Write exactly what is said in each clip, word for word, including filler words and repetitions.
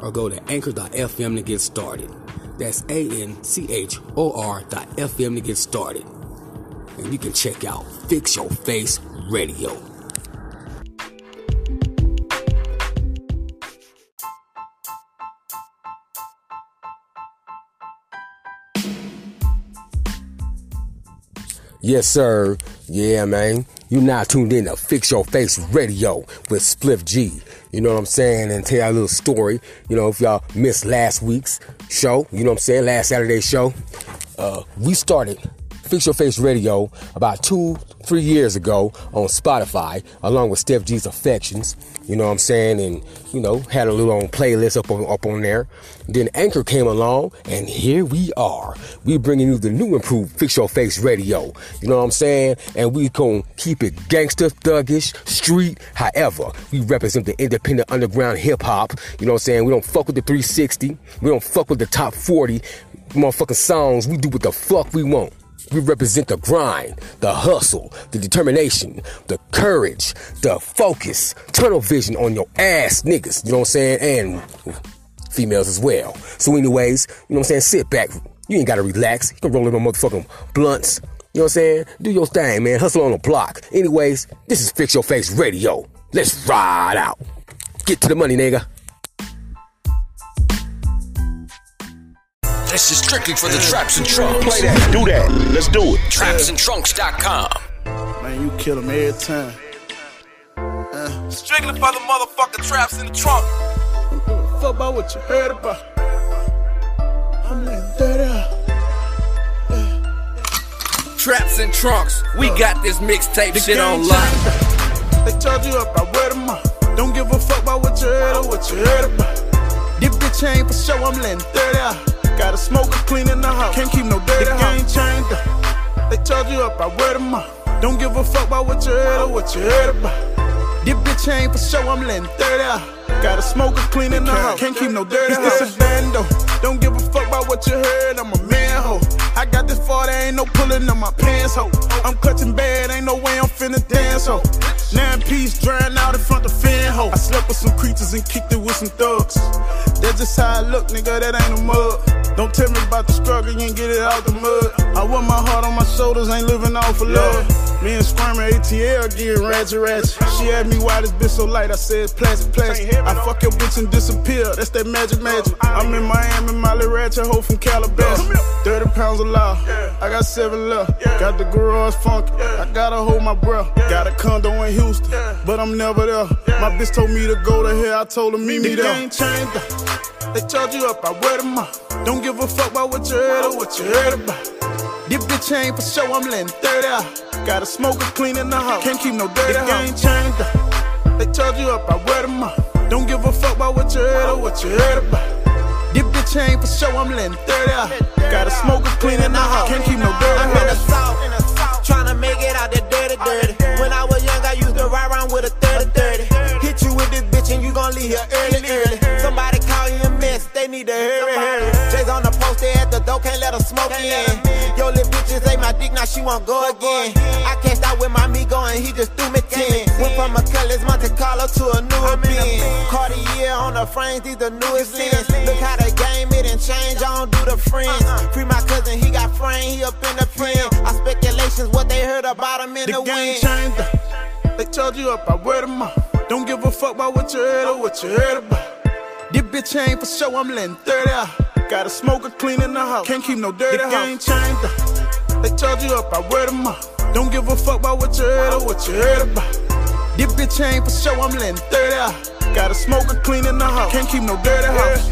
or go to anchor dot f m to get started. That's A N C H O R dot F M to get started. And you can check out Fix Your Face Radio. Yes, sir. Yeah, man. You now tuned in to Fix Your Face Radio with Spliff G. You know what I'm saying? And tell you a little story. You know, if y'all missed last week's show, you know what I'm saying? Last Saturday's show. Uh, we started Fix Your Face Radio about two, three years ago on Spotify, along with Steph G's Affections. You know what I'm saying? And, you know, had a little on playlist up on, up on there. Then Anchor came along, and here we are. We bringing you the new improved Fix Your Face Radio. You know what I'm saying? And we gonna keep it gangster, thuggish, street. However, we represent the independent underground hip-hop. You know what I'm saying? We don't fuck with the three sixty. We don't fuck with the top forty motherfucking songs. We do what the fuck we want. We represent the grind, the hustle, the determination, the courage, the focus, tunnel vision on your ass niggas, you know what I'm saying, and females as well. So anyways, you know what I'm saying, sit back, you ain't gotta relax, you can roll in my motherfucking blunts, you know what I'm saying, do your thing, man, hustle on the block. Anyways, this is Fix Your Face Radio, let's ride out, get to the money, nigga. This is strictly for the Traps and Trunks. Play that. Do that. Let's do it. Traps and Trunks dot com. Man, you kill them every time. Uh. Strictly for the motherfucking Traps in the Trunk. Fuck about what you heard about. I'm that dirty out. Uh. Traps and Trunks. We got this mixtape shit on lock. They charge you up by word of mouth. Don't give a fuck about what you heard or what you heard about. This bitch ain't for show. I'm letting dirty out. Got a smoker clean in the house. Can't keep no dirty house. The game changed up. They charge you up by word of mouth. Don't give a fuck about what you heard or what you heard about. This bitch ain't for show. I'm letting dirty out. Got a smoker clean in the house. Can't keep no dirty house. This a bando. Don't give a fuck about what you heard. I'm a manhole. I got this far. There ain't no pulling on my pants, ho. I'm clutching bad. Ain't no way I'm finna dance, ho. Nine piece drying out in front of fan, ho. I slept with some creatures and kicked it with some thugs. That's just how I look, nigga. That ain't a mug. Don't tell me about the struggle, you ain't get it out the mud. I wear my heart on my shoulders, ain't living off of love. Yeah. Me and Squirmer A T L getting ratchet ratchet. She asked me why this bitch so light, I said plastic plastic. I fuck your bitch and disappear, that's that magic magic. I'm in Miami, Molly ratchet, hoe from Calabasas. thirty pounds allowed, I got seven left. Got the garage funky, I gotta hold my breath. Got a condo in Houston, but I'm never there. My bitch told me to go to hell, I told her meet me there. The game changed up. They charge you up, I wear them out. Don't give a fuck about what you heard or what you heard about. This bitch ain't for show, I'm letting dirty out. Got a smoker clean in the house. Can't keep no dirty house. The game changed up. They charge you up, I wear them out. Don't give a fuck about what you heard or what you heard about. This bitch ain't for show, I'm letting dirty out. Got a smoker clean in the house. Can't keep no dirty house. I'm in the south, trying to make it out that dirty, dirty. When I was young, I used to ride around with a thirty thirty. Hit you with this bitch and you gon' leave here early, early. Somebody call you a mess, they need to hurry, hurry. Jay's on the post, they at the door, can't let her smoke in. Yo, little bitches ate my dick, now she won't go again. I cashed out with my amigo and he just threw me ten. Went from McCullough's Monte Carlo to a newer bin. Cartier on the frames, these the newest lens. Look how the game it and change, I don't do the friends. Free my cousin, he got framed, he up in the pen. I speculations, what they heard about him in the, the wind. They charge you up, I wear them out. Don't give a fuck about what you heard or what you heard about. This bitch ain't for show, I'm letting dirty out. Got a smoker clean in the house. Can't keep no dirty house. The game changed up. They charge you up, I wear them out. Don't give a fuck about what you heard or what you heard about. This bitch ain't for show, I'm letting dirty out. Got a smoker clean in the house. Can't keep no dirty house.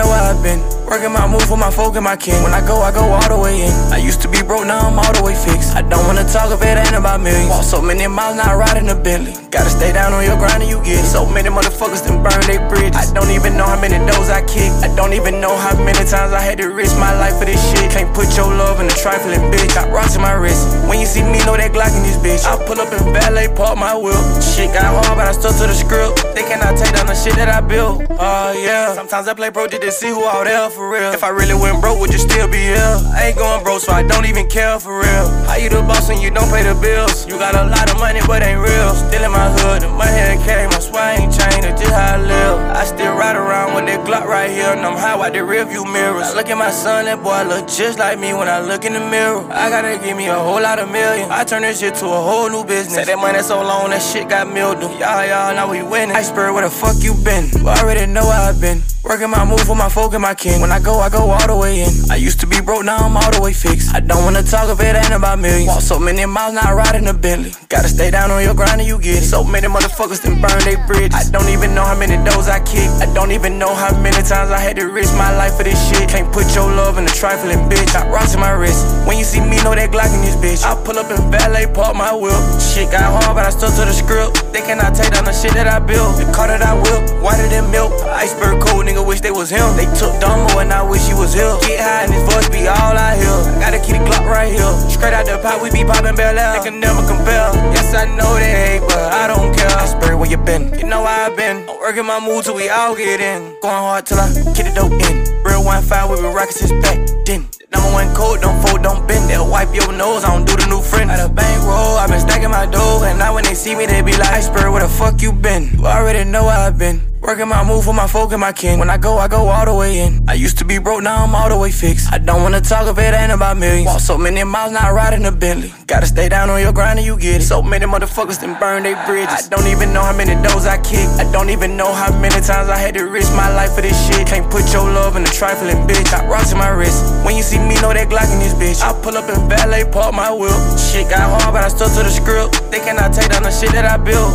know where I've been. Working my move with my folk and my kin. When I go, I go all the way in. I used to be broke, now I'm all the way fixed. I don't wanna talk if it ain't about millions. Walk so many miles, now I ride in a Bentley. Gotta stay down on your grind and you get it. So many motherfuckers done burn they bridges. I don't even know how many doors I kicked. I don't even know how many times I had to risk my life for this shit. Can't put your love in a trifling bitch. Got rocks in my wrist. When you see me, know that Glock in this bitch. I pull up and valet park my wheel. Shit got hard, but I stuck to the script. They cannot take down the shit that I built. Oh, uh, yeah. Sometimes I play bro, just to see who out there for real. If I really went broke, would you still be here? I ain't going broke, so I don't even care for real. How you the boss and you don't pay the bills? You got a lot of money, but ain't real. Still in my hood, and my head came. I swear I ain't changed, that's just how I live. I still ride around with that Glock right here, and I'm high out the rearview mirrors. I look at my son, that boy look just like me when I look in the mirror. I gotta give me a whole lot of million. I turn this shit to a whole new business. Said that money so long, that shit got mildew. Y'all, y'all, now we winning. Iceberg, where the fuck you been? You already know where I've been. Working my move with my folk and my kin. When I go, I go all the way in. I used to be broke, now I'm all the way fixed. I don't wanna talk if it ain't about millions. Walk so many miles, now I ride in a Bentley. Gotta stay down on your grind and you get it. So many motherfuckers done burn they bridges. I don't even know how many doors I kicked. I don't even know how many times I had to risk my life for this shit. Can't put your love in a trifling bitch. Got rocks in my wrist. When you see me, know that Glock in this bitch. I pull up and valet park my whip. Shit got hard, but I stuck to the script. They cannot take down the shit that I built. The car that I whip, whiter than milk. Iceberg cold, nigga wish they was him. They took Dumbo and I wish he was here. Get high and his voice be all I hear. I gotta keep the Glock right here. Straight out the pot, we be poppin' Bel Air. They can never compare. Yes, I know they hate, but I don't care. Iceberg, where you been? You know where I been. I'm working my mood till we all get in. Going hard till I get the dope in. Real one five, we been rockin' since back then. Number one code, don't fold, don't bend. They'll wipe your nose, I don't do the new friend. Out of bankroll, I been stacking my dough. And now when they see me, they be like, Iceberg, where the fuck you been? You already know where I been. Working my move with my folk and my kin. When I go, I go all the way in. I used to be broke, now I'm all the way fixed. I don't wanna talk if it ain't about millions. Walk so many miles, now I ride in a Bentley. Gotta stay down on your grind and you get it. So many motherfuckers done burn they bridges. I don't even know how many doors I kicked. I don't even know how many times I had to risk my life for this shit. Can't put your love in a trifling bitch. Got rocks in my wrist. When you see me, know that Glock in this bitch. I pull up and valet park my whip. Shit got hard, but I stuck to the script. They cannot take down the shit that I built.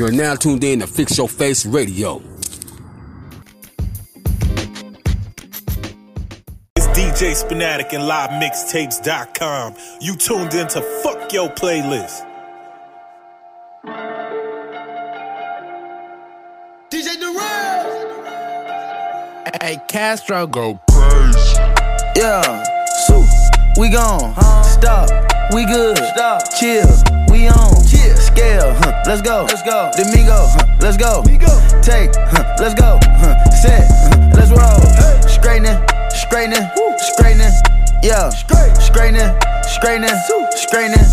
You're now tuned in to Fix Your Face Radio. It's D J Spanatic and Live Mixtapes dot com. You tuned in to Fuck Your Playlist. D J Durant! Hey, Castro, go crazy. Yeah, so we gone. Huh? Stop. We good. Stop. Chill. We on. Scale, huh, let's go, let's go. Domingo, huh, let's go. Migo. Take, huh, let's go. Huh, set, huh, let's roll. Hey. Straightening, straightening, straightening, yeah. Straightening, straightening, straightening,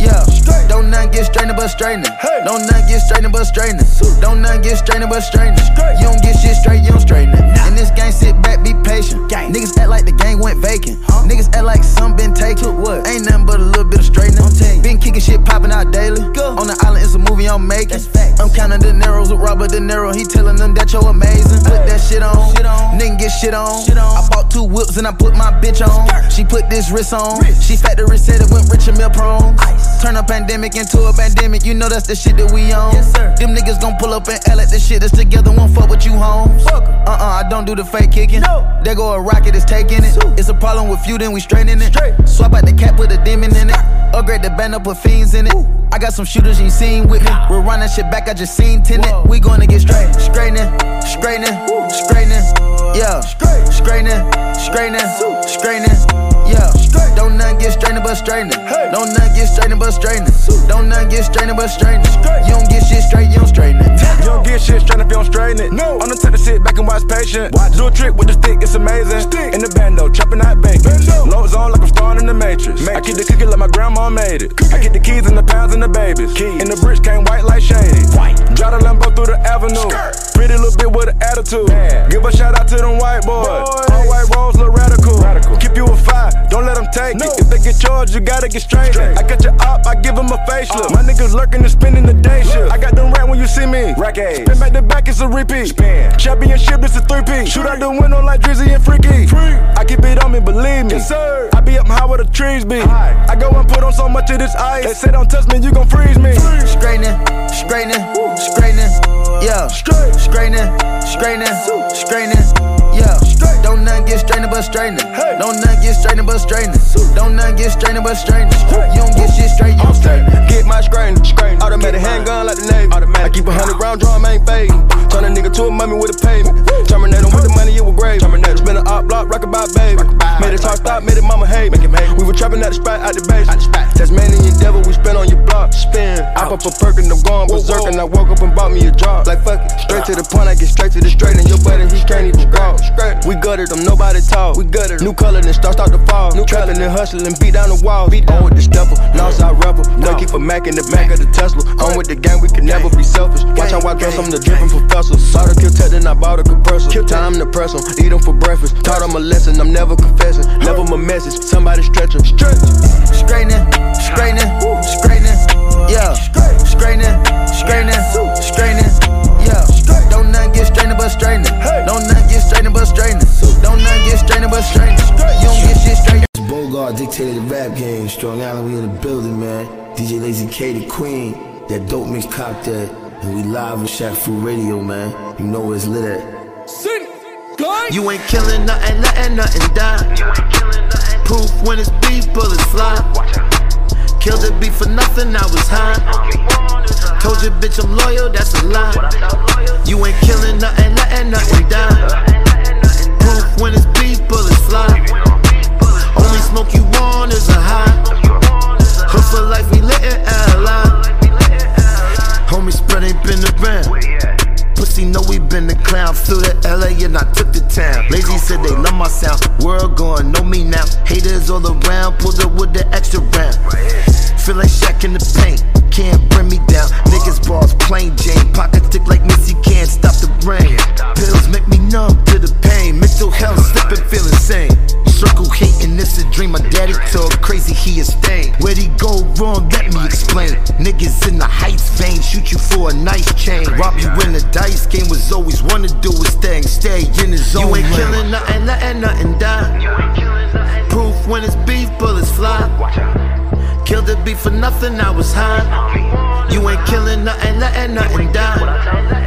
yeah. Straight. Don't not get strained but straightening. Hey. Don't not get strained but straightening. Don't not get strained but straightening. You don't get shit straight, you don't straighten it. Nah. In this game, sit back, be patient. Gang. Niggas act like the gang went vacant. Huh? Niggas act like some been taken. What? Ain't nothing but a little bit of straightening. Been kicking shit popping out daily. Go. On the island, it's a movie I'm making. I'm counting the narrows with Robert De Niro. He telling them that you're amazing. Put that shit on. Shit on. Nigga get shit on. Shit on. I bought two whips and I put my bitch on. Skirt. She put this wrist on. Wrist. She factory said it went rich and meal prone. Ice. Turn a pandemic into a pandemic. You know that's the shit that we on. Yes, sir. Them niggas gon' pull up and L at the shit that's together. Won't fuck with you, homes. Uh uh, I don't do the fake kicking. No. There go a rocket, it's taking it. Suit. It's a problem with you, then we straightening it. Straight. Swap out the cap with a demon in it. Upgrade the band up with fiends in it. Ooh. I got some shooters you ain't seen with me. We're running shit back, I just seen tenant. We gonna get straight. Straightening, straightening, straightening, yeah. Straightening, straightening, straightening, yeah. Don't not get strained but straightening. Don't not get strained but straightening. Don't not get strained but straightening. You don't get shit straight, you don't straighten it. You don't get shit straight if you don't straighten it. No, I'm the type to sit back and watch patient. Watch. Do a trick with the stick, it's amazing. Stick. In the bando, chopping out bacon. Loads on like I'm starting the matrix. matrix. I keep the cookie like my grandma made it. Cookie. I get the keys and the pounds and the babies. Keys. And the bridge came white like shaded. White. Drive the Lambo through the avenue. Skirt. Pretty little bit with an attitude. Bad. Give a shout out to them white boys. boys. All white rolls look radical. radical. Keep you a fire, don't let them take no. it. If they get charged, you gotta get straight. straight. I catch your op, I give them a facelift. Uh. My niggas lurking and spending the day shift. I see me. Rackets. Spin back to back, it's a repeat. Spin. Championship, this is three P. Shoot out the window like Drizzy and Freaky. Free. I keep it on me, believe me. Yes, sir. I be up high where the trees be. High. I go and put on so much of this ice. They say don't touch me, you gon' freeze me. Free. Straightening, straightening, straightening, yeah. Straight. Straightening, straightening, straightening, yeah. Straight. Don't nothing get straightening but straightening. Hey. Don't nothing get straightening but straightening. Don't nothing get straightening but straightening. Straight. You don't get shit straight, you straight. Get my straightening, straightening. Automatic handgun like the Navy. Automatic. I keep a hundred round drum, ain't fading. Turn a nigga to a mummy with a pavement. Terminate him with the money, it was grave. Spin an op block, rock about baby. Made it talk stop, made it mama hate. We were trapping out the spot, out the base. That's man and your devil, we spin on your block. Spin. I pop a perk and I'm gone berserk. And I woke up and bought me a drop. Like fuck it, straight to the point, I get straight to the straight. And your buddy, he can't even go. We gutted them, nobody talk. We gutted new color, then start, start to fall. New trapping and hustling, beat down the wall. Beat on with the stepper, non-side rebel. No keep a Mac in the back of the Tesla. On with the gang, we can never be selfish. Watch how I dress, I'm the dripping professor. Saw the kill tech, then I bought a compressor. Time to press them, eat them for breakfast. Taught them a lesson, I'm never confessing. Never my message, somebody stretch them. Stretch. Straightening, straightening, straightening, yeah. Straightening, straightening, straightening, yeah. Don't nothing get straightening but straightening. Don't nothing get straightening but straightening. Don't nothing get straightening but straightening. You don't get shit straight. Bogart dictated the rap game. Strong Island, we in the building, man. D J Lazy K, the queen. That dope mix cop that. And we live with Cashville Radio, man. You know where it's lit at. Sin, you ain't killing nothing, nothing, nothing die. You ain't killing nothing. Proof when it's beef, bullets fly. Watch out. Killed the beef for nothing, I was high. Okay. Told you, bitch, I'm loyal, that's a lie. What, you ain't killing nothing, nothing, nothing die. Nothing, nothing, proof die. When it's beef, bullets fly. Only smoke you want is a high. Hood for life, we lit it alive. Homie spread ain't been around. Pussy know we been the clown. Flew to L A and I took the town. Lazy said they love my sound. World gone, know me now. Haters all around, pulled up with the extra round. Feel like Shaq in the paint, can't bring me down. Niggas balls plain Jane, pockets thick like Missy, can't stop the brain. Pills make me numb to the pain. Mental health slipping, feel insane. Circle hating, this a dream. My daddy told crazy he a stain. Where'd he go wrong? Let me explain. Niggas in the heights vein, shoot you for a nice chain. Rob you in the dice game, was always wanna do was stay, stay in the zone. You ain't killing nothing, nothing, nothing die. Proof when it's beef, bullets fly. Killed the beef for nothing, I was high. You ain't killing nothing, nothing, nothing die.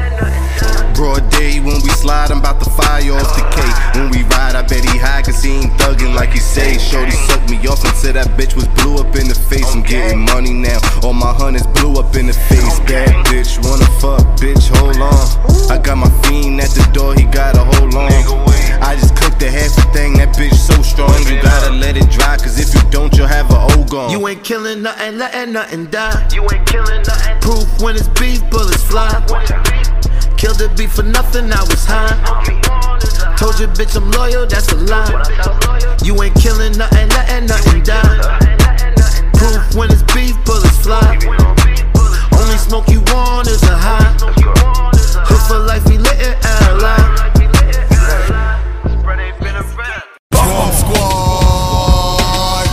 Broad day when we slide, I'm about to fire off the K. When we ride, I bet he high cause he ain't thuggin' like he say. Shorty sucked me off until that bitch was blew up in the face. I'm getting money now, all my hunters blew up in the face. Bad bitch, wanna fuck, bitch, hold on. I got my fiend at the door, he got a hold on. I just cooked the half a thing, that bitch so strong. You gotta let it dry cause if you don't, you'll have an old gone. You ain't killing nothing, nothing, nothing die. You ain't killing nothing. Proof when it's beef, bullets fly. Killed the beef for nothing, I was high. Told you, bitch, I'm loyal, that's a lie. You ain't killing nothing, nothing, nothing die. Proof when it's beef, bullets fly. Only smoke you want is a high. Hood for life, we lit it out alive. Bomb Squad!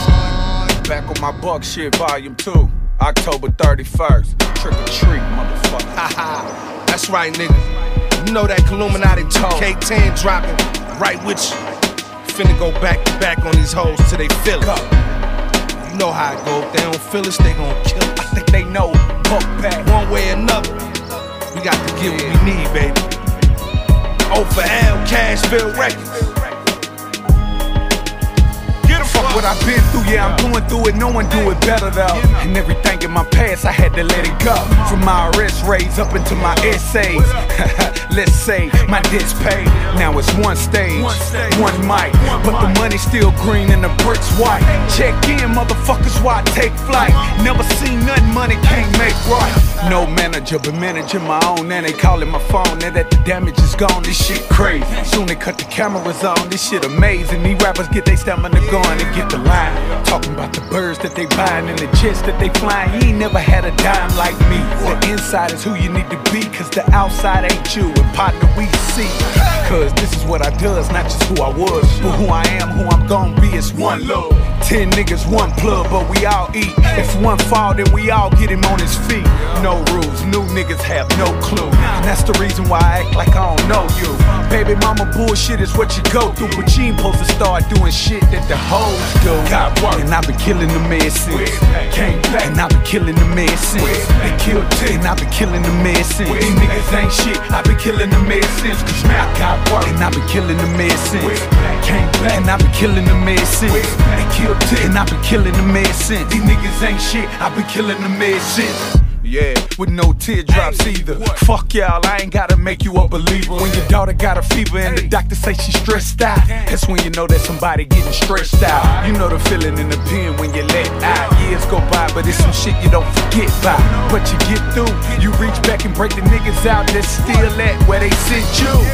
Back on my Buck shit, volume two, October thirty-first. Trick or treat, motherfucker. Haha. That's right, nigga. You know that Illuminati talk. K ten dropping right with you. Finna go back to back on these hoes till they feel it. You know how it go. If they don't feel us, they gon' kill us. I think they know. Buck back one way or another. We got to get what we need, baby. O for L, Cashville Records. Fuck what I've been through, yeah, I'm going through it, no one do it better though. And everything in my past, I had to let it go. From my arrest raids up into my essays. Let's say, my debt's paid. Now it's one stage, one mic. But the money's still green and the bricks white. Check in, motherfuckers, why I take flight. Never seen nothing money can't make right. No manager, but managing my own. And they calling my phone, now that the damage is gone. This shit crazy, soon they cut the cameras on. This shit amazing, these rappers get they stamina going. To get the line, talking about the birds that they buying and the jets that they flying. You ain't never had a dime like me. The inside is who you need to be, cause the outside ain't you. And partner we see, cause this is what I does, not just who I was, but who I am, who I'm gonna be. It's one love. Ten niggas, one plug, but we all eat. If one fall, then we all get him on his feet. No rules, new niggas have no clue. And that's the reason why I act like I don't know you. Baby mama bullshit is what you go through, but you ain't supposed to start doing shit that the hoes do. Got work, and I've been killing the man since. Came back, and I've been killing the man since. They killed ten, and I've been killing the man since. These niggas ain't shit, I've been killing the man since. Cause man, I got work, and I've been killing the man since. Came back, and I've been killing the man since. They killed ten, and I've been killing the man since. These niggas ain't shit, I've been killing the man since. Yeah, with no teardrops hey, either what? Fuck y'all, I ain't gotta make you a believer. When your daughter got a fever and hey. the doctor say she stressed out, that's when you know that somebody getting stretched out. You know the feeling in the pen when you let out. Years go by, but it's some shit you don't forget by. But you get through, you reach back and break the niggas out that's still at where they sent you.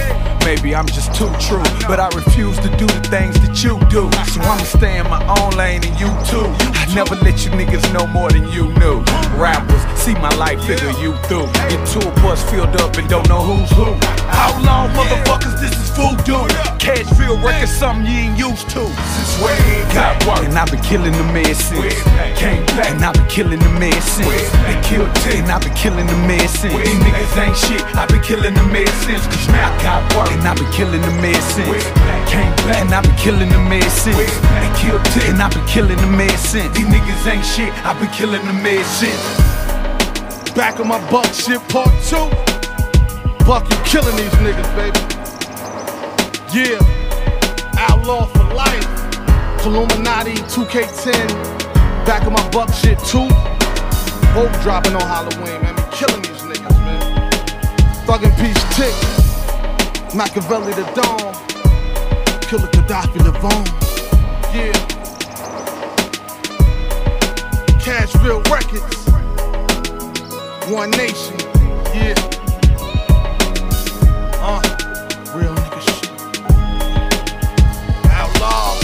Maybe I'm just too true, but I refuse to do the things that you do. So I'ma stay in my own lane and you too. I never let you niggas know more than you knew. Rappers, see my life figure you through. Your tour bus filled up and don't know who's who. How long, motherfuckers, this is voodoo. Cashville Records, something you ain't used to. Since way got work, and I've been killing the man since. Came back, and I've been killing the man since. They killed ten, and I've been killing the man since. These niggas ain't shit, I've been killing the man since. Cause man, I got work. And I've been killing the man since. Came back, and I've been killing the man since. They killed ten, and I've been killing the man since. These niggas ain't shit, I've been killing the man since. Back on my Buck shit part two. Buck, you killing these niggas, baby. Yeah, outlaw for life. Illuminati, two K ten. Back on my Buck shit two. Both dropping on Halloween, man. I'm killing these niggas, man. Thuggin' Peace Tick. Machiavelli the Dawn, Killer Gaddafi Levon, yeah. Cashville Records, One Nation, yeah. Uh, real nigga shit. Outlaw.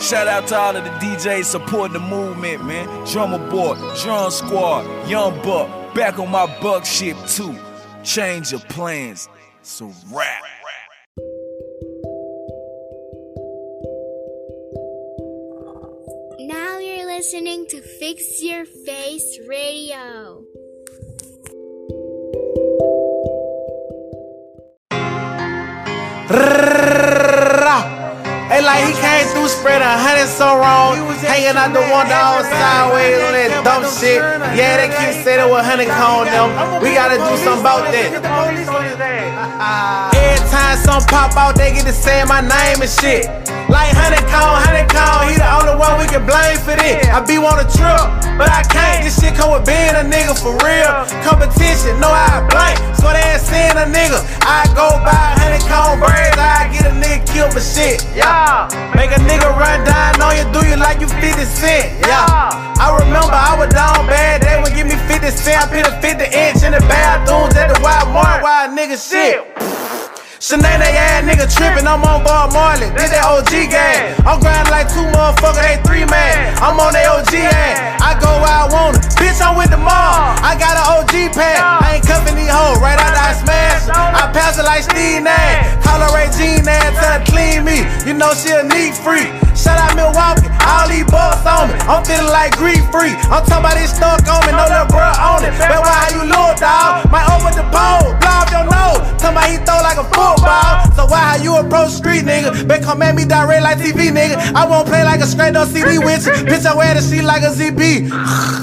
Shout out to all of the D Js supporting the movement, man. Drummer Boy, Drum Squad, Young Buck, back on my Buck shit too. Change your plans, it's a wrap. Now you're listening to Fix Your Face Radio. Hey, like he came through spreading a hundred so wrong, hanging out the window all sideways on that dumb shit. Yeah, they keep saying it with honeycomb them. We gotta do something about that. Every time something pop out, they get to saying my name and shit. Like honeycomb, honeycomb, he the only one we can blame for this. I be on a trip, but I can't. This shit come with being a nigga for real. Competition, no I blank, so they ain't seeing a nigga. I go buy honeycomb braids, I get a nigga killed for shit. Yeah. Make a nigga run down on you, do you like you fifty cent, yeah. I remember I was down bad, they would give me fifty cent. I put a fifty inch in the bathrooms at the Wild Mart, wild nigga shit. Sinead ass nigga trippin', I'm on Bob Marley, this that O G gang. I'm grindin' like two motherfuckers, they three man. I'm on that O G ass, I go where I want it. Bitch, I'm with the mall, I got an O G pack. I ain't cuffin' these hoes right after I smash it. I pass it like Steve Nash, call her Ray Jean ass to clean me. You know she a neat freak. Shout out Milwaukee, all these bucks on me. I'm feelin' like grief free. I'm talking about this stuck on me, no little bruh on it. But why how you look, dawg? Might over the pole, blow off your nose. Talking about he throw like a fool. So why how you approach street nigga? They come at me direct like T V nigga. I won't play like a straight up C D witch. Bitch, I wear the shit like a Z B.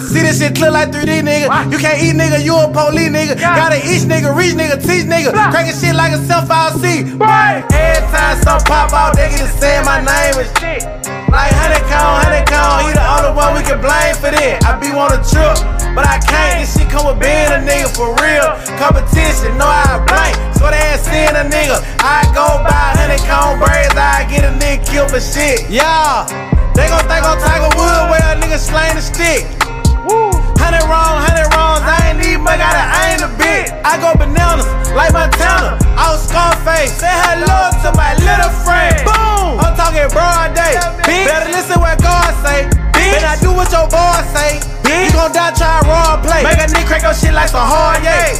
See this shit clear like three D nigga. You can't eat nigga, you a police nigga. Gotta eat nigga, reach nigga, teach nigga. Cracking shit like a self-I C. Every time some pop out, they get to saying my name and shit. Like honeycomb, honeycomb, he the only one we can blame for that. I be on a trip, but I can't. This shit come with being a nigga for real. Competition, no I blank, so they ain't seeing a nigga. I go buy honeycomb braids, I get a nigga killed for shit. Yeah, they gon' think I'm Tiger Woods where a nigga slain a stick. Woo. Hundred wrong, hundred wrongs, I ain't need much, gotta aim a bit. I go bananas, like Montana, I was Scarface. Say hello to my little friend. Boom, I'm talking broad day. Bitch. Better listen what God say. Bitch. Better do what your boss say. Bitch. You gon' die try raw play. Make a nigga crack your shit like some hard yay.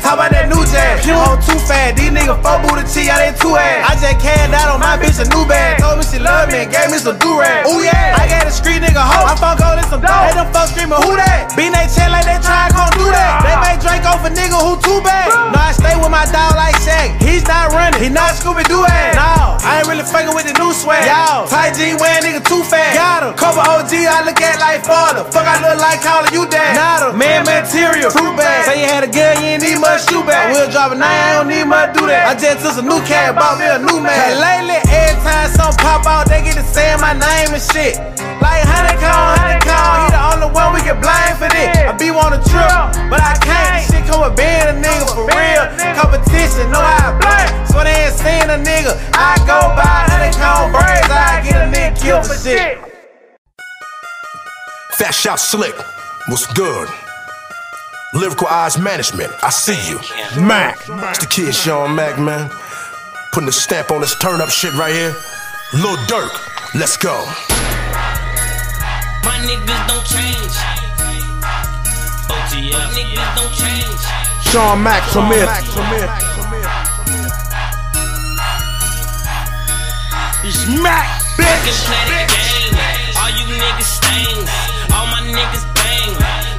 How about that new jazz? You on too fast. These niggas four booty T, I ain't too ass. I just canned out on my bitch a new bag. Told me she love me. and gave me some durag. Ooh yeah, I got a street nigga hoe. I'm fuck old and some dope. They them fuck screaming who that? Beat they chin like they try gon' do that. They make Drake off a nigga who too bad. No, I stay with my dog like Shaq. He's not running, he not Scooby Doo ass. No, I ain't really fucking with the new swag. Y'all, tight jean wearing nigga too fat. Got him, couple O G I look at like father. Fuck I look like calling you dad. Not a man material, fruit bag. Say you had a girl, you ain't need much shoe bag. I will drive a nine, I don't need much do that. I just took some new cab, bought me a new man. Hey, lately, every time some pop out, they get to saying my name and shit. Like honeycomb, honeycomb, he the only one we get blamed for this. I be on a trip, but I can't. Shit come with being a nigga for real. Competition, know how I blame. So they ain't seen a nigga. I go by honeycomb braids, I get a nigga killed for shit. Fat Shot Slick, what's good? Lyrical Eyes Management, I see you. Mac, it's the kid Sean Mac, man. Putting a stamp on this turn up shit right here. Lil Dirk, let's go. My niggas don't change. O T F, my niggas don't change. Sean Mac, Sean Mac, it's Mac, bitch. All you niggas stains. All my niggas bang.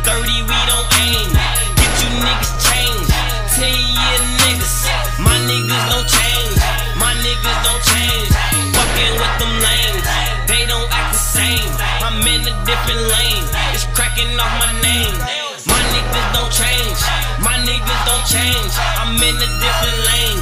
thirty, we don't aim. Get you niggas changed. ten year niggas. My niggas don't change. My niggas don't change. Fucking with them lanes. They don't act the same. I'm in a different lane. It's cracking off my name. My niggas don't change. My niggas don't change. I'm in a different lane.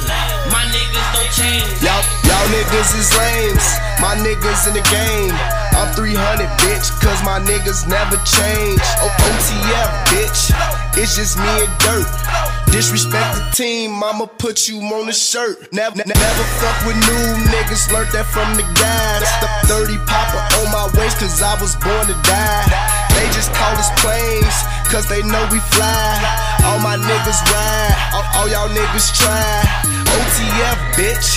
My niggas don't change. Y'all, y'all niggas is lames. My niggas in the game. I'm three hundred, bitch, cause my niggas never change. O T F, bitch, it's just me and Dirt. Disrespect the team, I'ma put you on the shirt. Never, ne- never fuck with new niggas, learned that from the guys. The thirty popper on my waist, cause I was born to die. They just call us planes, cause they know we fly. All my niggas ride, all, all y'all niggas try. O T F, bitch,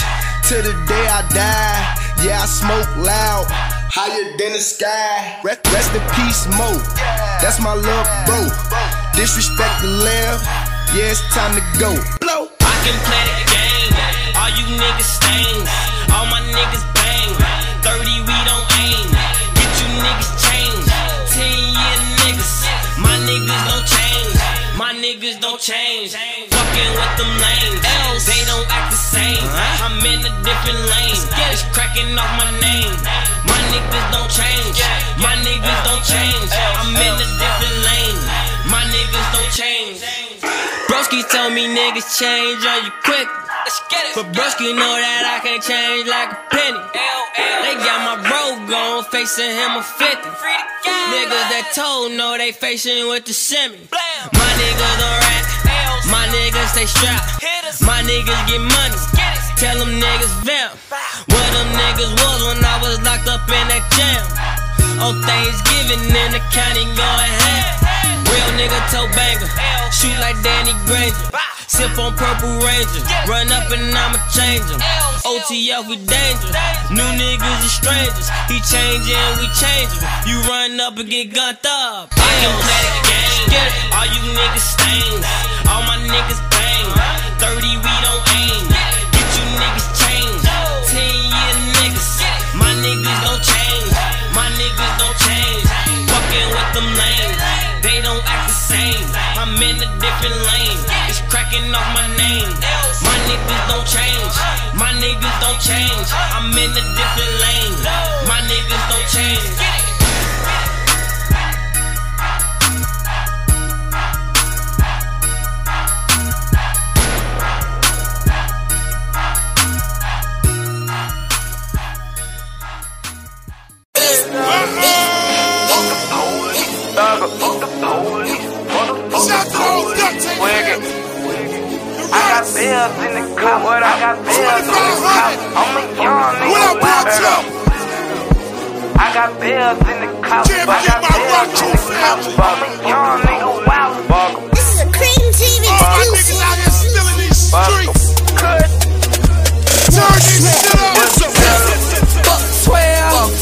to the day I die. Yeah, I smoke loud, higher than the sky. Rest, rest in peace, Mo. That's my love, bro. Disrespect the left. Yeah, it's time to go. Blow. I can play the game. All you niggas stains. All my niggas bang. thirty, we don't aim. Get you niggas changed. ten year niggas. My niggas don't change. My niggas don't change. Fucking with them lanes. They don't act the same. I'm in a different lane. It's cracking off my name. My niggas don't change. My niggas don't change. I'm in a different lane. My niggas don't change. Broski told me niggas change on you quick. But Broski know that I can't change like a penny. They got my bro gone, facing him a fifty. Niggas that told know they facing with the semi. My niggas don't rap. My niggas stay strapped. My niggas get money. Tell them niggas vamp. Where them niggas was when I was locked up in that jam. On Thanksgiving in the county going ham. Real nigga toe banger. Shoot like Danny Granger. Sip on Purple Ranger. Run up and I'ma change him. O T F we dangerous. New niggas is strangers. He changing, we changing. You run up and get gunned up. I don't play the game. All you niggas stains. All my niggas bang. thirty, we don't aim. Get you niggas changed. ten year niggas. My niggas don't change. My niggas don't change. Fucking with them lanes. They don't act the same. I'm in a different lane. It's cracking off my name. My niggas don't change. My niggas don't change. I'm in a different lane. My niggas don't change. Bills in the cup, what I got bills in the cup. I'm a young nigga, wild. I got bills in the cup, I got bills in the cup. I'm a young nigga, wild. This is a Kray T V exclusive. Niggas out here still in these streets. Good. Turn these shit up. Fuck twelve,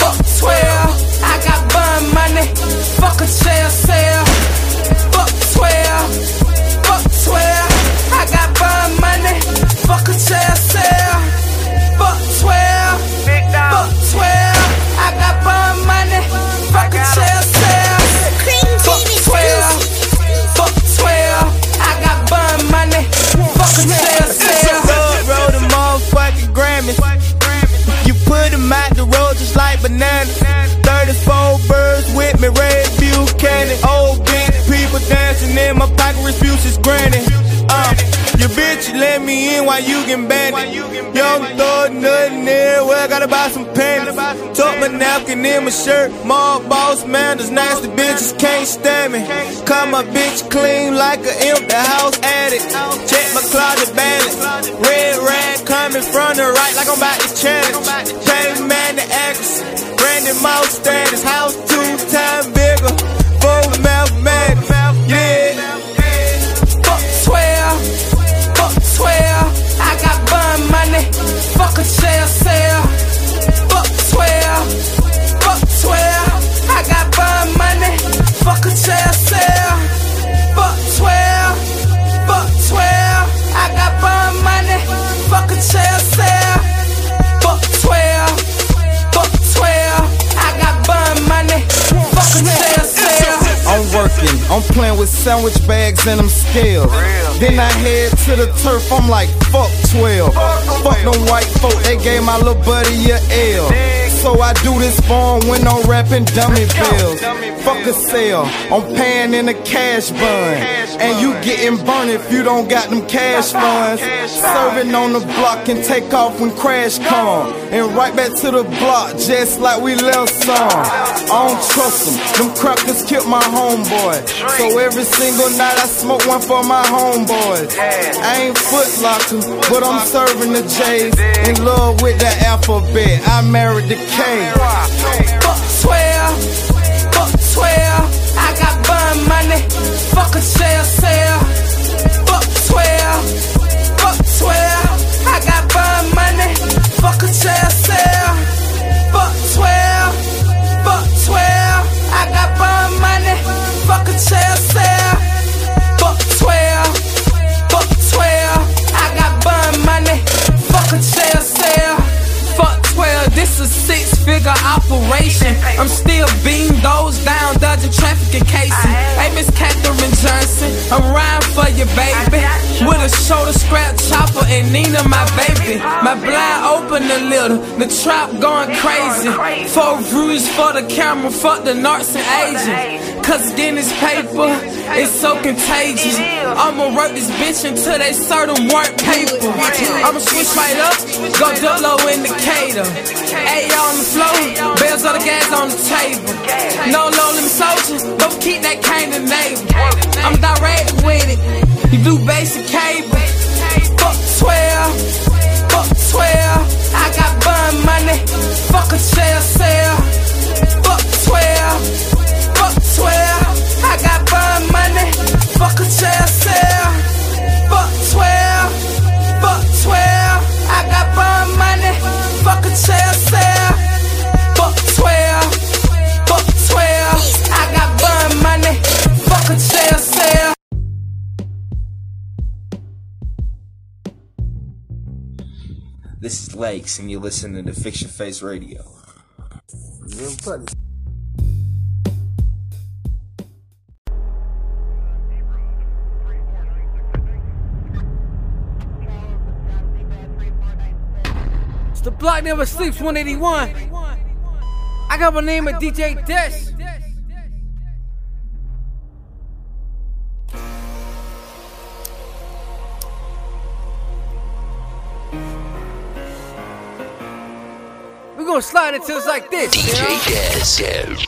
fuck twelve. I got bun money, fuck a jail cell. Fuck twelve, fuck twelve. I got bun money, fuck a chair sale, fuck twelve, fuck twelve. like bananas. Thirty-four birds with me, red Buchanan. Old big people dancing in my pocket, refuse is granted. Uh, your bitch let me in while you getting bandit. Young thug, nothing there, well, gotta buy some panties. Tuck my napkin in my shirt, mob boss man, those nasty bitches can't stand me. Cut my bitch clean like an empty house addict. Check my closet balance, red rag coming from the right like I'm about to challenge. Change man to accuracy, Randy Mouse status, house two times bigger, full mouth man, yeah. twelve, I got bun money, fuck a jail cell. Fuck twelve, fuck twelve, I got bun money, fuck a jail cell. Fuck twelve, fuck twelve, I got bun money, fuck a jail cell. Fuck twelve, fuck twelve, I got bun money, fuck a jail cell. I'm working, I'm playing with sandwich bags and them scales. Then I head to the turf, I'm like, fuck twelve. Fuck them white folk, they gave my little buddy a L. So I do this for him when I'm rapping dummy bills. Fuck a sale, I'm paying in a cash bun. And you getting burned if you don't got them cash funds. Serving on the block and take off when crash come. And right back to the block just like we left some. I don't trust them, them crackers killed my homeboy. So every single night I smoke one for my homeboy. I ain't Foot Locker, but I'm serving the J's. In love with the alphabet, I married the K. Fuck twelve, fuck twelve, I got bun money, fuck a jail cell. Fuck twelve, fuck twelve, I got bun money, fuck a jail cell. Fuck twelve, fuck twelve, I got bun money, fuck a jail cell. Fuck twelve, fuck twelve, I got bun money, fuck a jail cell. Fuck twelve, this a six-figure operation. I'm still beating those down, dodging traffic and cases. Hey, Miss Katherine Johnson, I'm riding for you, baby. With a shoulder scrap chopper and Nina, my baby. My blind open a little, the trap going crazy. Four views for the camera, fuck the narcs and agents. Cause again, this paper is so contagious. I'ma work this bitch until they serve them warrant paper. I'ma switch right up, go Dolo in the Cater. Ayo on the floor, bells of the gas on the table. No lonely soldier, don't keep that kind of neighbor. I'm direct with it, you do basic cable. Fuck twelve, fuck twelve, I got bun money, fuck a jail cell. Fuck twelve, fuck twelve, I got bun money, fuck a jail cell. Fuck twelve, fuck twelve, I got bun money, fuck a jail cell. Fuck twelve, fuck twelve, I got bun money, fuck a jail cell. This is Lakes and you're listening to Fix Your Face Radio. Real funny. The block never sleeps, one eighty-one. I got my name of D J Des. We're gonna slide into it's like this. D J Des. You know?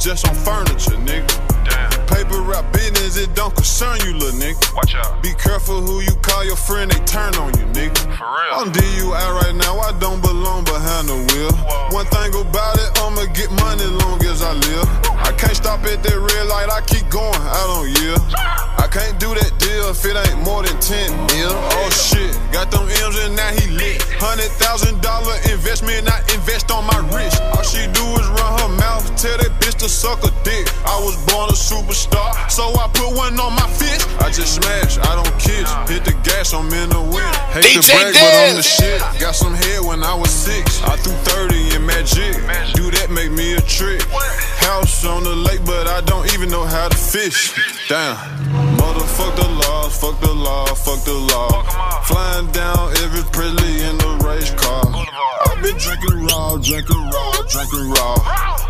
Just on furniture, nigga. Damn. Paper wrap business, it don't concern you, little nigga. Watch out. Be careful who you call your friend, they turn on you, nigga. For real. I'm D U I right now, I don't belong behind the wheel. Whoa. One thing about it, I'ma get money long as I live. Whoa. I can't stop at that red light, I keep going, I don't yield. I can't do that deal if it ain't more than ten mil. Oh shit, got them M's and now he lit. Hundred thousand dollar investment, I invest on my wrist. All she do is run her mouth, tell that bitch to suck a dick. I was born a a superstar, so I put one on my fist. I just smash, I don't kiss. Hit the gas, I'm in the wind. Hate D J to brag, Des. But I'm the shit. Got some head when I was six. I threw thirty in magic. Do that make me a trick. House on the lake, but I don't even know how to fish. Damn. Motherfuck the law, fuck the law, fuck the law. Flying down every pretty in the race car. I've been drinking raw, drinking raw, drinking raw.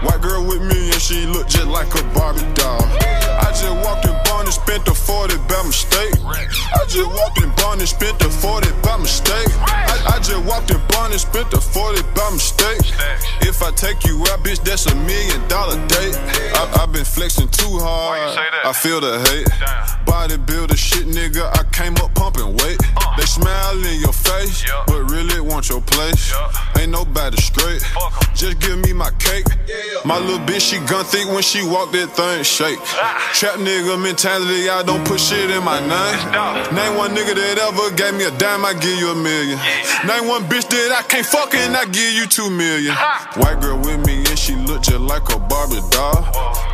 White girl with me and she look just like a Barbie doll. I just walked in Barney, spent the forty by mistake. I just walked in Barney, spent the forty by mistake. I, I just walked in Barney, spent the forty by mistake. If I take you out, bitch, that's a million dollar date. I, I've been flexing too hard, I feel the hate. Bodybuilder shit, nigga, I came up pumping weight. They smile in your face, but really want your place. Ain't nobody straight, just give me my cake. My little bitch, she gun thick when she walk, that thing shake. Trap nigga mentality, I don't put shit in my name. Name one nigga that ever gave me a dime, I give you a million. Name one bitch that I can't fuck and I give you two million. White girl with me and she look just like a Barbie doll.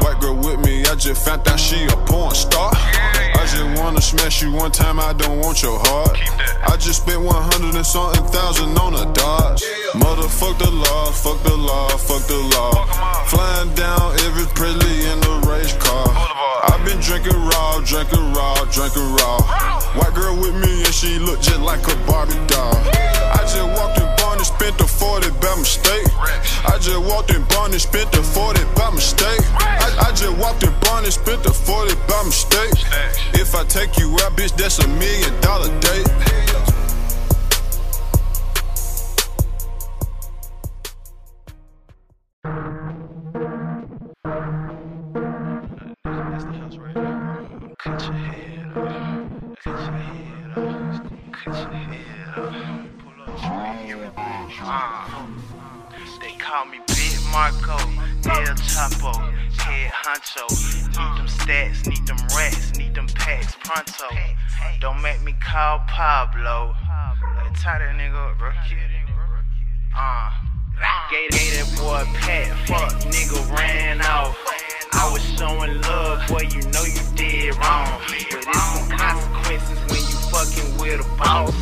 White girl with me, I just found out she a porn star. I just wanna smash you one time, I don't want your heart. I just spent one hundred and something thousand on a Dodge. Motherfuck the law, fuck the law, fuck the law. Flying down every pretty in the race car. I've been drinking raw, drinking raw, drinking raw. White girl with me and she look just like a Barbie doll. I just walked in Barney, spent the forty by mistake. I just walked in Barney, spent the forty by mistake. I, I just walked in Barney, spent the forty by mistake. If I take you out, bitch, that's a million dollar date. Call me Big Marco, El Chapo, Head Honcho. Need them stats, need them rats, need them packs pronto. Don't make me call Pablo. Like, tie that nigga up, bro. Uh, gave, gave that boy a pat, fuck, nigga ran off. I was showing love, boy, you know you did wrong. But there's some consequences when you fucking with a boss.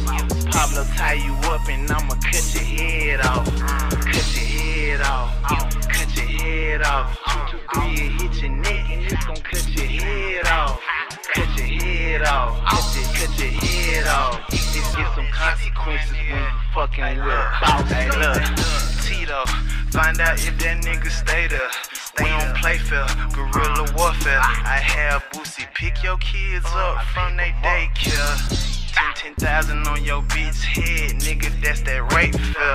Pablo tie you up and I'ma cut your head off. Cut your head off, cut your head off. Two, two, three, it hit your neck and it's gon' cut your head off. Cut your head off, cut your, cut your head off. It's just get some consequences when you fucking with a boss. Hey, look, Tito, find out if that nigga stay there. We don't play fair, guerrilla warfare. I have Boosie, pick your kids up from they daycare. Ten thousand on your bitch head, nigga, that's that rape fair.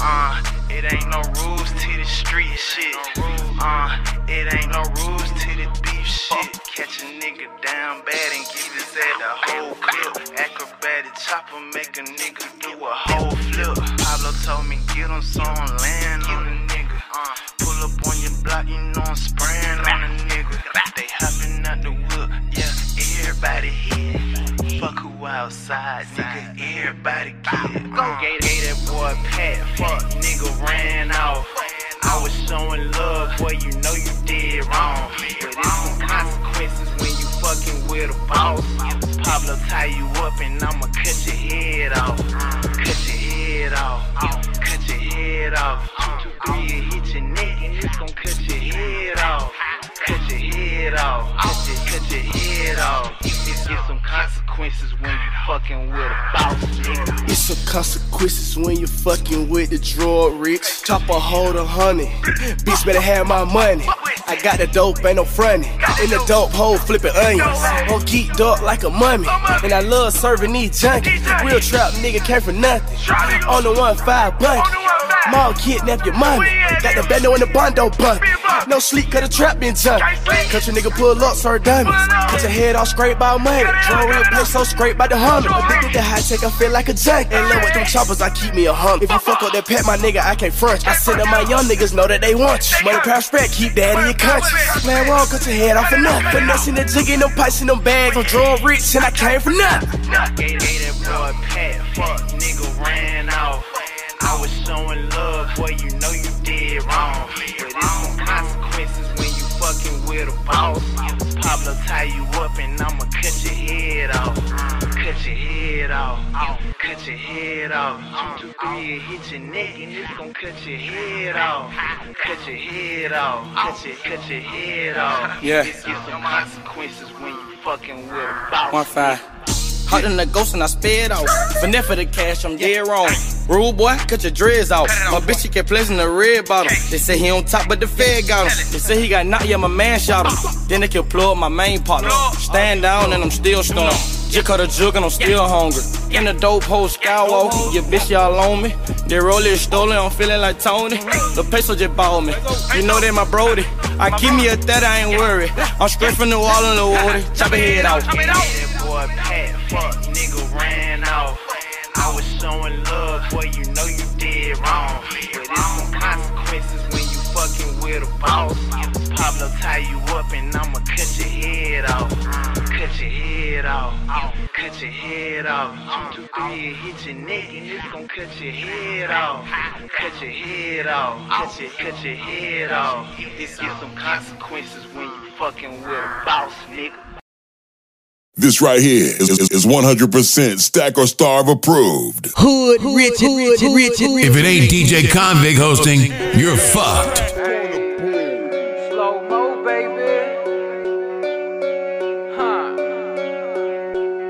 Uh, it ain't no rules to the street shit. Uh, it ain't no rules to the beef shit. Catch a nigga down bad and give his head a whole clip. Acrobatic chopper make a nigga do a whole flip. Pablo told me get him so I'm laying on the nigga. Uh, pull up on your block, you know I'm spraying on a nigga. They hopping out the whip, yeah, everybody hit. Fuck who outside, nigga, everybody get. Go gave that boy a pat, fuck, nigga ran off. I was showing love, boy, you know you did wrong. But there's some consequences when you fucking with a boss. Pablo tie you up and I'ma cut your head off. Cut your head off, cut your head off. Two, three, it hit your neck and it's gon' cut your head off. Cut your head off, cut your, cut your head off. It's just some consequences when you fucking with a boss, nigga. It's some consequences when you fucking with the drug rich. Top a hold a honey, bitch better have my money. I got the dope, ain't no frontin'. In the dope hole, flipping onions. I'm geeked up like a mummy, and I love serving these junkies. Real trap nigga came from nothing. On the one five bunkie, mom kidnap your mommy. Got the bando in the bondo bunkie. No sleep, cause the trap been jumping. Cut your nigga pull up, sir diamonds. Cut your head off, scraped by money. Draw real place, so scraped by the hummer. Addicted to high tech, I feel like a junkie. Ain't love with them choppers, I keep me a hummer. If you fuck up that pet, my nigga, I can't front. I said that my young niggas know that they want you. Money, power, respect, keep that in your conscience. Man wrong, cut your head off and up. Finessing the jig in them pipes in them bags. I'm drawing rich and I came from nothing. Gave that boy pat, fuck, nigga ran off. I was showing love, boy, you know you did wrong. But it's some consequences when you fucking with a boss. off. Ow. Cut your head off. Two, two, three, and hit your neck, and it's gon' cut your head off. Cut your head off. Cut your, cut your head off. Yeah. It's some consequences when you fucking with a boss. One five. Hopped in the ghost and I sped off. But never for the cash, I'm dead wrong. Rude boy, cut your dreads off. My bitch, she kept placing the red bottle. They say he on top, but the Fed got him. They say he got knocked, yeah, my man shot him. Then they killed plug my main partner. Stand down and I'm still storm. Just cut a jug and I'm still hungry. In the dope hole, skywalking. Your bitch, y'all on me. They roll it, stolen, I'm feeling like Tony. The peso just bought me. You know they my brody. I keep me a third, I ain't worried. I'm straight from the wall in the water. Chop a head out. Boy, Pat, fuck, nigga ran off. I was showing love, boy, you know you did wrong. But it's some consequences when you fucking with a boss. Pablo tie you up and I'ma cut your head off. Cut your head off. Cut your head off. Two, three, hit your neck and it's gon' cut your head off. Cut your head off. Cut your, cut your head off. It's some consequences when you fucking with a boss, nigga. This right here is, is, is one hundred percent Stack or Starve approved. Hood, rich, hood, rich, rich. If it ain't D J Convict hosting, you're fucked. Slow mo, baby. Huh.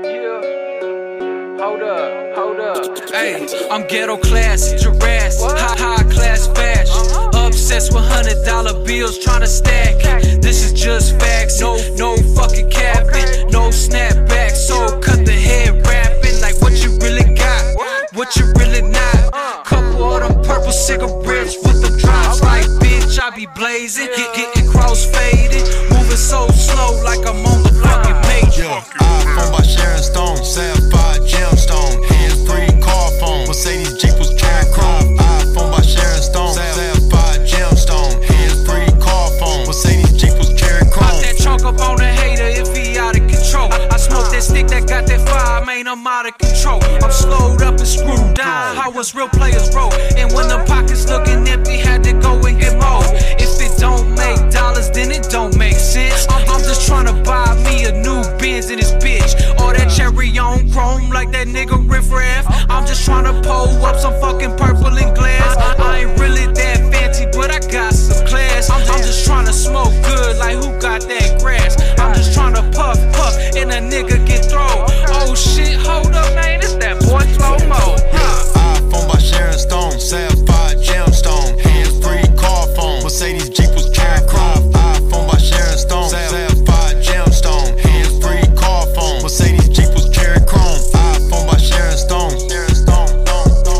Yeah. Hold up, hold up. Hey, I'm ghetto class, Jurassic, high, high class fashion. Obsessed with hundred dollar bills, tryna stack it. This is just facts, no, no fucking capping, no snapback. So cut the head rapping like what you really got, what you really not. Couple of them purple cigarettes with the drops, like bitch, I be blazing, get getting cross faded, moving so slow like I'm on the fucking major. iPhone by Sharon Stone, sapphire gemstone, hands free car phone, Mercedes Jeep was Karen Chrome. iPhone by Sharon Stone, sapphire gemstone, hands free car phone, Mercedes Jeep was Karen Chrome. Pop that chalk up on the hater if he out of control. I, I smoke that stick that got that fire, man, I'm out of control. I'm slowed up and screwed down, how us real players roll. And when the pockets looking empty, had to go and get more. If it don't make dollars, then it don't make sense. I'm, I'm just trying to buy me a new Benz in this bitch, or that cherry on chrome like that nigga Riff Raff. I'm just trying to pull up some fucking purple and glass. I, I ain't really that fancy, but I got some class. I'm, I'm just trying to smoke good, like who got that grass? I'm just trying to puff, puff, and a nigga get thrown. Oh shit, hold up, man, it's that boy Slow Mo. Huh. iPhone by Sharon Stone, sapphire gemstone, hands free car phone, Mercedes Jeep was Karen Croft. iPhone by Sharon Stone, sapphire gemstone, hands free car phone, Mercedes Jeep was Karen Chrome. iPhone by Sharon Stone, Sharon Stone,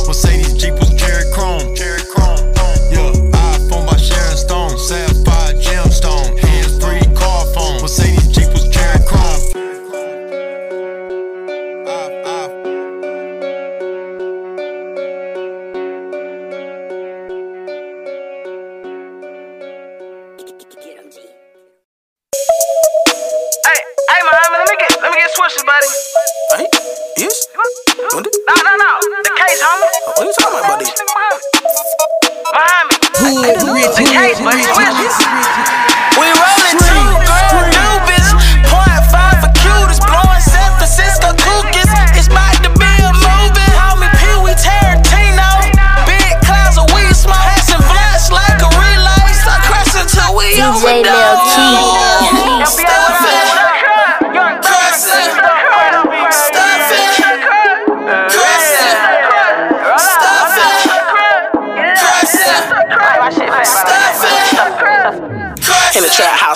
Mercedes Jeep was Karen Chrome, Karen Chrome. Yeah, iPhone by Sharon Stone, sapphire gemstone, hands free car phone, Mercedes Jeep was Karen Chrome.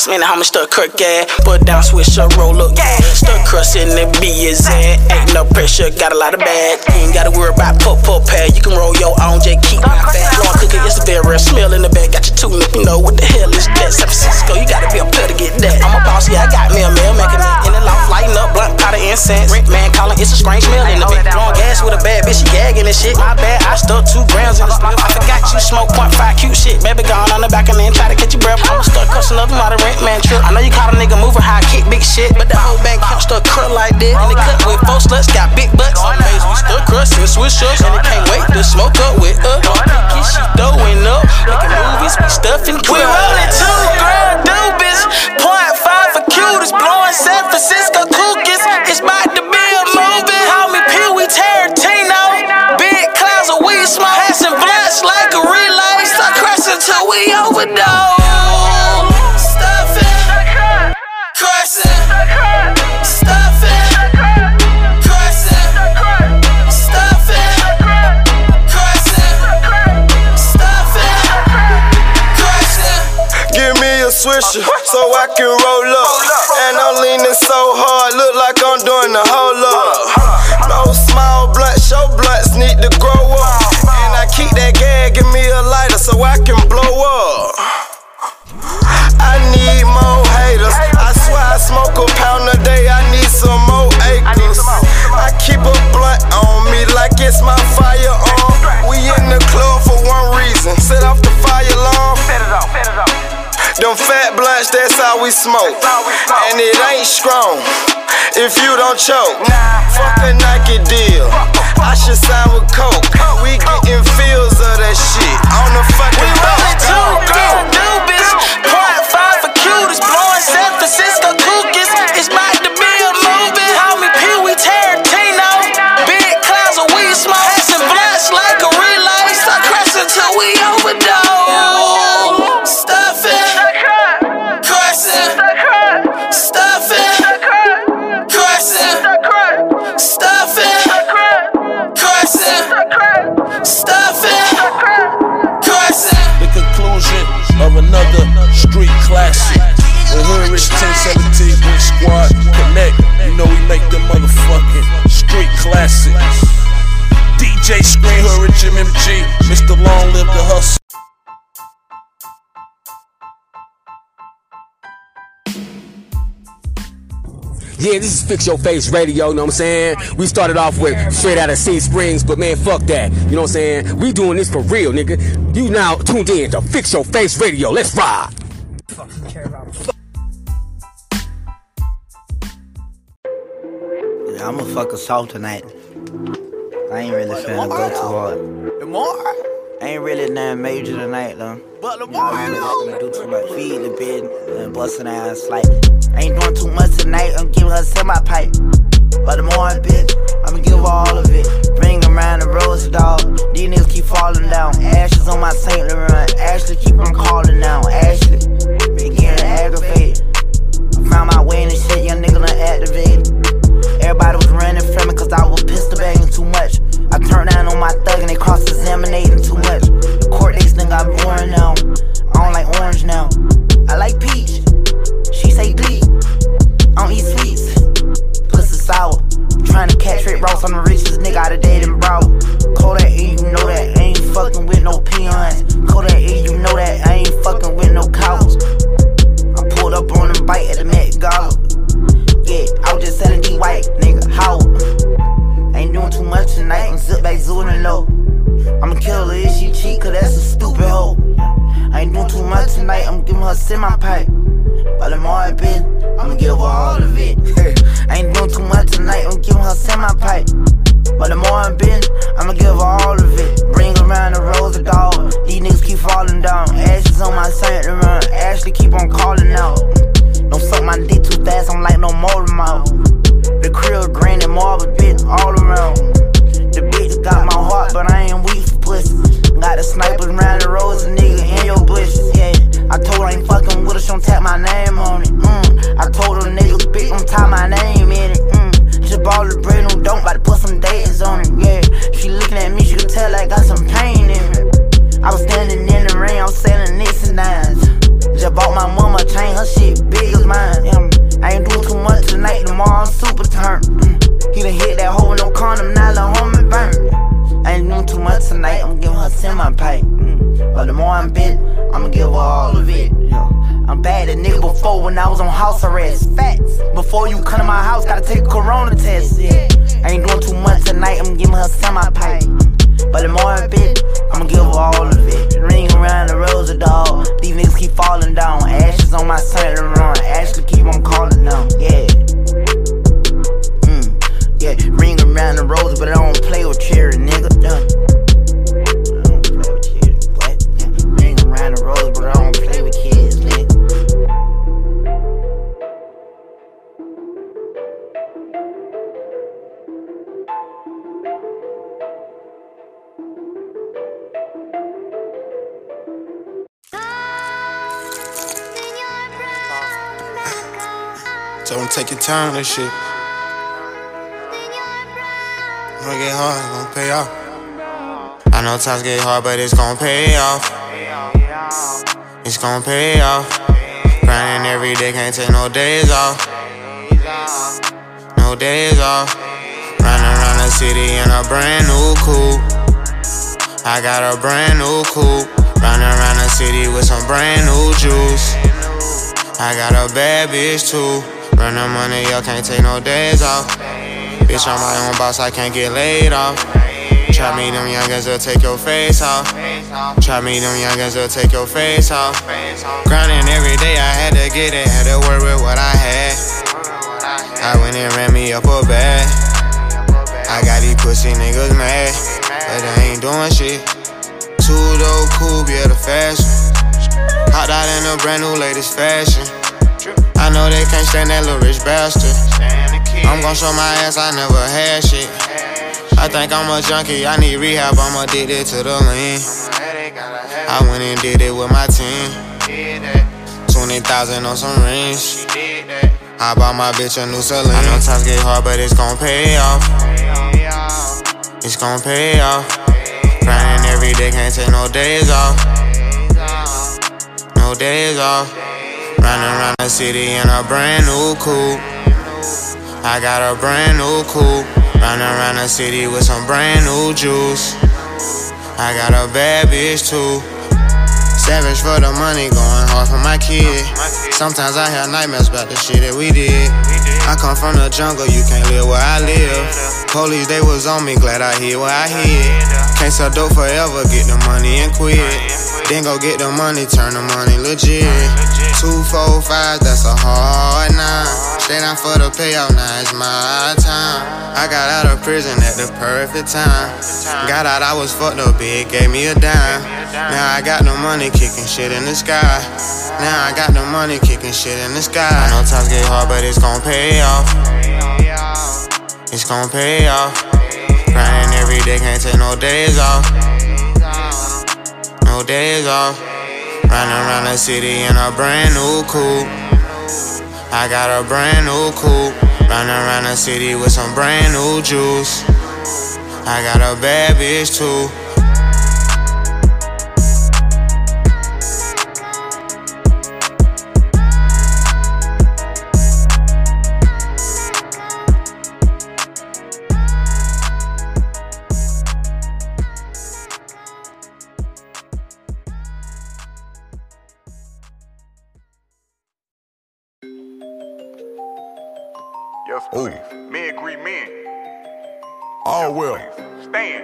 Man, the homie stuck Kirk ass, put down, switch up, roll up. Yeah. Stuck crust in the B is in. Ain't no pressure, got a lot of bag. You ain't gotta worry about pop pop pad. You can roll your own, just keep my fat. Long cooker, it's a very rare smell in the bag. Got your tune up, you know what the hell is that? San Francisco, you gotta be a player to get that. I'm a boss, yeah, I got me a mail making it. In the loft, lighting up, blunt, powder, incense. Rent man calling, it's a strange smell in the bag. Long gas with a bad bitch, she gagging and shit. My bad, I stuck two grams in the split. I forgot you smoke point five cute shit. Baby gone on the back and then try to catch your breath. I'm stuck crusting up, out of rent man trip. I know you caught a nigga moving high kick, big shit. But the whole bank count stuck crud like that. And it cut with four sluts, got big butts. On face we stuck crust and switch ups. And it can't wait to smoke up with up. Kiss she throwing up. Making movies, we stuffing crud. We rollin' two grand doobies, point five for cuties, blowin' San Francisco cookies. It's about to be a movie. Homie Pee Wee with no stuffing, cursing, stuffing, cursing, stuffing, cursing, stuffing, cursing. Give me a swisher so I can roll up, and I'm leaning so hard, look like I'm doing the whole up. No small blunts, your blunts need to grow up. Keep that gag, give me a lighter so I can blow up. I need more haters. I swear I smoke a pound a day, I need some more acres. I keep a blunt on me like it's my firearm. We in the club for one reason, set off the fire alarm. Them fat blunts, that's how we smoke, and it ain't strong if you don't choke. Fuck a Nike deal, I should sign with Coke. We getting feels of that shit on the fucking boat. We rollin' two, this new bitch. Point five for cuties, blowin' San Francisco cookies. It's about to be a movie. Homie Pee Wee Tarantino, big clouds of weed smoke, passing blunts like a relay. Start crashing till we overdose. Stuffin', crushin', stuffin', crushin', stuffin'. The conclusion of another street classic. When Hood Rich ten seventeen Brick Squad connect, you know we make the motherfucking street classic. D J Screen Hood Rich M M G, Mister Long Live the Hustle. Yeah, this is Fix Your Face Radio, you know what I'm saying? We started off with straight out of Sea Springs, but man, fuck that. You know what I'm saying? We doing this for real, nigga. You now tuned in to Fix Your Face Radio. Let's ride. Fucking care about me. Yeah, I'ma fuck a soul tonight. I ain't really finna go too hard. The more? Ain't really nothing major tonight, though. But the more you know, I'm do too much. Feed the bed and busting ass like ain't doing too much tonight. I'm giving her some my pipe. But the more, bitch, I'ma give all of it. Bring them round the roads, dog. These niggas keep falling down. Ashes on my Saint Laurent. Ashley keep on calling down. Ashley begin to aggravate. I found my way in this shit. Young nigga done activated. Everybody was running from me cause I was pistol banging too much. I turned down on my thug and they cross-examinating too much. The court dates done got boring now. I don't like orange now. I like peach. She say bleak. I don't eat sweets. Pussy sour. Trying to catch Rick Ross on the richest nigga out of Dating Brow. Kodak E, you know that I ain't fucking with no peons. Kodak E, you know that I ain't fucking with no cows. I pulled up on them bite at the Met Gala. Yeah, I was just selling D white, nigga. How? Ain't doing too much tonight, I'm zip back zooting low. I'm a killer if she cheat, cause that's a stupid hoe. I ain't doing too much tonight, I'm giving her semi-pipe. But the more bitch, I'ma give her all of it. I ain't doing too much tonight, I'm giving her semi-pipe. But the more bitch, I'ma give her all of it. Bring around the rose of dog. These niggas keep falling down. Ashes on my Saint Laurent. Ashley keep on calling out. Don't suck my dick too fast, I'm like no motor mouth. The crib green and marble bitch all around. The bitch got my heart, but I ain't weak for pussy. Got the snipers round the roads, a nigga in your bushes, yeah. I told her I ain't fucking with her, she don't tap my name on it, mm. I told her niggas bitch, don't tie my name in it, mm. She bought the bread, no don't, about to put some dates on it, yeah. She looking at me, she could tell I got some pain in it. I was standing in the rain, I was selling nicks and dimes. Just bought my mama a chain, her shit big as mine. Yeah. I ain't doing too much tonight, tomorrow I'm super turned. Mm. He done hit that hole, no condom, now the homie burn. I ain't doing too much tonight, I'm giving her semi-pipe. Mm. But the more I'm bit, I'ma give her all of it. Yeah. I'm bad at nigga before when I was on house arrest. Facts. Before you come to my house, gotta take a corona test. Yeah. I ain't doing too much tonight, I'm giving her semi-pipe. But the more I'm bit, I'ma give her all of it. Ring around the rose of dog. These niggas keep falling down. Ashes on my Saint Laurent. Ashley keep on calling them. Yeah. Mm. Yeah. Ring around the rose, but I don't play with cherry, nigga. Done. I don't play with cherry. What? Yeah. Ring around the rose, but I don't play with kids, nigga. Don't take your time, that shit. Gonna get hard, it's gonna pay off. I know times get hard, but it's gonna pay off. It's gonna pay off. Grinding every day, can't take no days off. No days off. Running around the city in a brand new coupe. I got a brand new coupe. Running around the city with some brand new juice. I got a bad bitch too. Running money, y'all can't take no days off. Bitch, I'm my own boss, I can't get laid off. Trap me, them youngins, they'll take your face off. Trap me, them youngins, they'll take your face off. Grinding every day, I had to get it, had to work with what I had. I went and ran me up a bag. I got these pussy niggas mad, but they ain't doing shit. Two-door coupe, yeah, the fashion. Hopped out in a brand new latest fashion. I know they can't stand that little rich bastard. I'm gon' show my ass I never had shit. I think I'm a junkie, I need rehab, I'm addicted to the lean. I went and did it with my team. Twenty thousand on some rings. I bought my bitch a new Celine. I know times get hard, but it's gon' pay off. It's gon' pay off. Grinding every day, can't take no days off. No days off. Running around the city in a brand new coupe. I got a brand new coupe. Running around the city with some brand new juice. I got a bad bitch too. Savage for the money, going hard for my kid. Sometimes I have nightmares about the shit that we did. I come from the jungle, you can't live where I live. Police, they was on me, glad I hid where I hid. Can't sell dope forever, get the money and quit. Then go get the money, turn the money legit. Two, four, five, that's a hard nine. Stay down for the payout, now it's my time. I got out of prison at the perfect time. Got out, I was fucked up, bitch, gave me a dime. Now I got the money, kicking shit in the sky. Now I got the money, kicking shit in the sky. I know times get hard, but it's gon' pay off. It's gon' pay off. Grinding every day, can't take no days off. No days off. Running around the city in a brand new coupe. I got a brand new coupe. Running around the city with some brand new juice. I got a bad bitch too. Men agree men. All will. Stand.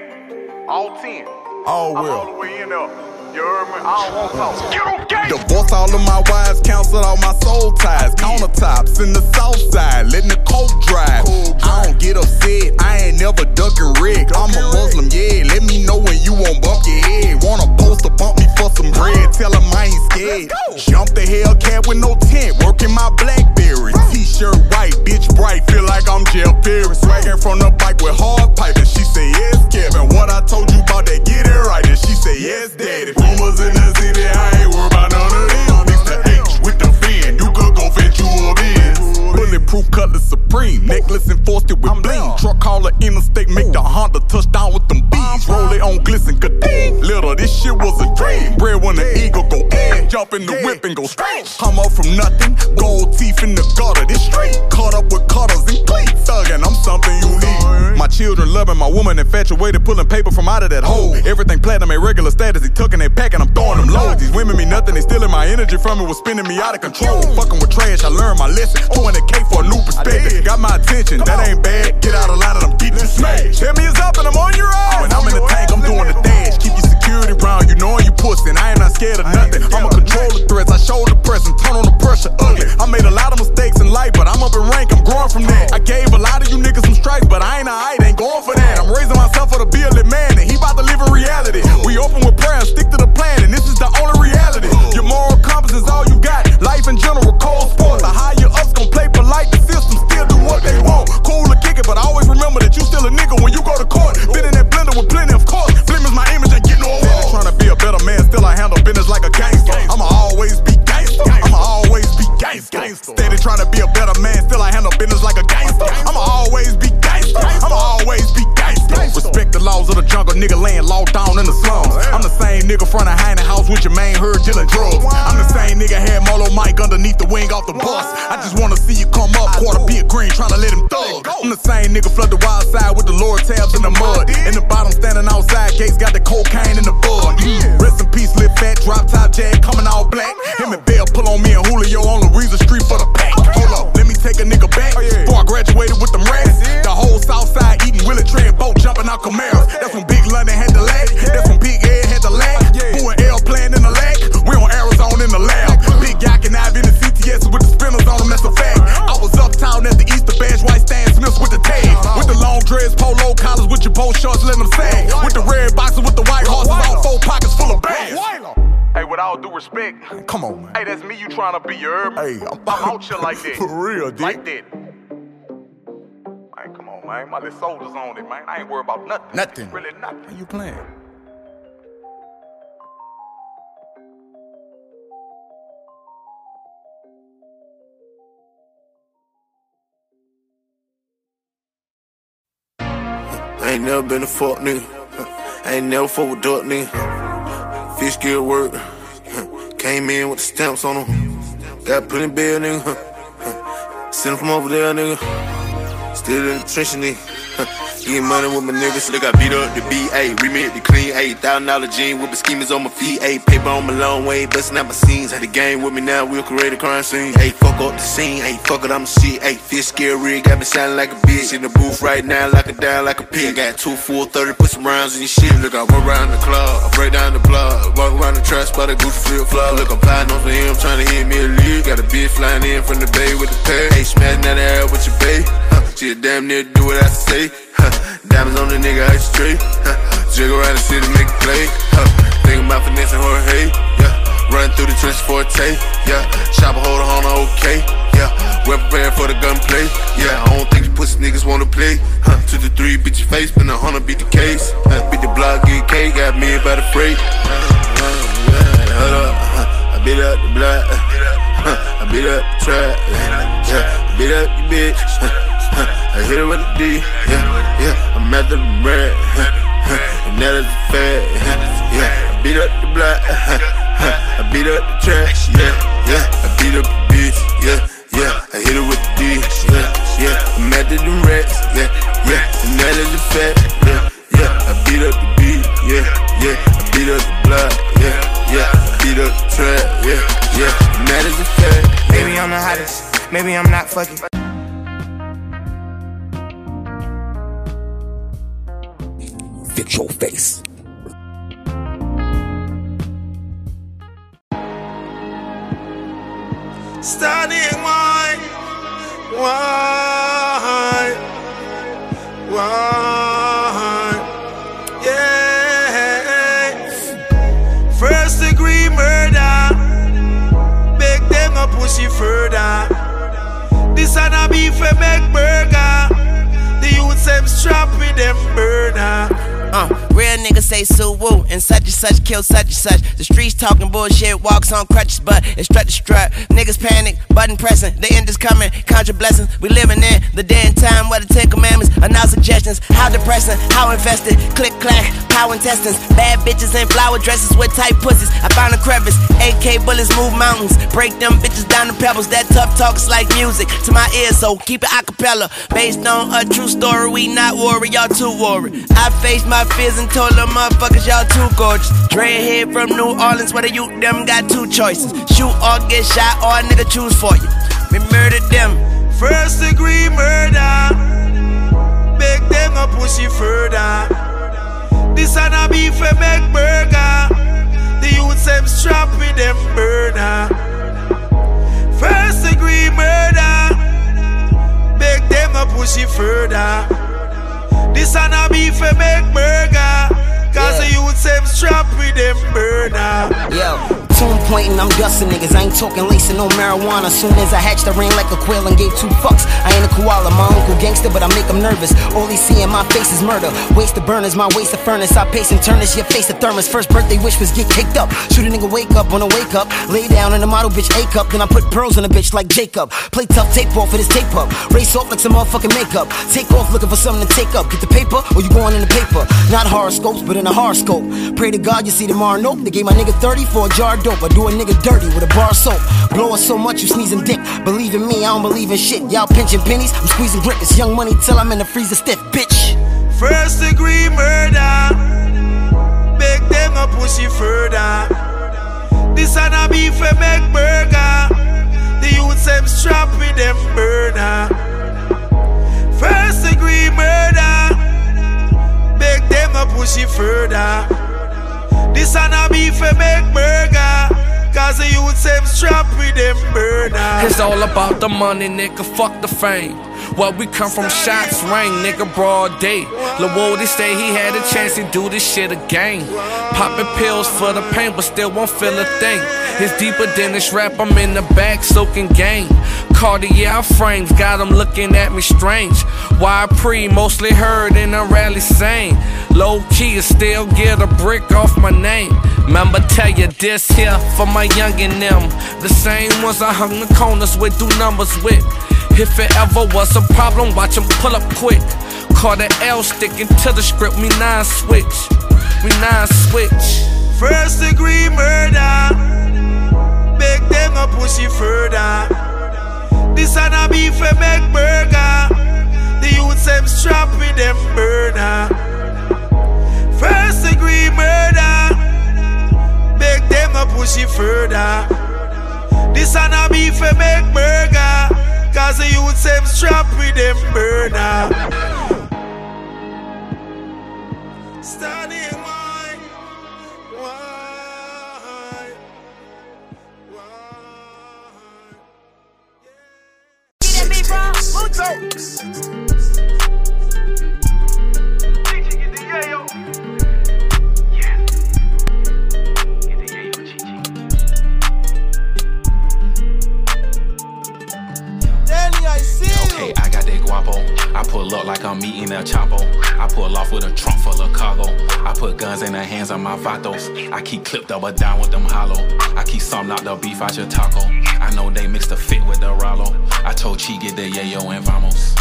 All ten. All will. All the way in up. You heard me? I don't want to talk. Get on game. Divorce all of my wives. Counseled all my soul ties. Countertops in the south side. Letting the coke drive. Cold drive. I don't get upset. I ain't never ducking Rick. Duck I'm a Muslim, yeah. Let me know when you won't bump your head. Want a poster, bump me for some bread. Tell him I ain't scared. Jump the Hellcat with no tent. Working my Blackberry. T-shirt white, bitch bright, feel like I'm Jeff Perry. Swagging from the bike with hard pipe, and she say yes, Kevin. What I told you about that, get it right, and she say yes, daddy. Rumors in the city, I ain't worried about none of them. Mix the H with the fin, you could go fetch you a bin. Bulletproof color supreme, necklace enforced it with I'm bling. Down. Truck hauler interstate, make the Honda touchdown with them bees. Roll it on glisten, ka-ding. Little, this shit was a dream. Bread when the eagle go in, jump in the whip and go straight. I'm up from nothing, gold teeth in the gutter. This street caught up with cutters and cleats. Thuggin', I'm something you need. My children loving, my woman infatuated, pulling paper from out of that hole. Everything platinum, irregular status, he tucking that pack and I'm throwing them low. These women mean nothing, they stealing my energy from it, was spinning me out of control. Fucking with trash, I learned my lesson. two hundred K for a new perspective, got my attention. That ain't bad, get out of line and I'm getting smashed. Hit me is up and I'm on your ass. When I'm in the tank, I'm doing the dash. Keep your security round, you knowin' you pussin'. I ain't not scared of nothing. I'ma control the threats, I shoulder press and turn on the pressure. Ugly, I made a lot of mistakes in life, but I'm up in rank, I'm growing from that. I gave a lot of you niggas some stripes, but I ain't alright, ain't going for that. I'm raising myself for the bearded man, and he about to live in reality. We open with prayer and stick to the plan, and this is the only reality. Your moral compass is all you got, life in general, cold sports. The higher ups gon' play polite, the system still do what they want. Cool to kick it, but I always remember that you still a nigga when you go to court. Been in that a nigga laying locked down in the slums. I'm the same nigga front of Heine House with your main herd dealing drugs. I'm the same nigga had Marlo Mike underneath the wing off the bus. I just wanna see you come up, quarter pit green, tryna let him thug. I'm the same nigga flood the wild side with the lower tabs in the mud. In the bottom standing outside gates, got the cocaine in the bud. Mm. Rest in peace, live fat, drop top jag coming all black. Him and Bell pull on me and Julio on Louisa Street for the pack. Hold up, let me take a nigga back. Before I graduated with them rats, the whole south side eating Willie Tread boat jumping out Camaros. That's when Big London had the lag. That's when Big Ed had the lag. Who and L playing in the lag? We on Arizona in the lab. Big Yak and I've been in C T S with the spinners on them, that's a fact. I was uptown at the Easter Bash, White Stan Smiths with the tag. With the long dreads, polo collars, with your bow shorts, let them sag. With the red boxes, with the white horses, all four pockets full of bags. Hey, with all due respect, come on, man. Hey, that's me you trying to be your herb. Hey, I'm, I'm out here like that. For real, dude. Like that. Man, come on, man. My little soldier's on it, man. I ain't worried about nothing. Nothing. Really nothing. How you playing? I ain't never been a fuck nigga. I ain't never fuck with duck nigga. Fish skill work, came in with the stamps on them. Got put in bed, nigga. Send them from over there, nigga. Still in the trench, nigga. Getting money with my niggas. They got beat up the B A, remit the clean eight thousand dollar jean with the schemers on my feet. Hey, paper on my long way, busting out my scenes. Had the game with me now, we'll create a crime scene. Hey, fuck up the scene. Hey, fuck it, I'm the shit. Hey, fish skill rig, got me sounding like a bitch. In the booth right now, lock it down like a pig. Got two full thirty, put some rounds in your shit. Look, I run round the club, I break down the plug, walk around the trash spot, a Gucci flip flop. Look, I'm flying off the him, trying to hit me a lead. Got a bitch flying in from the bay with the pay. Hey, smashing out the ass with your bae. Huh, she a damn near do what I say. Huh, diamonds on the nigga, ice straight. Huh, jiggle around the city, make a play. Huh, thinking about finessing her, hey, yeah. Run through the trench for a tape, yeah. Chopper hold a Honda, okay, yeah. We're prepared for the gunplay, yeah. I don't think you pussy niggas wanna play, huh. Two to three, beat your face, spin a hundred, beat the case, huh. Beat the block, get K, got me by the freight. Hold up, huh. I beat up the block, huh. I beat up the trap, yeah. I beat up the bitch, huh. Huh. I hit her with the D, yeah, yeah. I'm after the bread, huh. And that is a fact, huh. Yeah. I beat up the block, huh. I beat up the trash, yeah, yeah. I beat up the bitch, yeah, yeah. I hit her with the D, yeah, yeah. I'm mad at them rats, yeah, yeah. I'm mad at the fat, yeah, yeah. I beat up the beat, yeah, yeah. I beat up the block, yeah, yeah. I beat up the trap, yeah, yeah. I'm mad at the fat. Maybe I'm the hottest, maybe I'm not fucking. Fix your face. Starting why, why, why, yeah. First degree murder, make them a pussy further. This an a beef a make burger. The youths them strap with them burner. Uh, real niggas say so woo and such and such kill such and such. The streets talking bullshit, walks on crutches, but it's strut to strut. Niggas panic, button pressing, the end is coming, contra blessings. We living in the day and time where the Ten Commandments are now suggestions. How depressing, how invested, click clack, power intestines. Bad bitches in flower dresses with tight pussies. I found a crevice, A K bullets move mountains. Break them bitches down to pebbles, that tough talk is like music to my ears, so keep it acapella. Based on a true story, we not worry, y'all too worried. I faced my fears and told them motherfuckers y'all too gorgeous. Dreadhead from New Orleans, where the youth them got two choices. Shoot or get shot or a nigga choose for you. We murder them. First degree murder, make them a pussy further. This an a beef a make burger. The youths them strap with them burner. First degree murder, make them a pussy further. This an a beef a make burger. Cause yeah. The youth same strap with them burner. Yo, two Quentin, I'm dusting niggas. I ain't talking lacing, no marijuana. Soon as I hatched, I ran like a quail and gave two fucks. I ain't a koala, my uncle gangster, but I make him nervous. All he see in my face is murder. Waste of burners, my waste of furnace. I pace and turn this, your face a thermos. First birthday wish was get kicked up. Shoot a nigga, wake up, on a wake up. Lay down in the model, bitch, A cup. Then I put pearls on a bitch like Jacob. Play tough, tape off for this tape up. Race off like some motherfucking makeup. Take off looking for something to take up. Get the paper, or you going in the paper. Not horoscopes, but in a horoscope. Pray to God you see tomorrow, nope. They gave my nigga thirty for a jar of dope. I do a nigga dirty with a bar of soap. Blowing so much you sneezing dick. Believe in me, I don't believe in shit. Y'all pinching pennies, I'm squeezing grip. It's young money till I'm in the freezer stiff, bitch. First degree murder. Make them a pussy further. This an a beef and make burger. The youths them strap with them burner. First degree murder. Make them a pussy further. This an a beef and make burger. Cause the youths them strap with them burner. It's all about the money, nigga, fuck the fame. Well, we come from shots rang, nigga, broad day. Lawody say he had a chance to do this shit again. Popping pills for the pain, but still won't feel a thing. It's deeper than this rap, I'm in the back soaking game. Cartier frames got them looking at me strange. Why pre, mostly heard and I rarely sang. Low key, still get a brick off my name. Remember, tell you this here for my youngin' them. The same ones I hung the corners with, do numbers with. If it ever was a problem, watch him pull up quick. Call the L sticking to the script, we nine switch. We nine switch. First degree murder. Make them a pussy further. This an a beef and make burger. The youths them strap with them burner. First degree murder. Make them a pussy further. This an a beef and make burger. Cause the youths them strap with them burner. Standing why? Why? Why? Get me wrong, Chichi, get the yayo. Yeah. Get the yayo, Chichi. Danny, I see you. Okay, I got that guapo. I pull up like I'm eating a Chapo. I pull off with a trunk full of cargo. I put guns in the hands of my vatos. I keep clipped up or down with them hollow. I keep some out the beef out your taco. I know they mix the fit with the Rallo. I told Chi get the yayo and vamos.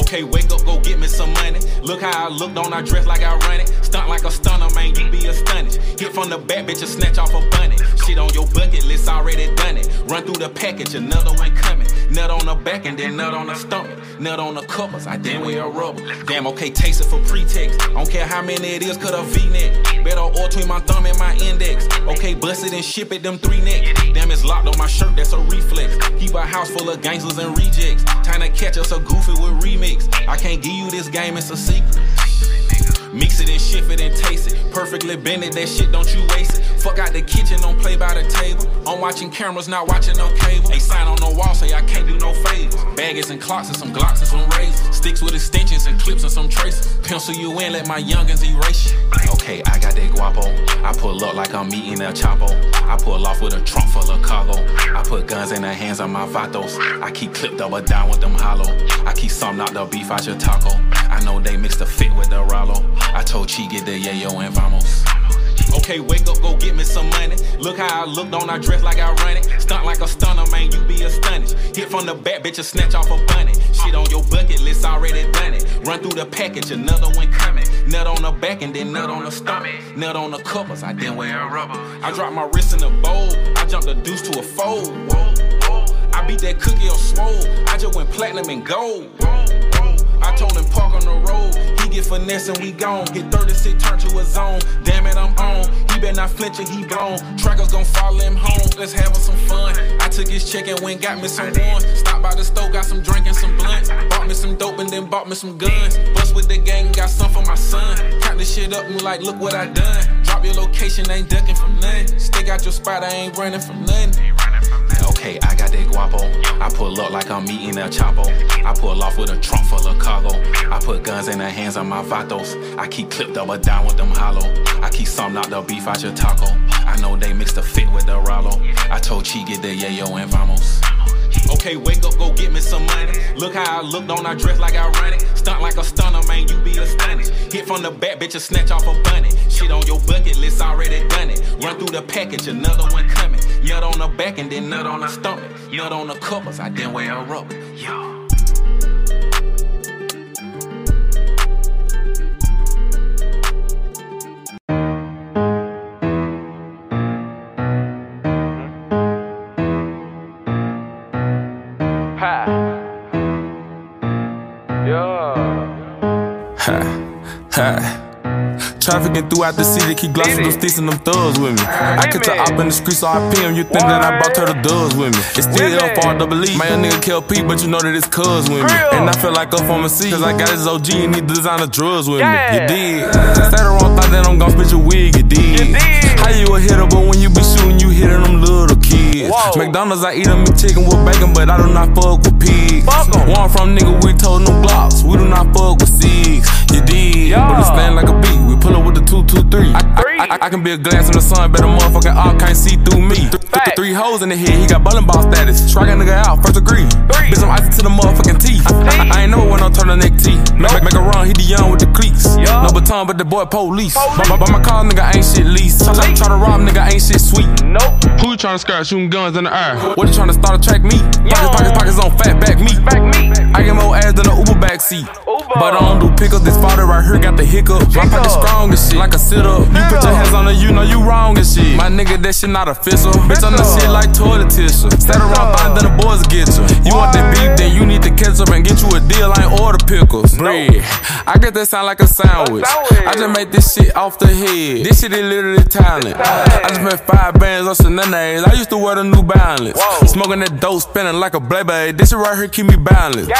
Okay, wake up, go get me some money. Look how I looked on, I dress like I run it. Stunt like a stunner, man, you be astonished. Hit from the back, bitch, you snatch off a bunny. Shit on your bucket list, already done it. Run through the package, another one coming. Nut on the back and then nut on the stomach. Nut on the covers, I damn wear a rubber. Damn, okay, taste it for pretext. Don't care how many it is, cut a V-neck. Better oil between my thumb and my index. Okay, bust it and ship it, them three necks. Damn, it's locked on my shirt, that's a reflex. Keep a house full of gangsters and rejects. Trying to catch us a goofy with remix. I can't give you this game, it's a secret. Mix it and shift it and taste it. Perfectly blended, that shit, don't you waste it. Fuck out the kitchen, don't play by the table. I'm watching cameras, not watching no cable. Ain't sign on no wall, say I can't do no favors. Baggers and clocks and some glocks and some razors. Sticks with extensions and clips and some traces. Pencil you in, let my youngins erase you. Okay, I got that guapo. I pull up like I'm eating a Chapo. I pull off with a trunk full of cargo. I put guns in the hands of my vatos. I keep clipped up or down with them hollow. I keep some out the beef out your taco. I know they mix the fit with the Rallo. I told Chi get the yayo and vamos. Okay, wake up, go get me some money. Look how I looked on, I dress like I run it. Stunt like a stunner, man, you be astonished. Hit from the back, bitch, you snatch off a bunny. Shit on your bucket list, already done it. Run through the package, another one coming. Nut on the back and then nut on the stomach. Nut on the covers, I didn't wear a rubber. I dropped my wrist in a bowl, I jumped a deuce to a fold. Whoa, whoa. I beat that cookie on swole, I just went platinum and gold. Whoa, whoa. I told him park on the road. Get finesse and we gone. Hit thirty-six, turn to a zone. Damn it, I'm on. He better not flinch or he blown. Trackers gon' follow him home. Let's have some fun. I took his check and went got me some ones. Stopped by the store, got some drink and some blunts. Bought me some dope and then bought me some guns. Bust with the gang and got some for my son. Count this shit up and like, look what I done. Drop your location, ain't ducking from nothing. Stick out your spot, I ain't running from nothing. Okay, I got that guapo. I pull up like I'm eating a Chapo. I pull off with a trunk full of cargo. I put guns in the hands of my vatos. I keep clipped up or down with them hollow. I keep some out the beef out your taco. I I know they mixed a fit with the Rollo. I told Chi get the yayo and vamos. Okay, wake up, go get me some money. Look how I look, don't I dress like I run it. Stunt like a stunner, man, you be a stunner. Hit from the back, bitch, a snatch off a bunny. Shit on your bucket list, already done it. Run through the package, another one coming. Nut on the back and then nut on the stomach. Nut on the covers, I didn't wear a rubber. Yo. Trafficking throughout the city, keep glossing those sticks and them thugs with me. I catch her up in the streets, so I P M. You think that I bought her the doves with me? It's still F R E E. My young nigga K L P, but you know that it's cuz with me. And I feel like up on my seat, cause I got his O G and he designer drugs with me. You did. Say the wrong thought, then I'm gon' spit your wig, you did. How you a hitter, but when you be shooting, you hitting them little kids. Whoa. McDonald's, I eat them chicken with bacon, but I do not fuck with pigs. Fuck em. Where I'm from, nigga, we told them blocks. We do not fuck with six. You did. Yeah. But it's stand like a beat. We pull with the two, two, three. I, I, I, I can be a glass in the sun, but a motherfucking all can't see through me. Th- th- three hoes in the head, he got ballin' ball status. Strike a nigga out, first degree. Three. Bitch, I'm icing to the motherfucking teeth. I, I, I ain't know when I'm turning neck T. Make, make, make a run, he the young with the cliques. Yo. No baton, but the boy police. police. By, by, by my car, nigga, ain't shit lease. Try, try, try to rob, nigga, ain't shit sweet. Nope. Who you tryna scratch? Shooting guns in the air. What you tryna start a track me? Pockets, pockets, pockets on fat back me. Back me. I get more ass than an Uber backseat. But I don't do pickup. This father right here got the hiccup. My pocket's strong as shit, like a sit up. You put your hands on her, you know you wrong and shit. My nigga, that shit not official. Bitch, I'm that shit like toilet tissue. Sat around fine, then the boys get you. You want that beef, then you need to catch up and get you a deal. I ain't order pickles. Bread. I get that sound like a sandwich. I just make this shit off the head. This shit is literally talent. I just spent five bands on Shenanigans. I used to wear the New Balance. Smoking that dope, spinning like a baby. This shit right here keep me balanced.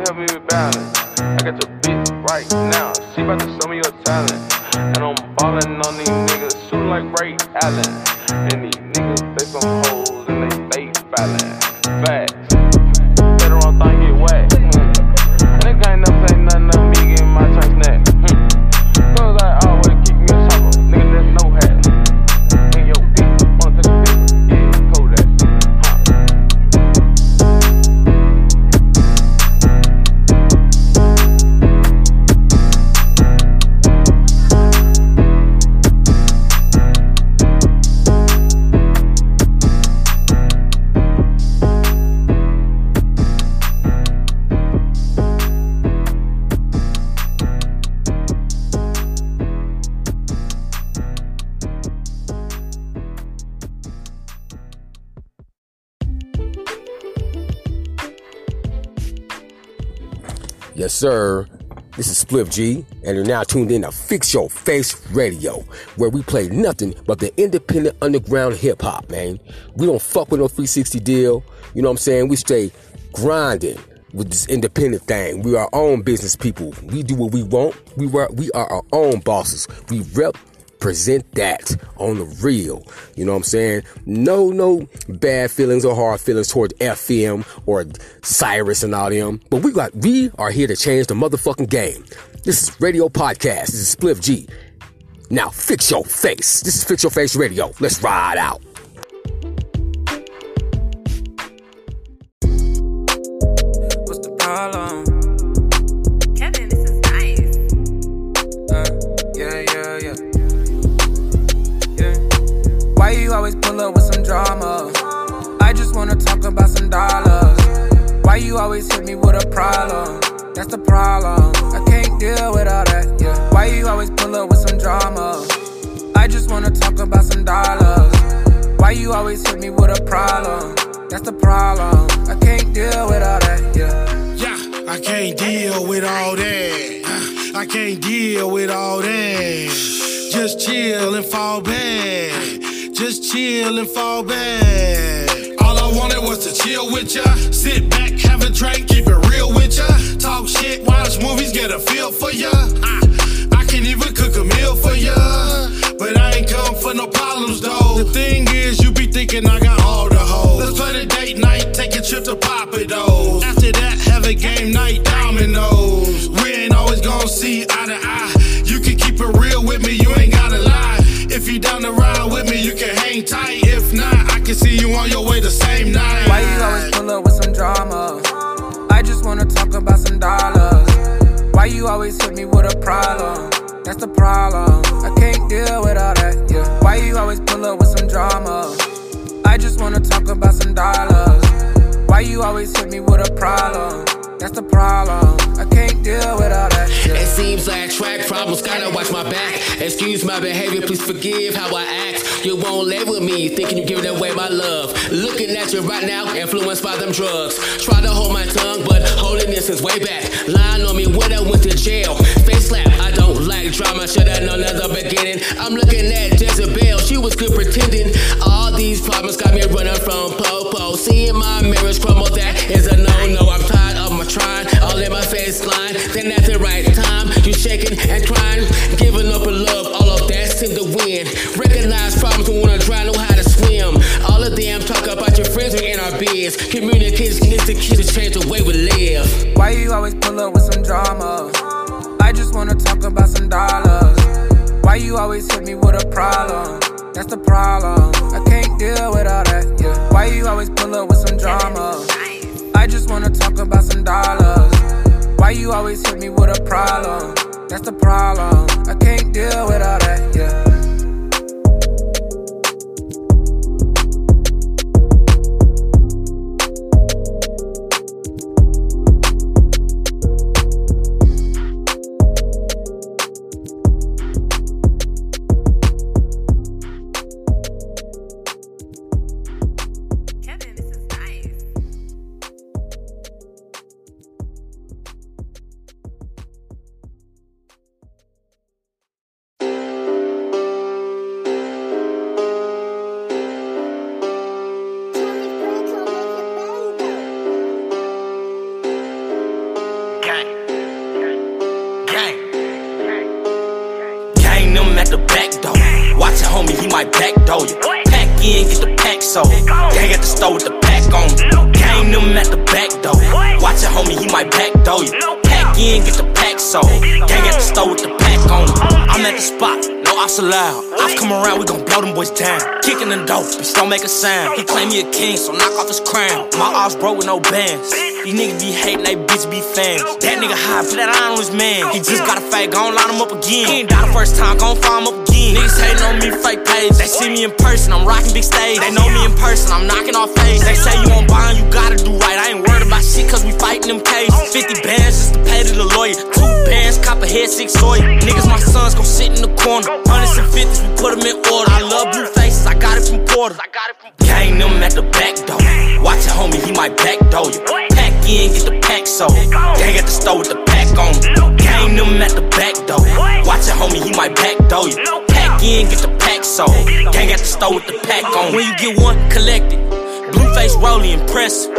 Help me with balance. I got your bitch right now. She about to show me your talent. And I'm ballin' on these niggas, shootin' like Ray Allen. And these niggas, they some hoes and they stay fallin'. Facts. Better on thing get whacked. Mm. Nigga ain't never say nothing to me, getting my chunks neck. Mm. Cause I always keep me a chopper. Nigga, there's no hat. And yo, bitch, wanna take a bitch? Yeah, hold that. Yes, sir. This is Spliff G, and you're now tuned in to Fix Your Face Radio, where we play nothing but the independent underground hip-hop, man. We don't fuck with no three sixty deal. You know what I'm saying? We stay grinding with this independent thing. We are our own business people. We do what we want. We are, we are our own bosses. We represent that on the real. You know what I'm saying? No, no bad feelings or hard feelings toward F M or Cyrus and all them. But we got, we are here to change the motherfucking game. This is Radio Podcast. This is Spliff G. Now fix your face. This is Fix Your Face Radio. Let's ride out. What's the problem? Kevin, this is nice. Uh, yeah, yeah, yeah. Why you always pull up with some drama? I just wanna talk about some dollars. Why you always hit me with a problem? That's the problem. I can't deal with all that, yeah. Why you always pull up with some drama? I just wanna talk about some dollars. Why you always hit me with a problem? That's the problem. I can't deal with all that, yeah. Yeah, I can't deal with all that. I can't deal with all that. Just chill and fall back. Just chill and fall back. All I wanted was to chill with ya. Sit back, have a drink, keep it real with ya. Talk shit, watch movies, get a feel for ya. I, I can even cook a meal for ya. But I ain't come for no problems though. The thing is, you be thinking I got all the hoes. Let's play the date night, take a trip to Papa though. After that, have a game night, dominoes. We ain't always gonna see eye to eye. You can keep it real with me, you ain't gotta lie. you down to ride with me, you can hang tight. If not, I can see you on your way the same night. Why you always pull up with some drama? I just wanna talk about some dollars. Why you always hit me with a problem? That's the problem, I can't deal with all that, yeah. Why you always pull up with some drama? I just wanna talk about some dollars. Why you always hit me with a problem? That's the problem, I can't deal with all that shit. It seems I attract problems, gotta watch my back. Excuse my behavior, please forgive how I act. You won't lay with me, thinking you're giving away my love. Looking at you right now, influenced by them drugs. Try to hold my tongue, but holding this is way back. Lying on me when I went to jail. Face slap, I don't like drama, should've known at the beginning. I'm looking at Jezebel, she was good pretending. All these problems got me running from Popo. Seeing my marriage crumble, that is a no-no. I'm tired of my trying, all in my face line. Then at the right time, you shaking and crying, giving up in love, all of that seemed to win. Recognize problems and wanna try, know how to swim. All of them talk about your friends, we in our beds. Communication is the key to change the way we live. Why you always pull up with some drama? I just wanna talk about some dollars. Why you always hit me with a problem? That's the problem, I can't deal with all that, yeah. Why you always pull up with some drama? I just wanna talk about some dollars. Why you always hit me with a problem? That's the problem, I can't deal with all that, yeah. Make a sound. He claim me a king, so knock off his crown. My eyes broke with no bands. These niggas be hating, they bitch be fans. That nigga high for that line on his man. He just got a fake, gon' line him up again. He ain't die the first time, gon' find him up again. Niggas hating on me, fake page. They see me in person, I'm rocking big stage. They know me in person, I'm knocking off face. They say you on bond, you gotta do right. I ain't worried about shit, cause we fighting them cases. fifty bands just to pay to the lawyer. Two bands, cop a head, six soy. Niggas, my sons, gon' sit in the corner. Hundreds and fifties, we put them in order. I love blue faces, I got it from Porter. Gang them at the back door. Watch a homie, he might backdoor you. Pack in, get the pack sold. Gang at the store with the pack on you. Gang them at the back door. Watch a homie, he might backdoor you. Pack in, get the pack sold. Gang at the store with the pack on you. When you get one, collect it. Blueface rolling impressive.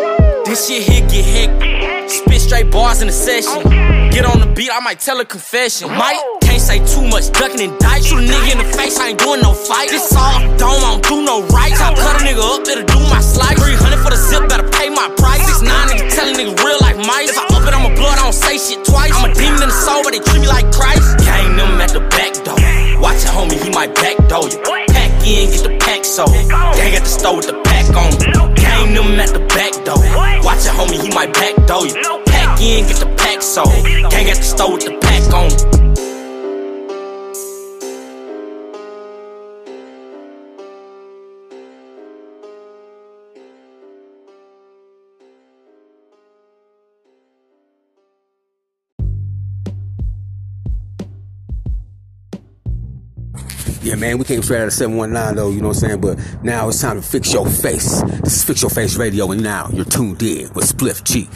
This shit here get hectic. Spit straight bars in the session. Get on the beat, I might tell a confession. Might can't say too much, ducking and dice. Shoot a nigga in the face, I ain't doing no fight. This all dome, I don't do no rights. I cut a nigga up, that'll do my slice. Three hundred for the zip, better pay my price. Six nine, nigga tell a nigga real like mice. If I up it, I'm a blood, I don't say shit twice. I'm a demon in the soul, but they treat me like Christ. Gang them at the back door. Watch a homie, he might backdoor you. Pack in, get the pack sold. Gang at the store with the pack on. Gang them at the back door. Watch a homie, he might backdoor you. Pack in, get the pack sold. Gang at the store with the pack on. Yeah, man, we came straight out of seven one nine, though, you know what I'm saying? But now it's time to fix your face. This is Fix Your Face Radio, and now you're tuned in with Spliff G.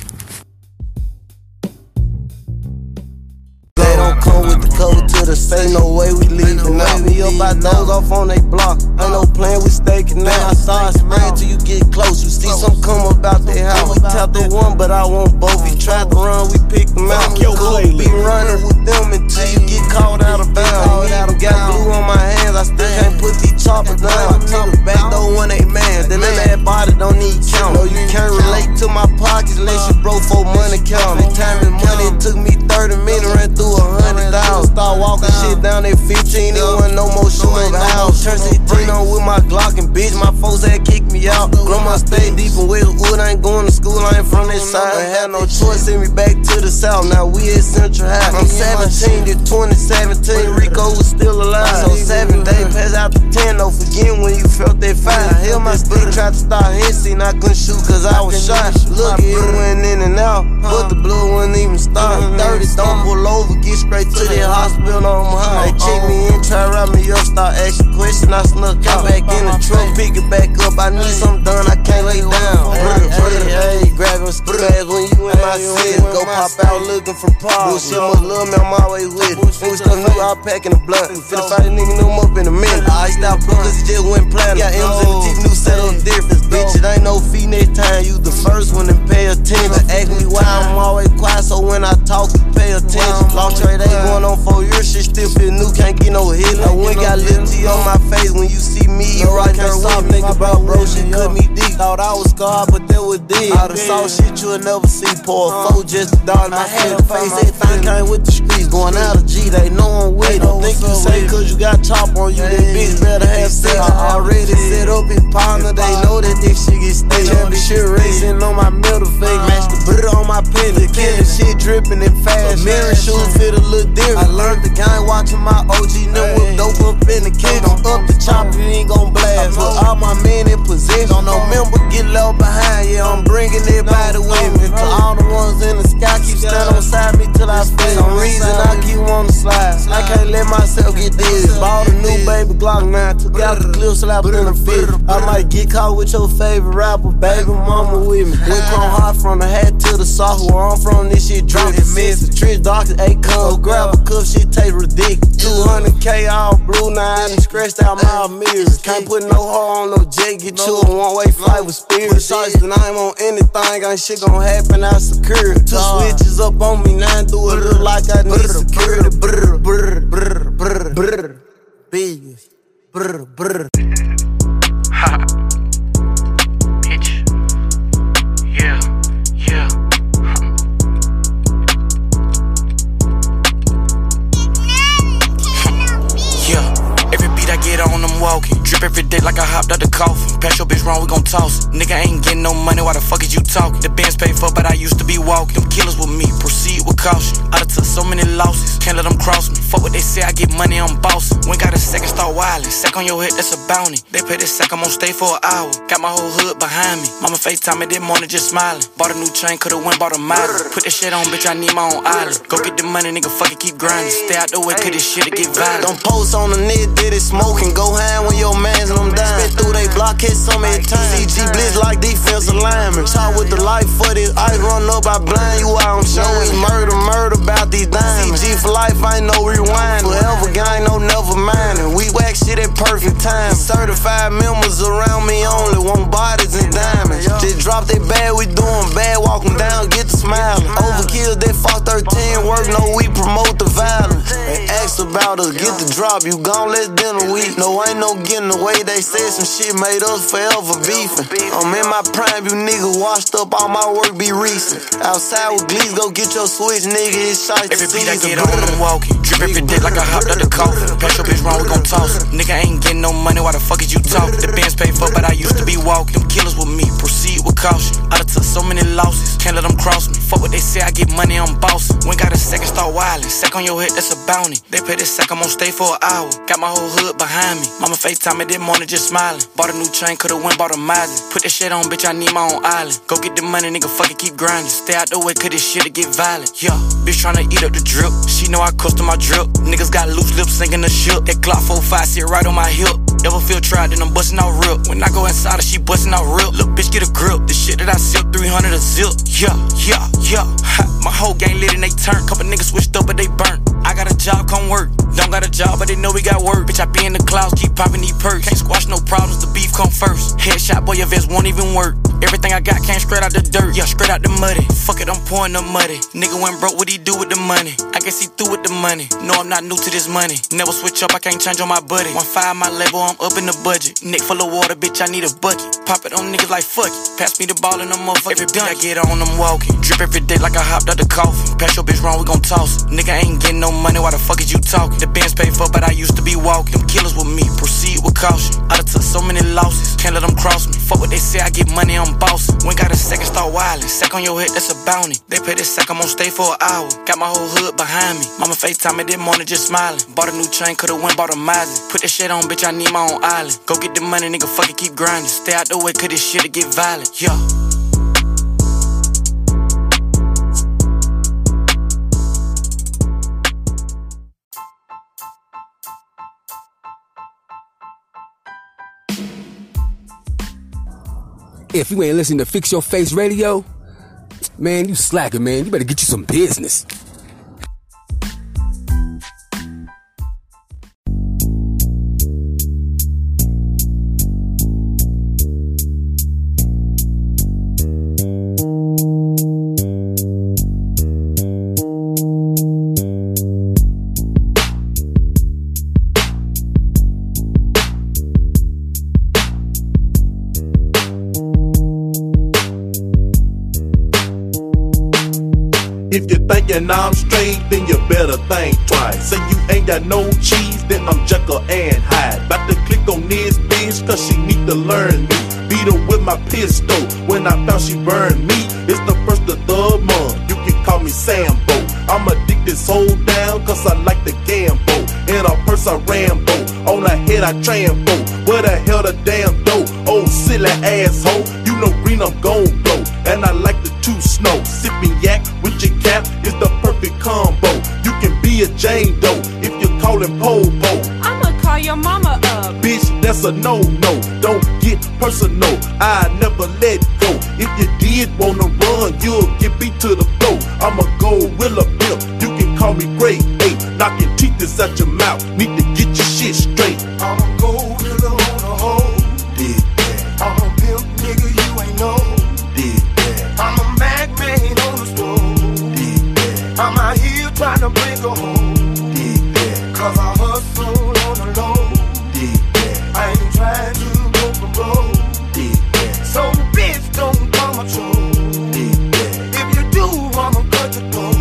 They don't come with the color to the say no way we leave tonight. We up by those off on they block. Ain't no plan, we staking now. I saw it spread till you get close. You see some come about their house. We tap the one, but I want both. We tried to run, we picked them out. Could be running with them until you get called out of bounds. Got glue on my hands, I still can't put these choppers down. Niggas back though when they mad, then that body don't need count. No, you can't relate to my pockets unless you broke for money count. They timed the money, it took me thirty minutes, ran through a hundred thousand. Start walking shit down at fifteen, it wasn't no more shooting out. church eighteen on with my Glock, and bitch, my folks had kicked me out. Grandma stayed deep and with wood, I ain't going to school, I ain't from that side. I had no choice, send me back to the south, now we at Central High. I'm seventeen to twenty seventeen, Rico was still alive. So seven days passed out to ten, don't forget when you felt that fire. I held my stick, tried to start hissing, I couldn't shoot cause I was shot. Look, it went in and out, but the blood wasn't even starting. thirty, don't pull over, get straight to that hospital on my high. They check me in, try to wrap me up, start asking questions, I snuck out. Back in the truck, pick it back up, I need something done, I can't lay down. Hey, grab him, split ass when you in my city. Go pop out looking for problems. Bullshit, my love me, I'm always with it. When we stuck new, I pack in the blunt. Finna fight a nigga, no up in a minute. I stopped blue cause it just went platinum. Got M's in the teeth, new set up difference. Bitch, it ain't no fee next time, you the first one and pay attention. Ask me why I'm always quiet, so when I talk, you pay attention. Long trade ain't going on for years, shit still feel new, can't get no hit. I went got lip tea on my face, when you see me, you right there with me. Think about bro, shit cut me deep. Thought I was scarred, but that was deep. I done saw shit you'll never see, pour a four just a dollar. I had a face, everything came with the streets. Going out of G, they know I'm with it. Think you say cause you got chop on you, that bitch better have sex. I already set up his partner, they know that this shit get stale. Championship racing on my middle finger, match the glitter on my penny. Killing shit dripping and fast, mirror shoes fit a little different. I learned the game watching my O G, them with dope up in the kitchen. Up the chop, it ain't gon' blast, put all my men in position. Don't no member get left behind, yeah, I'm bringing everybody with me. To all the ones in the sky, keep standing beside me till I split. Some reason I keep on the slide, I can't let myself get dizzy. Bought a new baby Glock nine, took out the clip, slapped in the fit. I might get caught with your favorite rapper, baby mama with me. Went from hot from the hat to the soft, where I'm from this shit dropped. Miss the trick doctor, eight cups, grab a cup, shit taste ridiculous. two hundred K all blue, now I done scratched out my mirrors. Can't put no heart on no jet, get you a one-way flight with spirit. With shots that I ain't on anything, ain't shit gon' happen, I secure it. Two switches up on me, now I do it look like I need security. Brr, brr, brr, brr, brr, biggest, brr, brr. Walking. Drip every day like I hopped out the coffin. Pass your bitch wrong, we gon' toss it. Nigga ain't getting no money, why the fuck is you talking? The band's paid for, but I used to be walking. Them killers with me, proceed with caution. I done took so many losses, can't let them cross me. Fuck what they say, I get money, I'm bossing. When got a second, start wildin'. Sack on your head, that's a bounty. They pay this sack, I'm on stay for an hour. Got my whole hood behind me. Mama FaceTime me this morning, just smiling. Bought a new chain, coulda went, bought a mile. Put this shit on, bitch, I need my own island. Go get the money, nigga, fuck it, keep grinding. Stay out the way, cause this shit'll get violent. Don't post on the net, did it smoking, go hang when your man's and I'm dying. Spit through they block, hit some at times. C G blitz like defensive lineman. Talk with the life for this ice, run up, I blind you out. I'm showing we murder, murder about these diamonds. C G for life, ain't no rewind. Forever gang, no never mind. And we whack shit at perfect time. Certified members around me only, want bodies and diamonds. Just drop that bag, we doing bad. Walk them down, get the smile. Overkill, that fuck thirteen work, no, we promote the violence. They ask about us, get the drop, you gon' let's dinner week. No, ain't no getting away, they said some shit made us forever beefing. I'm in my prime, you nigga washed up, all my work be recent. Outside with Glees, go get your switch, nigga, it's shite to see. Every beat I get on, I'm walking. Drip every day like I hopped out the coffin. Pass your bitch wrong, we gon' toss it. Nigga ain't getting no money, why the fuck is you talking? The band's paid for, but I used to be walking. Them killers with me, proceed with caution. I done took so many losses, can't let them cross me. Fuck what they say, I get money, I'm bossing. When got a second, start wildin'. Sack on your head, that's a bounty. They pay this sack, I'm on stay for an hour. Got my whole hood behind me. Mama FaceTime me this morning, just smiling. Bought a new chain, coulda went, bought a Mazda. Put that shit on, bitch, I need my own island. Go get the money, nigga, fuck it, keep grinding. Stay out the way, cause this shit'll get violent. Yeah, bitch tryna eat up the drip. She know I custom my drip. Niggas got loose lips, singing the shit. That Glock four five sit right on my hip. Ever feel tried, then I'm bustin' out rip. When I go inside her, she bustin' out rip. Look, bitch, get a grip. The shit that I sip, three hundred a zip. Yeah, yeah, yeah. Ha, my whole gang lit and they turn. Couple niggas switched up, but they burnt. I got a job, come work. Don't got a job, but they know we got work. Bitch, I be in the clouds, keep popping these perks. Can't squash no problems, the beef come first. Headshot, boy, your vest won't even work. Everything I got came straight out the dirt. Yeah, straight out the muddy. Fuck it, I'm pouring the muddy. Nigga went broke, what he do with the money? I guess he threw with the money. No, I'm not new to this money. Never switch up, I can't change on my buddy. One five, my label, I'm up in the budget. Neck full of water, bitch, I need a bucket. Pop it on niggas like fuck it. Pass me the ball and I'm motherfucking every bitch I get on, I'm walking. Drip every day like I hopped out the coffin. Pass your bitch wrong, we gon' toss it. Nigga ain't getting no money, why the fuck is you talking? The band's paid for, but I used to be walking. Them killers with me, proceed with caution. I done took so many losses, can't let them cross me. Fuck what they say, I get money, I'm bossing. When got a second, start wildin'. Sack on your head, that's a bounty. They pay this sack, I'm gon' stay for an hour. Got my whole hood behind me. Mama FaceTime me this morning, just smiling. Bought a new chain, coulda went bought a Mazda. Put that shit on, bitch, I need my own island. Go get the money, nigga, fuck it, keep grinding. Stay out the way, cause this shit'll get violent, yeah. If you ain't listening to Fix Your Face Radio, man, you slacking, man. You better get you some business. If you thinkin' I'm straight, then you better think twice. Say you ain't got no cheese, then I'm Jekyll and Hyde. Bout to click on this bitch, cause she need to learn me. Beat her with my pistol, when I found she burned me. It's the first of the month, you can call me Sambo. I'm addicted, sold down, cause I like the gamble. In a purse I Rambo, on her head I trample. Where the hell the damn dope? Oh, silly asshole, you know green I'm gon' blow. And I like the two snow, sippin' yak with your cap is the perfect combo. You can be a Jane Doe if you're callin' Popo. I'ma call your mama up. Bitch, that's a no-no. Don't get personal, I never let go. If you did wanna run, you'll get beat to the floor. I'ma go with a pimp, you can call me Grade Eight. Knock your teeth is out your mouth, need to get your shit straight. I'ma go with a hoe. Did that? I'm a pimp, nigga, you ain't know. Did that? I'm a Mac man on the stove. Did that? I'm out here trying to bring a hoe. Did that? Cause I hustle on the low. Did that? I ain't trying to go for broke. Did that? So bitch don't come a troll. Did that? If you do, I'ma cut your throat.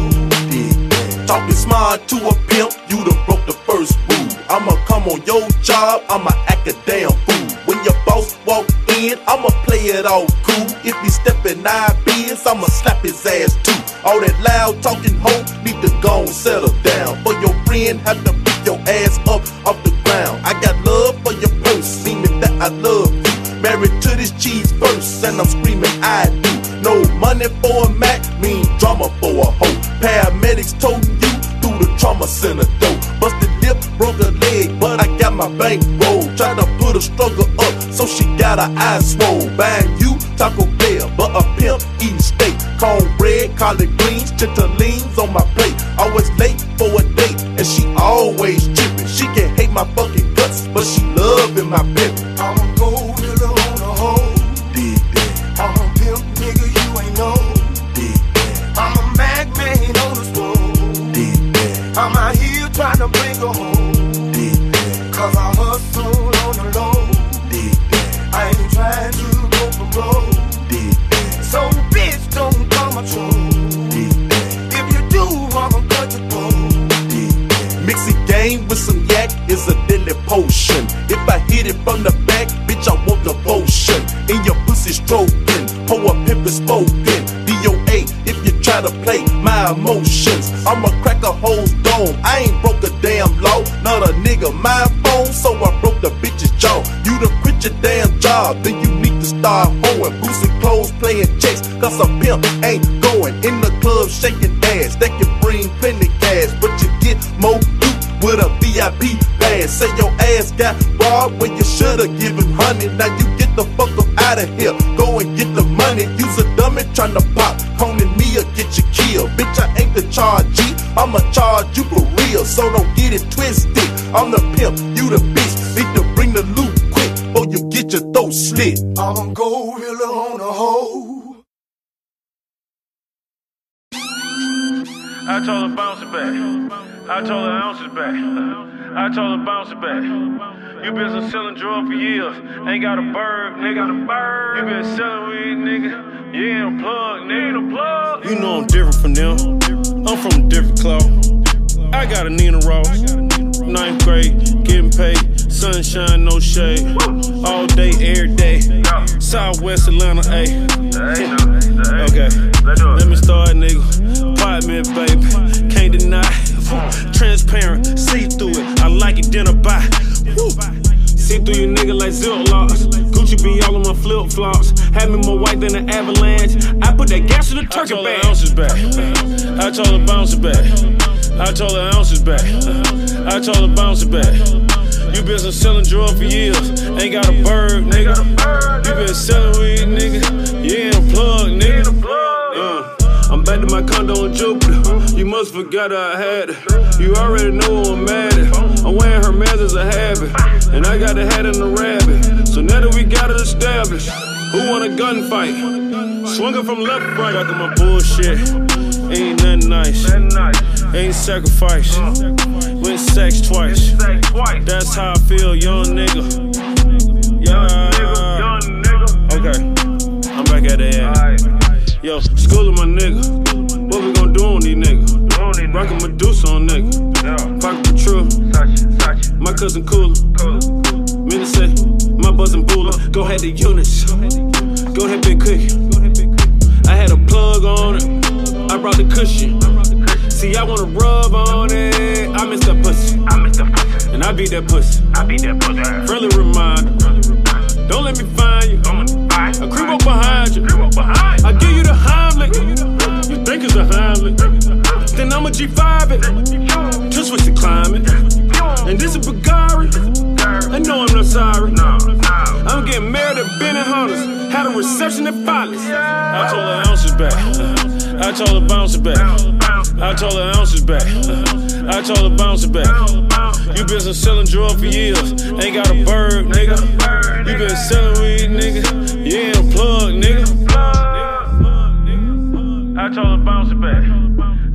Did that? Talking smart to a pimp, you done broke the first rule. I'ma come on your job, I'ma act a damn fool. When your boss walk in, I'ma play it all cool. If he steppin' nine beers, I'ma slap his ass too. All that loud talking hoe need to go and settle down. For your friend have to pick your ass up off the ground. I got love for your purse, meaning that I love you. Married to this cheese first, and I'm screaming I do. No money for a Mac, mean drama for a hoe. Paramedics totin' you through the trauma center though. Busted lip, broke a leg, but I got my bankroll. Try to put a struggle up, so she got her eyes swole. Buying you Taco Bell, but a pimp eating steak. Cornbread, collard greens, chitterlings on my plate. Always late for a date, and she always tripping. She can hate my fucking guts, but she loving my pimp. I'ma go with her on a hoe. Did that? I'm a pimp, nigga, you ain't know. Did that? I'm a Mac man on the store. Did that? I'm out here trying to bring her home. Did that? Cause I hustle on the low. Did that? I ain't trying to go for broke. Did that? So bitch don't come a troll. Did that? If you do, I'ma cut your throat. Did that? Mix a game with some yak is a deadly potion. If I hit it from the back, bitch, I want the potion. In your pussy stroking, hoe a pimp is spoken. D O A if you try to play my emotions. I'ma crack a hole's dome. I ain't broke a damn law, not a nigga my phone, so I broke the bitch's jaw. You done quit your damn job, then you need to start hoeing. Boosting clothes, playing checks, cause a pimp ain't going. In the club shaking ass, that can bring plenty cash, but you get more loot with a V I P pass. Say your ass got robbed when you shoulda given honey. Now you get the fuck up out of here, go and get the money. Use a dummy tryna pop, coning me or get you killed. Bitch, I ain't the charge G, I'ma charge you for real. So don't get it twisted, I'm the pimp, you the bitch. Need to bring the loot quick, or you get your throat slit. I'ma go real on the hoe. told her bounce it back. I told her ounce it back. I told her bounce it back. You been selling drugs for years. Ain't got a bird, nigga. Bird. You been selling weed, nigga. Yeah, I'm plugged, nigga. Plug. You know I'm different from them. I'm from a different cloth. I got a Nina Ross. Ninth grade, getting paid. Sunshine, no shade. All day, every day. Southwest Atlanta, ayy. Okay, let me start, nigga. Apartment, baby. Can't deny. Transparent, see through it. I like it, then I buy. Woo. See through you, nigga, like zilk locks. Gucci be all on my flip flops. Had me more white than an avalanche. I put that gas in the turkey bag. I told her ounces back. I told her bounce it back. I told her ounces back. I told her bounce it back. You been selling drugs for years. Ain't got a bird, nigga. You been selling weed, nigga. Yeah, I'm plugged, nigga. Uh, I'm back to my condo in Jupiter. You must forgot I had it. You already know I'm mad at. I'm wearing her mask as a habit. And I got the hat and the rabbit. So now that we got it established, who want a gunfight? Swung it from left to right. After my bullshit. Ain't nothing nice. Ain't sacrifice. Went sex twice. That's how I feel, young nigga. Yeah. Okay. I'm back at the ad. Yo, school of my nigga. What we gon' do on these niggas? Rockin' Medusa on nigga. Pocket Patrol. My cousin Cooler. Minnesota. My buzzin' Bula. Go ahead to Eunice. Go ahead, big quick. I had a plug on it. I brought the cushion. See, I wanna rub on it. I miss that pussy. I miss that pussy. And I beat that pussy. I beat that pussy. Friendly reminder. Don't let me find you. I creep up behind you. I give you the Heimlich. You think it's a Heimlich? Then I'ma G five it. Just switch the climate. And this is Bugatti. I know I'm not sorry. I'm getting married at Benny Hunters. Had a reception at Follies. I told her ounces back. I told her bounce it back. I told her ounces back. I told her bounce it back. You been selling drugs for years. Ain't got a bird, nigga. You been selling weed, nigga. Yeah, I'm plugged, nigga. I told her bounce it back.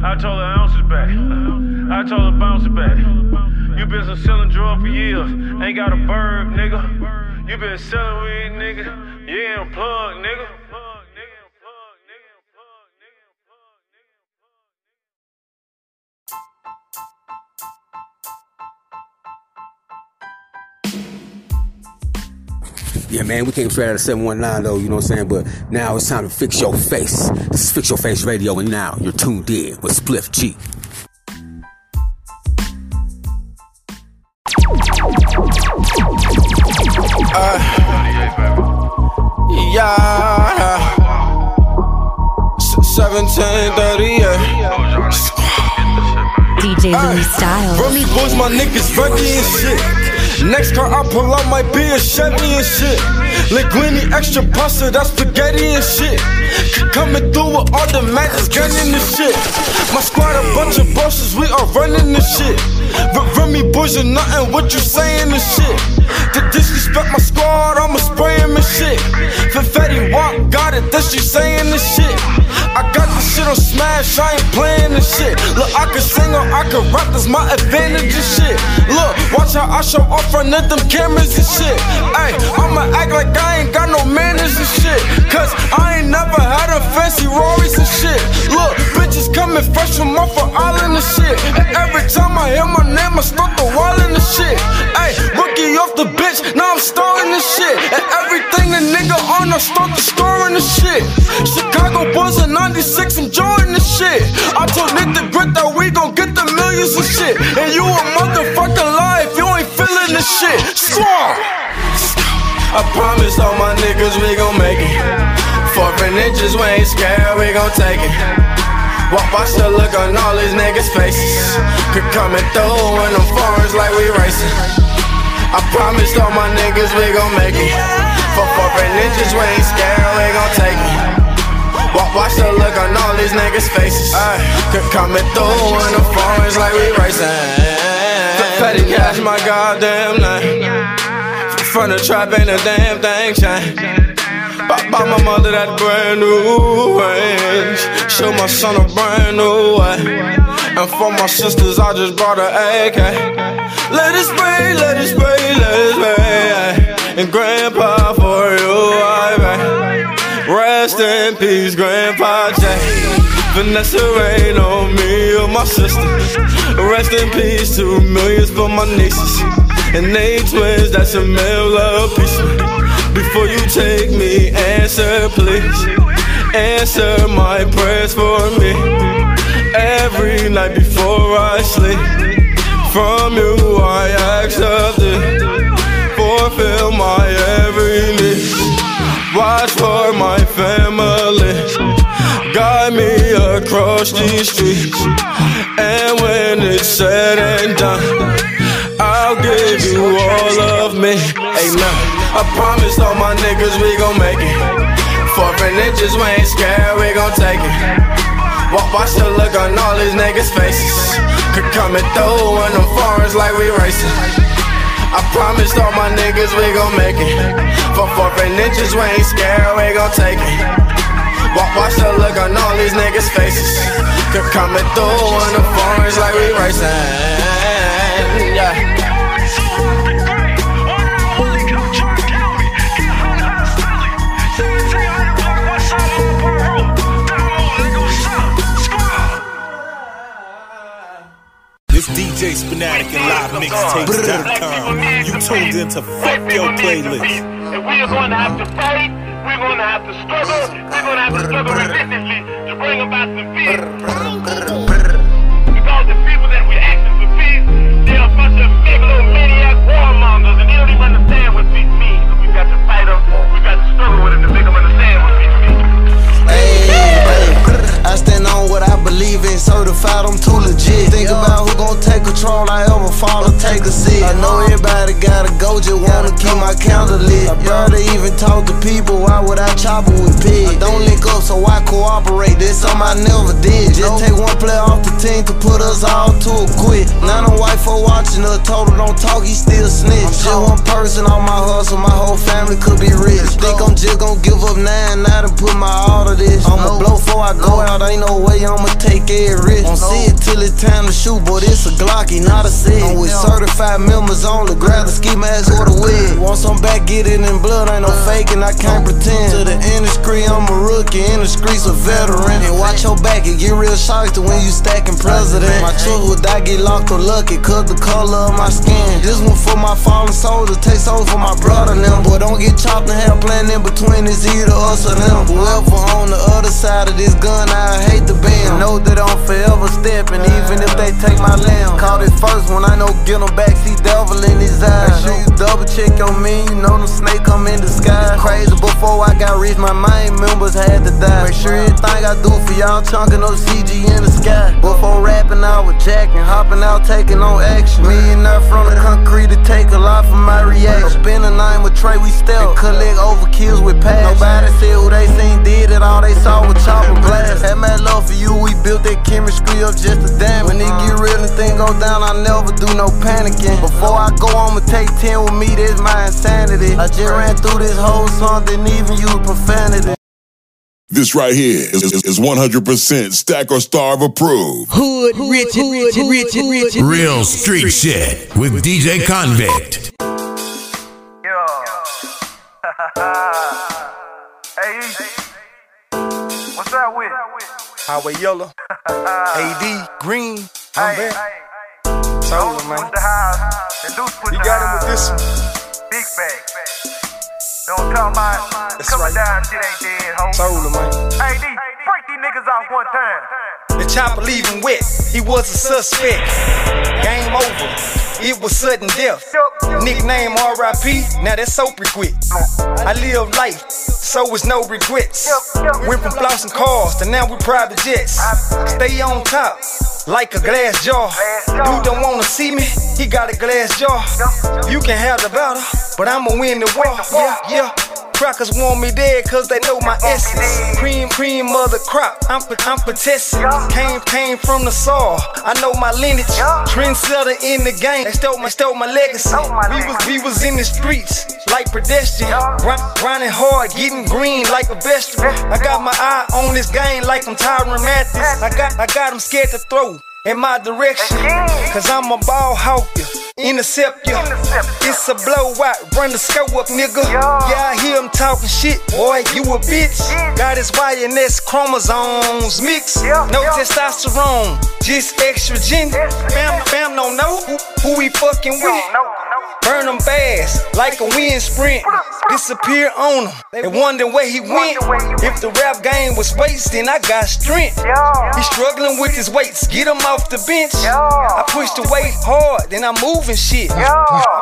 I told her ounces back. I told her bounce it back. You been selling drugs for years. Ain't got a bird, nigga. You been selling weed, nigga. Yeah, I'm plugged, nigga. Yeah, man, we came straight out of seven one nine, though, you know what I'm saying? But now it's time to fix your face. This is Fix Your Face Radio, and now you're tuned in with Spliff G. Uh, yeah. seventeen thirty, yeah. D J Louis Styles. Remy boys, my niggas, Frankie and shit. Next car I pull out might be a Chevy and shit. Linguini, extra pasta, that's spaghetti and shit. Coming through with all the madness, gunning the shit. My squad a bunch of bosses, we are running the shit. But Remy boys are nothing, what you saying and shit. To disrespect my squad, I'ma spray him and shit. Fetty Wap got it, that's you saying this shit. I got this shit on Smash, I ain't playing this shit. Look, I can sing or I can rap, that's my advantage and shit. Look, watch how I show off front of them cameras and shit. Ay, I'ma act like I ain't got no manners and shit. Cause I ain't never had a fancy Rory's and shit. Look, bitches coming fresh from off an island and shit. And every time I hear my name, I start the wall in the shit. Ay, rookie off the bitch, now I'm stalling this shit. And everything a nigga on, I start the store and the shit. Chicago Bulls in ninety-six, I'm joining the shit. I told Nick the Grit that we gon' get the millions and shit. And you a motherfucking lie if you ain't feeling the shit. Squaw! I promise all my niggas we gon' make it. Foreign inches, we ain't scared, we gon' take it. Watch the look on all these niggas' faces. Could coming through in them foreigns like we racing. I promised all my niggas we gon' make it. For foreign ninjas, we ain't scared, we gon' take it. Watch the look on all these niggas' faces. Could coming through in them foreigns like we racing. Petty cash, my goddamn name. From the trap ain't a damn thing changed. Bought my mother that brand new range. Show my son a brand new way. And for my sisters, I just brought an A K. Let it spray, let it spray, let it spray. And Grandpa, for you, I bang. Rest in peace, Grandpa J. Vanessa rain on me or my sister. Rest in peace, two millions for my nieces. And they twins, that's a male love piece. Before you take me, answer please. Answer my prayers for me. Every night before I sleep, from you I ask of thee. Fulfill my every need. Watch for my family. Guide me across these streets. And when it's said and done, I'll give you all of me. Hey, now, I promise all my niggas we gon' make it. For religious, we ain't scared, we gon' take it. Walk by, still look on all these niggas' faces. Could come and throw in them foreigns like we racing. I promise all my niggas we gon' make it. For foreign inches, we ain't scared, we gon' take it. Walk, watch the look on all these niggas' faces. Could come and throw on the foreigns like we racing. Yeah. This D J Spanatic and live mixtapes dot com. You tuned into Fuck Your Playlist. And we are going to have to fight. We're gonna have to struggle, we're gonna have to struggle relentlessly to bring about some peace. Because the people that we're asking for peace, they're a bunch of megalomaniac warmongers, and they don't even understand what peace means. We've got to fight them, we've got to struggle with them to make them understand what peace means. Hey, I stand on what I believe in, certified, I'm too legit. Think about who gon' take control, I ever fall or take a seat. I know everybody gotta go, just wanna keep my counter lit. I barely even talk to people, why would I chop it with pigs? I don't link up, so why cooperate? This something I never did. Just take one player off the team to put us all to a quit. Now the wife for watching her, told her don't talk, he still snitch. I'm just one person on my hustle, my whole family could be rich. Think I'm just gon' give up nine, now to put my all to this. I'ma blow before I go out, ain't no way I'ma take every risk. Won't see it till it's time to shoot, but it's a Glocky, not a six. I'm with certified members only, grab the ski mask or the wig. Want some back, get it in blood, ain't no faking, I can't pretend. To the industry, I'm a rookie, in the streets a veteran. And watch your back, it get real shocked when you stacking president. My childhood, I get locked or lucky, cause the color of my skin. This one for my fallen soldiers, take souls for my brother and them. Boy, don't get chopped and have plan in between, it's either us or them. Whoever on the other side of this gun, I hate the band. Know that I'm forever stepping, even if they take my limb. Caught it first when I know get him back, see devil in his eyes. Make sure you double check on me, you know them snake come in disguise. It's crazy, before I got rich, my main members had to die. Make sure everything I do for y'all chunking no C G in the sky. Before rapping, I was jacking, hopping out, taking no action. Millionaire from the concrete to take a lot from my reaction. Spend a night with Trey, we stealth, collect overkills with passion. Nobody said who they seen did it, all they saw was chopper blast. Had my love for you, we built that chemistry up just to damn. When it get real and things go down, I never do no panicking. Before I go, I'ma take ten with me, that's my insanity. I just ran through this whole song, didn't even use profanity. This right here is, is, is one hundred percent Stack or Starve approved. Hood, rich, hood, rich, rich, rich. Real street shit with D J Convict. Yo. Hey, what's that with? Highway Yellow. A D Green. I'm back. It's over, man. You got him with this one. Big bag. Don't come out, coming right down, shit ain't dead, ho. Told him, man. Hey, D, break these niggas off one time. The chopper leaving wet, he was a suspect. Game over, it was sudden death. Nickname R I P, now that's so quick. I live life, so it's no regrets. Went from flossing cars to now we private jets. Stay on top, like a glass jar. Dude don't wanna see me, he got a glass jar. You can have the battle, but I'ma win the war. Yeah, yeah. Crackers want me dead cause they know my essence. Cream, cream, mother crop, I'm, I'm protesting. Came, came from the soil, I know my lineage. Trendsetter in the game, they stole my, stole my legacy. We was, we was in the streets, like pedestrian. Grinding hard, getting green like a vegetable. I got my eye on this game like I'm Tyron Mathis. I got, I got him scared to throw. in my direction, cause I'm a ball hawker, intercept ya. It's a blowout, run the scope up, nigga. Yeah, I hear him talking shit, boy, you a bitch. Got his Y and S chromosomes mixed. No testosterone, just extra gin. Fam, fam don't know who, who we fucking with. Burn them fast, like a wind sprint. Disappear on them, they wonder where he went. If the rap game was waste, then I got strength. He struggling with his weights, get him off the bench. I push the weight hard, then I'm moving shit.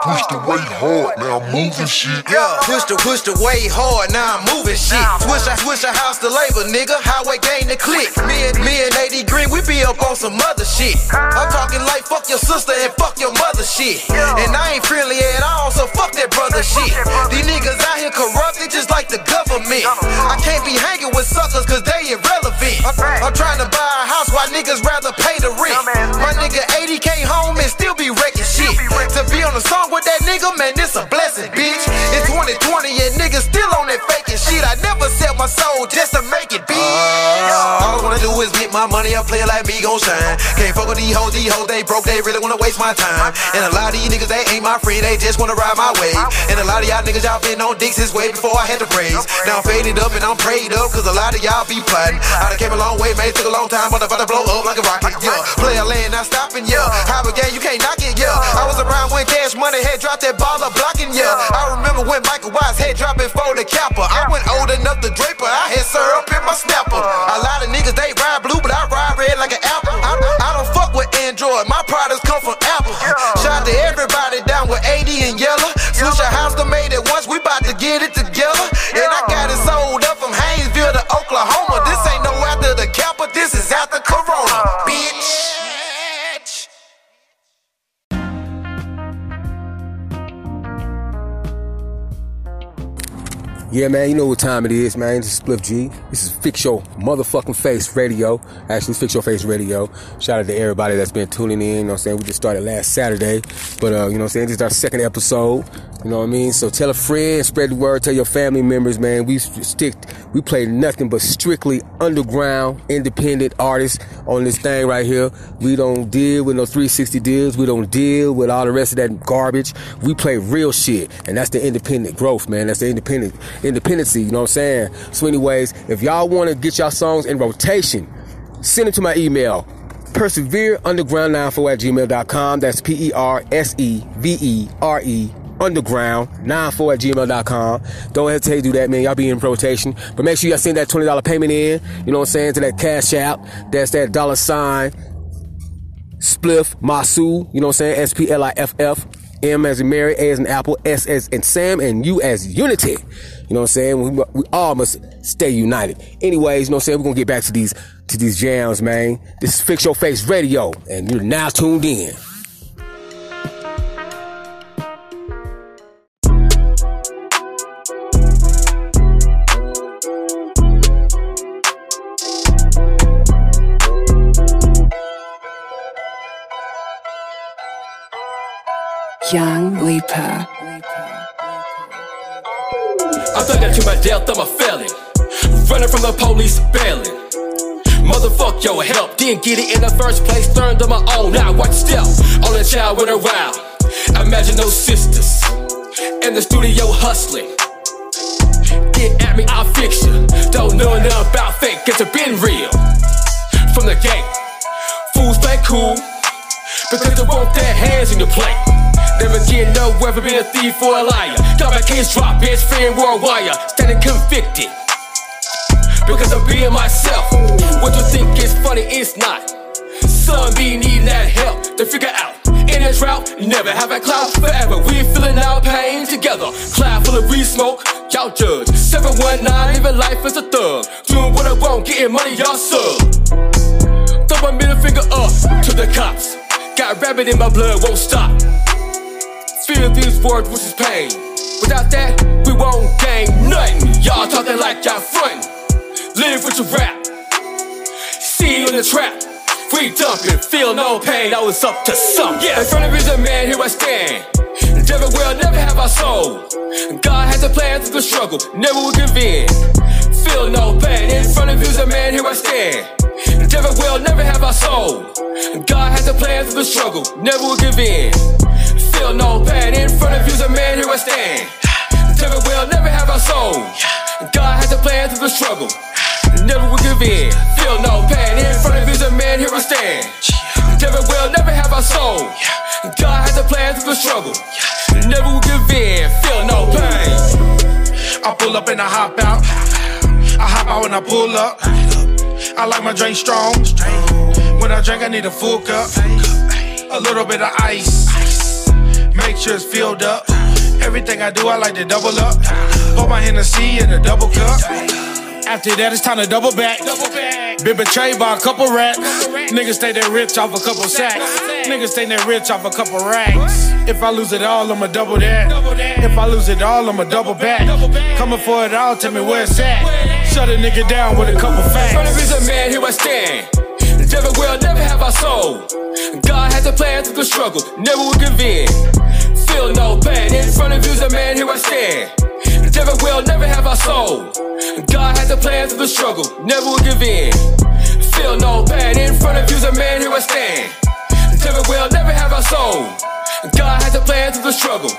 Push the weight hard, now I'm moving shit. Push the push the weight hard, now I'm moving shit. Swish I swish a house to labor, nigga. Highway gang to click. Me and me and A D Green, we be up on some other shit. I'm talking like fuck your sister and fuck your mother shit. And I ain't feeling at all, so fuck that brother shit. These niggas out here corrupted just like the government. I can't be hanging with suckers cause they irrelevant. I'm trying to buy a house while niggas rather pay the rent. My nigga eighty K home and still be wrecking shit. To be on the song with that nigga, man, it's a blessing, bitch. It's twenty twenty and niggas still on that faking shit. I never sell my soul just to make it, bitch. All I wanna do is get my money, I play like me gon' shine. Can't fuck with these hoes, these hoes, they broke, they really wanna waste my time. And a lot of these niggas, they ain't my friend. They just wanna ride my way. And a lot of y'all niggas, y'all been on dicks this way before I had to praise. Now I'm faded up and I'm prayed up, cause a lot of y'all be plotting. I done came a long way, man, took a long time, but I'm about to blow up like a rocket, yeah. Player land, not stopping, yeah. Hop again, you can't knock it, yeah. I was around when Cash Money had dropped that ball up blocking, yeah. I remember when Michael Watts had dropping for the Kappa. I went old enough to drape her, I had syrup in my snapper. A lot of niggas, they ride blue, but I ride red like an apple. I, I don't fuck with Android, my products come from Apple. Shout to everybody down with A D and Yellow. Switch a house to made it once, we bout to get it together. And I got it sold up from Haynesville to Oklahoma. This ain't no after the cap, but this is after Corona, bitch. Yeah, man, you know what time it is, man. This is Spliff G. This is Fix Your Motherfucking Face Radio. Actually, Fix Your Face Radio. Shout out to everybody that's been tuning in. You know what I'm saying? We just started last Saturday. But, uh, you know what I'm saying? This is our second episode. You know what I mean? So tell a friend, spread the word, tell your family members, man. We stick, we play nothing but strictly underground, independent artists on this thing right here. We don't deal with no three sixty deals. We don't deal with all the rest of that garbage. We play real shit. And that's the independent growth, man. That's the independent independency, you know what I'm saying? So anyways, if y'all want to get y'all songs in rotation, send it to my email, persevere underground ninety-four at gmail dot com. That's P E R S E V E R E underground ninety-four at gmail dot com. Don't hesitate to do that, man. Y'all be in rotation. But make sure y'all send that twenty dollars payment in, you know what I'm saying, to that Cash App. That's that dollar sign Spliff Masu, you know what I'm saying, S P L I F F, M as in Mary, A as in Apple, S as in Sam, and U as Unity. You know what I'm saying? We, we all must stay united. Anyways, you know what I'm saying? We're going to get back to these to these jams, man. This is Fix Your Face Radio, and you're now tuned in. Young Leaper. I thought that to my death, I'm a felon. Running from the police, bailing. Motherfuck your help. Didn't get it in the first place, learned on my own. Now watch step on a child with a round. Imagine those sisters in the studio hustling. Get at me, I'll fix you. Don't know nothing about fake, it's a been real. From the gate, fools play cool because they want their hands in the plate. Never get no weapon, been a thief or a liar. Got my case dropped, best friend wore a wire. Standing convicted because I'm being myself. What you think is funny, it's not. Some be needing that help to figure out. In this route, never have a cloud forever. We feeling our pain together. Cloud full of weed smoke, y'all judge. seven one nine, living life as a thug. Doing what I want, getting money, y'all sub. Throw my middle finger up to the cops. Got rabbit in my blood, won't stop. Feel these words, which is pain. Without that, we won't gain nothing. Y'all talking like y'all frontin'. Live with your rap. See you in the trap. We dumpin', feel no pain. I was up to something. Yeah. In front of me is a man, here I stand. The devil will never have our soul. God has a plan through the struggle, never will give in. Feel no pain. In front of you is a man, here I stand. Never will, never have I sold. God has a plan for the struggle, never will give in. Feel no pain in front of you's a man, here I stand. Never will, never have I sold. God has a plan for the struggle, never will give in. Feel no pain in front of you's a man, here I stand. Never will, never have I sold. God has a plan for the struggle, never will give in. Feel no pain. I pull up and I hop out. I hop out and I pull up. I like my drink strong. When I drink, I need a full cup. A little bit of ice. Make sure it's filled up. Everything I do, I like to double up. Pour my Hennessy in a double cup. After that, it's time to double back. Been betrayed by a couple racks. Niggas stay that rich off a couple sacks. Niggas stay that rich off a couple racks. If I lose it all, I'ma double that. If I lose it all, I'ma double back. Coming for it all, tell me where it's at. Shut a nigga down with a couple facts. In front of is a man, here I stand. Never will, never have I sold. God has a plan through the struggle, never will give in. Feel no pain. In front of you's a man, here I stand. Never will, never have I sold. God has a plan through the struggle, never will give in. Feel no pain. In front of you's a man, here I stand. Never will, never have I sold. God has a plan through the struggle,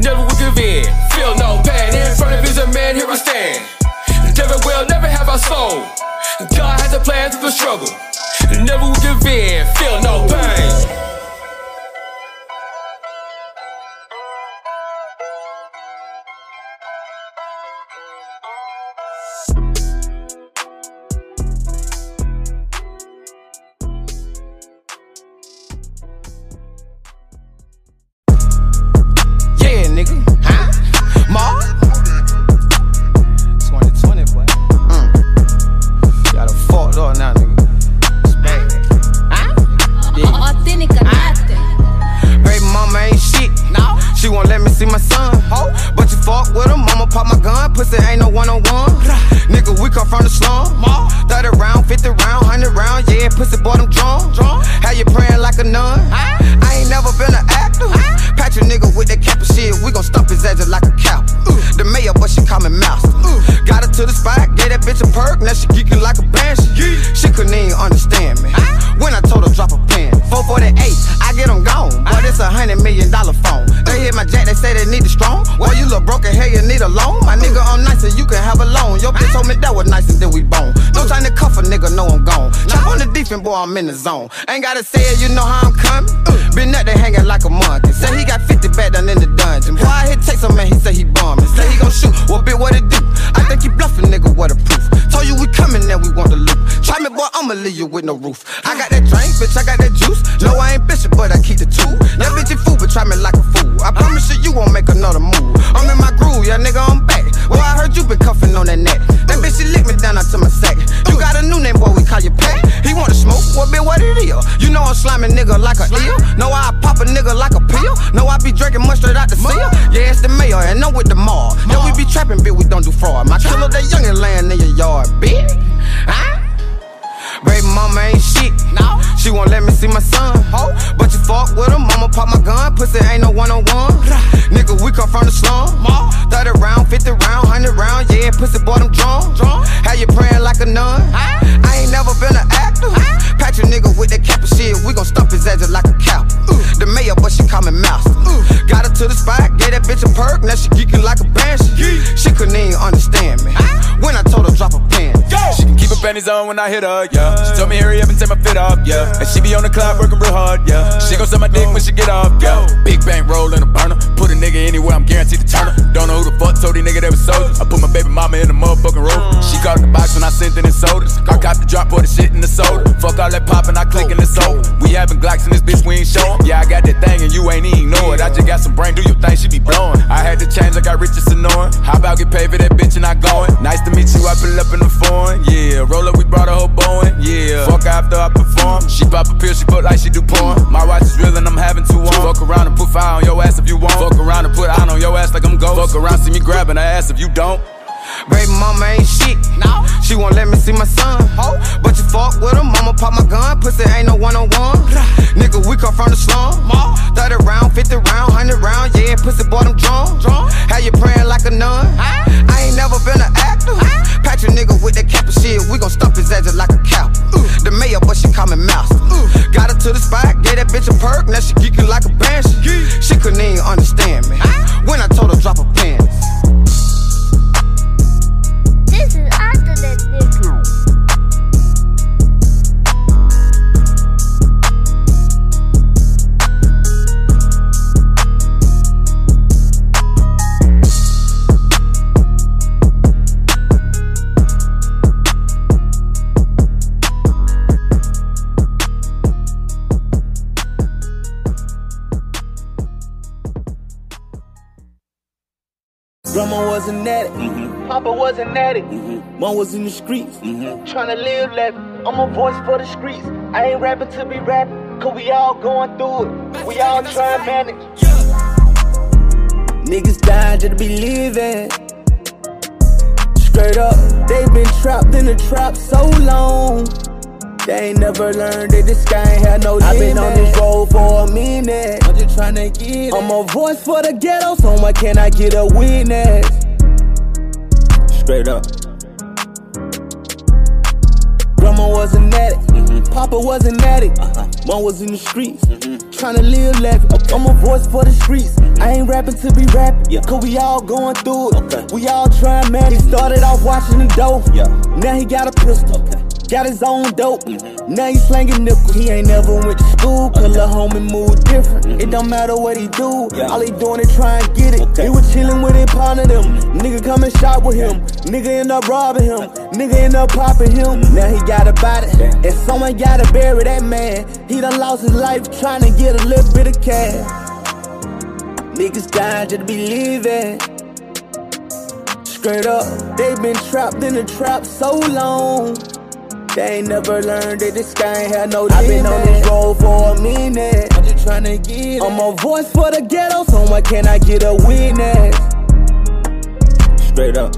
never will give in. Feel no pain. In front of you's a man, here I stand. Never will, never have I sold. God has a plan through the struggle, never will give in. Feel no pain. Boy, I'm in the zone. Ain't gotta say it, you know how I'm coming. Uh, Been up there hanging like a monkey. Say he got fifty back down in the dungeon. Boy, I hit text him and he say he bumming. Say he gon' shoot. Well, bitch, what it do? I think you bluffing, nigga, what a proof. Told you we coming and we want the loot. Try me, boy, I'ma leave you with no roof. I got that drink, bitch, I got that juice. No, I ain't bitchin', but I keep the two. That bitch, you fool, but try me like a fool. I promise you, you won't make another move. I'm in my groove, yeah, nigga, I'm back. Well, I heard you been cuffin' on that neck. That bitch, she licked me down out to my sack. You got a new name, boy, we call you Pat. He want to smoke, well, bitch, what it is? You know I'm sliming nigga like a eel. Know I pop a nigga like a pill. Know I be drinking much straight out the seal. Yeah, it's the mayor, and I'm with the mall. Know we be trapping, bitch, we don't do fraud. My killer, that youngin' layin' in your yard, bitch. Huh? Baby mama ain't shit, no. She won't let me see my son, oh. But you fuck with her, mama pop my gun. Pussy ain't no one on one. Nigga, we come from the slum. Ma. thirty round, fifty round, one hundred round. Yeah, pussy boy, I'm drunk. drunk How you praying like a nun? Huh? I ain't never been an actor. Huh? Patch a nigga with that cap of shit. We gon' stump his ass like a cow. Ooh. The mayor, but she call me mouse. Ooh. Got her to the spot, gave that bitch a perk. Now she geeking like a banshee. Geek. She couldn't even understand me. Huh? When I told her drop her pants. Yo. She can keep her panties on when I hit her, yeah. She told me hurry up and take my fit off, yeah. And she be on the clock working real hard, yeah. She gon' suck my dick when she get off, yeah. Big bang roll in a burner. Put a nigga anywhere, I'm guaranteed to turn her. Don't know who the fuck told these nigga they was soldiers. I put my baby mama in the motherfucking road. She caught in the box when I sent in the sodas. I cop the drop, pour the shit in the soda. Fuck all that pop and I click in the soul. We having Glocks in this bitch, we ain't showin'. Yeah, I got that thing and you ain't even know it. I just got some brain, do your thing, she be blowin'. I had to change, I got rich, it's annoying. How about get paid for that bitch and I goin'? Nice to meet you, I pull up in the foreign. Yeah, roll up, we brought a whole Boeing. Yeah, fuck after I perform. She pop a pill, she fuck like she do porn. My watch is real and I'm having two on. Fuck around and put fire on your ass if you want. Fuck around and put iron on your ass like I'm ghost. Fuck around, see me grabbing her ass if you don't. Baby mama ain't shit, no. She won't let me see my son, ho. But you fuck with her, mama pop my gun. Pussy ain't no one on one. Nigga, we come from the slum. Ma. thirty round, fifty round, one hundred round. Yeah, pussy boy, I'm drunk. drunk How you praying like a nun? I, I ain't never been an actor. I, Patch a nigga with that cap of shit. We gon' stump his ass like a cow. Ooh. The mayor, but she call me mouse. Ooh. Got her to the spot, gave that bitch a perk, now she geeking like a banshee. Yeah. She couldn't even understand me ah. when I told her drop her pants. This is after that nigga. Grandma wasn't at it, mm-hmm. Papa wasn't at it, mm-hmm. Mom was in the streets, mm-hmm. Tryna live life, I'm a voice for the streets. I ain't rapping to be rapping, cause we all going through it, we all trying to manage. Yeah. Niggas died just to be living, straight up. They been trapped in the trap so long, they ain't never learned that this guy ain't had no limit. I been on this road for a minute, I'm just tryna get it. I'm a voice for the ghetto, so why can't I get a witness? Straight up. Grandma wasn't at it, mm-hmm. Papa wasn't at it, uh-huh. Mom was in the streets, mm-hmm. tryna live life, okay. I'm a voice for the streets, mm-hmm. I ain't rapping to be rapping, yeah. Cause we all going through it, okay. We all trying, man. He started off watching the dope, yeah. Now he got a pistol, okay. Got his own dope, mm-hmm. Now he slangin' nickel. He ain't never went to school, cause okay. Lil' homie moved different, mm-hmm. It don't matter what he do, yeah. All he doing is try and get it, okay. He was chillin' with his partner them, mm-hmm. Nigga come and shot with him, okay. Nigga end up robbing him, okay. Nigga end up popping him, mm-hmm. Now he gotta buy it, yeah. And someone gotta bury that man. He done lost his life trying to get a little bit of cash. Niggas dying just to be living, straight up. They been trapped in the trap so long, they ain't never learned that this guy ain't had no limit. I been on this road for a minute, I'm just tryna get it. I'm a voice for the ghetto, so why can't I get a witness? Straight up.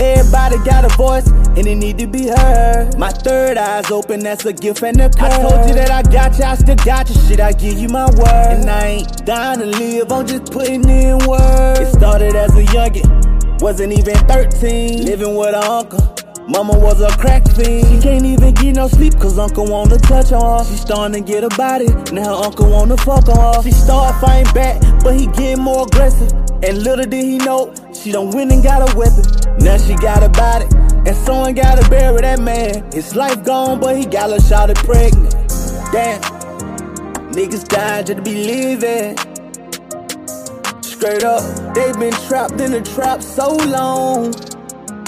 Everybody got a voice, and it need to be heard. My third eye's open, that's a gift and a curse. I told you that I got you, I still got you, shit, I give you my word. And I ain't dying to live, I'm just putting in work. It started as a youngin', wasn't even thirteen, living with her uncle. Mama was a crack fiend. She can't even get no sleep cause uncle wanna touch on her. She starting to get a body, now her uncle wanna fuck on her. She start fighting back, but he getting more aggressive. And little did he know, she done went and got a weapon. Now she got a body, and someone gotta bury that man. His life gone, but he got her shouted pregnant. Damn, niggas died just to be living, straight up. They been trapped in the trap so long,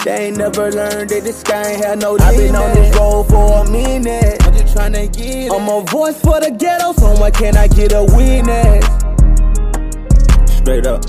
they ain't never learned that this guy ain't had no limit. I been on this road for a minute, I'm just tryna get it. I'm a voice for the ghetto, so why can't I get a witness? Straight up.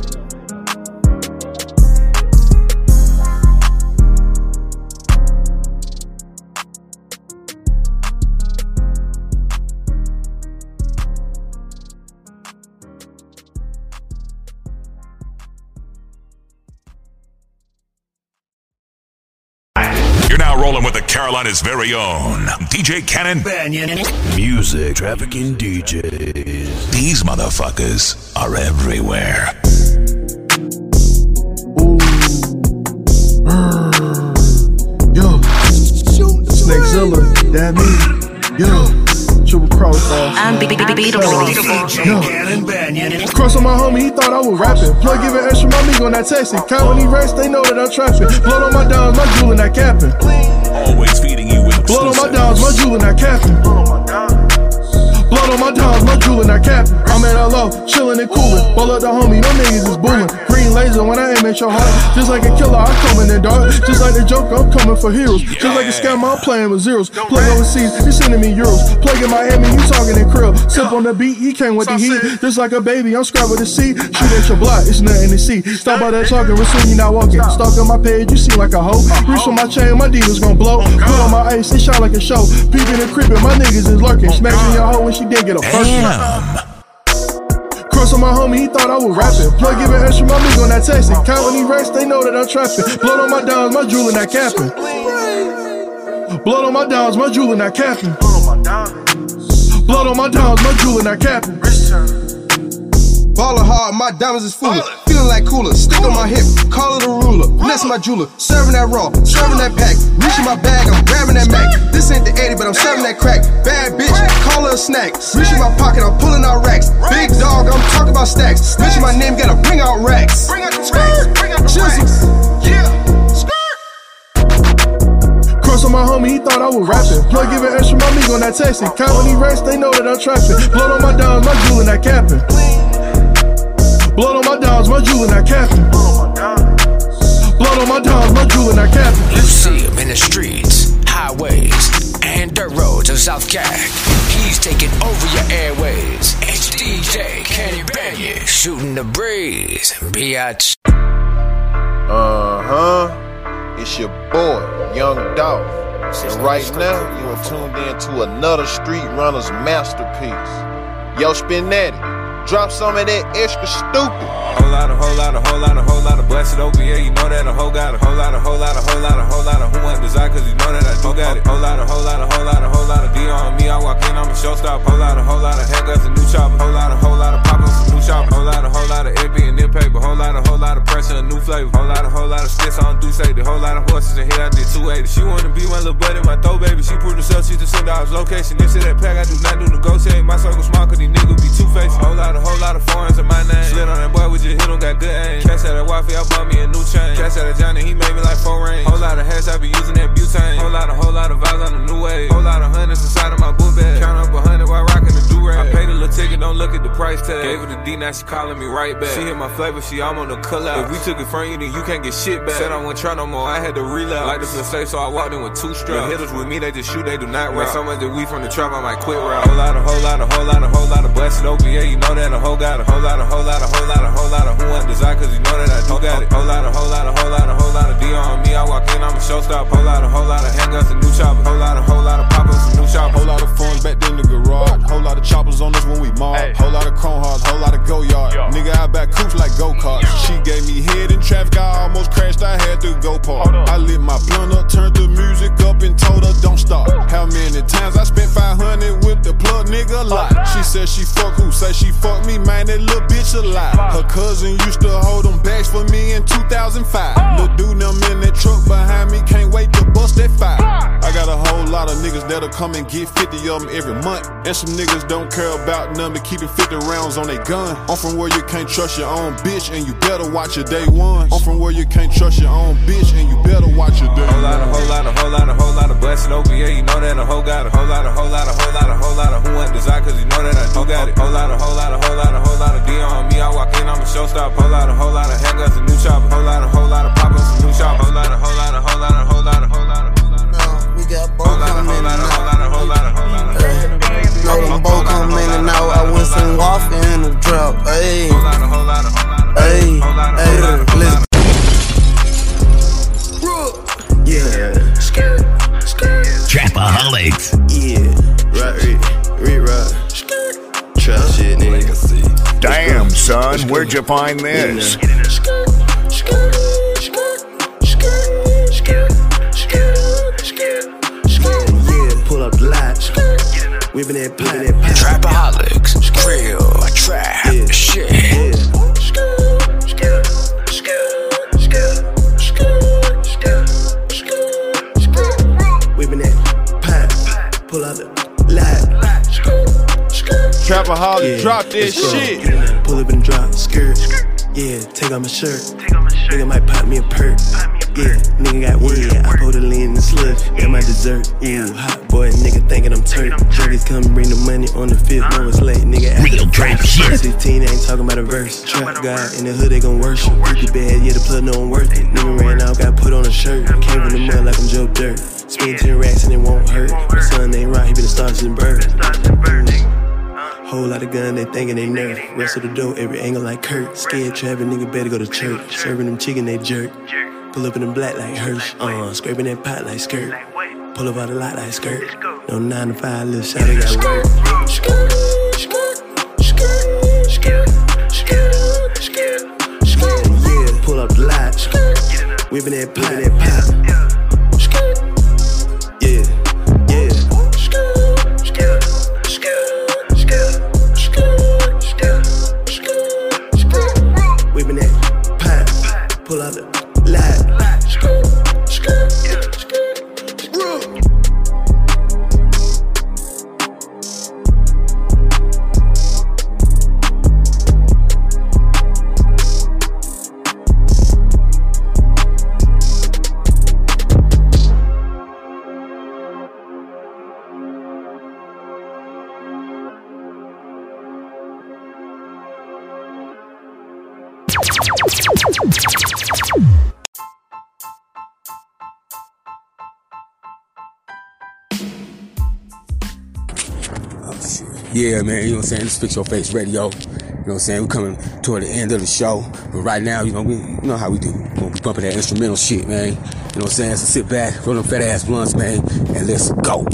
With the Carolina's very own D J Kenny Banyan. Music trafficking D Js. These motherfuckers are everywhere. Ooh. Yo. Snakezilla, that me. Yo. Triple cross off. I'm big, big, big, big, big, cross on my homie, he thought I was rapping. Plug giving extra money on that taxi. Comedy racks, they know that I'm trapping. Blood on my dime, my jewel and that capping. Always feeding you with blood on my dimes, my jewel and I capping. Blood on my dimes, my jewel and I capping. I'm at L O, chillin' and coolin'. Ball up the homie, them niggas is booming. Green laser when I aim at your heart. Just like a killer, I come in the dark. Just like the joker, I'm coming for heroes. Just like a scammer, I'm playing with zeros. Plug overseas, you sending me euros. Plug in Miami, you talking in krill. Sip on the beat, he came with the heat. Just like a baby, I'm scrubbing the seat. Shoot at your block, it's nothing to see. Stop by that talking, we're soon you not walking. Stalking my page, you seem like a hoe. Reach on my chain, my dealers gon' blow. Put on my ice, it shot like a show. Peeping and creeping, my niggas is lurking. Smacking your hoe when she did get a first. Cross on my homie, he thought I was rapping. Plug giving extra money on that taxi. Comedy racks, they know that I'm trapping. Blood on my dimes, my jewel and that capping. Blood on my dimes, my jewel and that capping. Blood on my dimes, my jewel and that capping. Ballin' hard, my diamonds is fooling. Feeling like cooler, stick on my hip, call it a ruler. Bless my jeweler, serving that raw, serving that pack. Reaching my bag, I'm grabbing that Mac. This ain't the eighty, but I'm serving that crack. Bad bitch, call her a snack. Reaching my pocket, I'm pulling out racks. Big dog, I'm talking about stacks. Mention my name, gotta bring out racks. Bring out the racks, bring out the racks. Yeah. Cross on my homie, he thought I was rapping. Plug giving extra money on that texting. Comedy race, they know that I'm trapping. Blood on my dimes, my jewel and that capping. Blood on my dimes, my jewel and that capping. Blood on my dimes, my jewel and that capping. You see him in the streets, highways, and dirt roads of South Cag. He's taking over your airways. It's D J Kenny Banyan shooting the breeze, biatch. Uh huh. It's your boy, Young Dolph, and right now, you are tuned in to another Street Runner's Masterpiece. Yo, Spinatic, drop some of that extra stupid. Whole lot, a whole lot, a whole lot, a whole lot of blessed over here, you know that a whole got a whole lot, a whole lot, a whole lot, a whole lot of who ain't desire, cause you know that I do got it. Whole lot, a whole lot, a whole lot, a whole lot of D on me, I walk in, I'm a showstopper. Whole lot, a whole lot of haircuts and new chopper. Whole lot, a whole lot of pop-ups and new chopper. Whole lot, a whole lot of Airbnb. Paper, whole lot of, whole lot of pressure, a new flavor. Whole lot of, whole lot of skits, I don't do safety. Whole lot of horses in here, I did two eighty. She wanna be my little buddy, my throw baby. She proved herself, she's the send out location. This shit that pack, I do not do negotiate. My circle small, cause these niggas be two-faced. Whole lot of, whole lot of foreigns in my name. Slid on that boy, we just hit him, got good aim. Cash out of Wifey, I bought me a new chain. Cash out of Johnny, he made me like four range. Whole lot of hash, I be using that butane. Whole lot of, whole lot of vibes on the new wave. Whole lot of hundreds inside of my book bag. Count up a hundred while rocking the do-rag. I paid a little ticket, don't look at the price tag. Gave her the D, now she calling me right back. She hit my flavor, she I'm on the collab. If we took it from you, then you can't get shit back. Said I won't try no more, I had to relapse. Like this was safe, so I walked in with two straps. The hitters with me, they just shoot, they do not rap. So much that we from the trap, I might quit rap. Whole lot, a whole lot, a whole lot, a whole lot of blessed over here, you know that a whole got a whole lot, a whole lot, a whole lot, a whole lot of who ain't desire, cause you know that I do got it. Whole lot, a whole lot, a whole lot, a whole lot of D on me, I walk in, I'm a showstopper. Whole lot, a whole lot of handguns and new choppers. Whole lot, a whole lot of pop-ups and new choppers. Whole lot of phones back in the garage. Whole lot of choppers on us when we mob. Whole lot of chrome hearts, whole lot of go yard. Nigga, I back coops like go-karts. She gave me head in traffic, I almost crashed, I had to go park. I lit my blunt up, turned the music up and told her don't stop. How many times I spent five hundred with the plug, nigga, lot. She said she fuck who, say she fuck me, man, that little bitch a lie. Her cousin used to hold them bags for me in two thousand five. Lil' dude them in that truck behind me, can't wait to bust that fire. I got a whole lot of niggas that'll come and get fifty of them every month. And some niggas don't care about none but keeping fifty rounds on their gun. I'm from where you can't trust your own bitch and you better watch your day one. I'm from where you can't trust your own bitch and you better watch your day one. Whole lot, a whole lot, a whole lot, a whole lot of blessing over here, you know that a whole got a whole lot, a whole lot, a whole lot, a whole lot of who ain't desire, cause you know that I do got it. Whole lot, a whole lot, a whole lot, a whole lot of D on me, I walk in, I'm a showstopper. Whole lot, a whole lot of handguns and new chopper. Whole lot, a whole lot of pop-ups and new chopper. Whole lot, a whole lot, a whole lot, a whole lot, a whole lot of we got both coming in and out. Know them both coming in and out. I went some waffle in the drop. Ayy, ayy, ayy, listen. Yeah, skirt, skirt. Trapaholics. Yeah, right, re, re, right. Skirt, trap shit, nigga. Damn, son, where'd you find this? Skirt, skirt, skirt, skirt, skirt. Pull up the lights, whipping that pie, that pie. Trapaholics, grill, trap, yeah. Shit. Yeah. Skirt, skirt, skirt, skirt, skirt, skirt, skirt. Whipping that pie, pull up the light. Trapaholics, yeah. Drop this shit. Pull up and drop, skirt. Yeah, take off my shirt. Nigga might pop me a perk. Yeah, nigga got weed, yeah, I pulled a lean in the slug. Got my dessert, yeah, hot boy, nigga thinking I'm turnt. Druggies come bring the money on the fifth, no it's late, nigga. Real trap shit. sixteen, I ain't talking about a verse. Trap God, in the hood they gon' worship. Freaky bad, yeah, the plug no one worth it. Nigga ran out, got put on a shirt. Came from the mud like I'm Joe Dirt. Spend ten racks and it won't hurt. My son ain't right, he been a starch and bird. Whole lot of gun, they thinking they nerf. Wrestle the dough, every angle like Kurt. Scared trapping, nigga better go to church. Serving them chicken, they jerk. Pull up in the black like Hirsch, uh, scraping that pot like skirt. Pull up out the lot like skirt. No nine to five, little shot, I got work. Skirt, skirt, skirt, skirt, skirt, skirt, skirt. Yeah, pull up the lot, skirt. Whipping that pot, that pot. Skirt, yeah, yeah. Skirt, skirt, skirt, skirt, skirt, skirt, skirt. Yeah, man, you know what I'm saying? This is Fix Your Face Radio. You know what I'm saying? We're coming toward the end of the show. But right now, you know, we you know how we do. We're gonna be bumping that instrumental shit, man. You know what I'm saying? So sit back, roll them fat ass blunts, man, and let's go.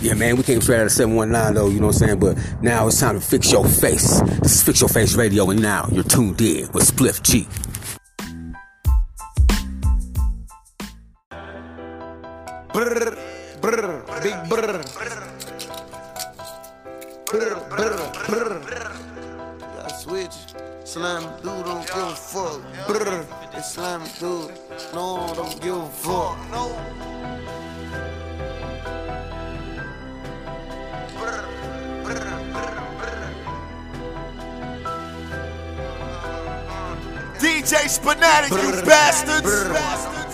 Yeah, man, we came straight out of seven one nine, though, you know what I'm saying? But now it's time to fix your face. This is Fix Your Face Radio, and now you're tuned in with Spliff G. Brr, brr, big brr. Brr, brr, brr. Y'all switch. Slime dude, don't give a fuck. Brr, it's slime dude. No, don't give a fuck. No. D J Spanatic, you brr, bastards. Brr,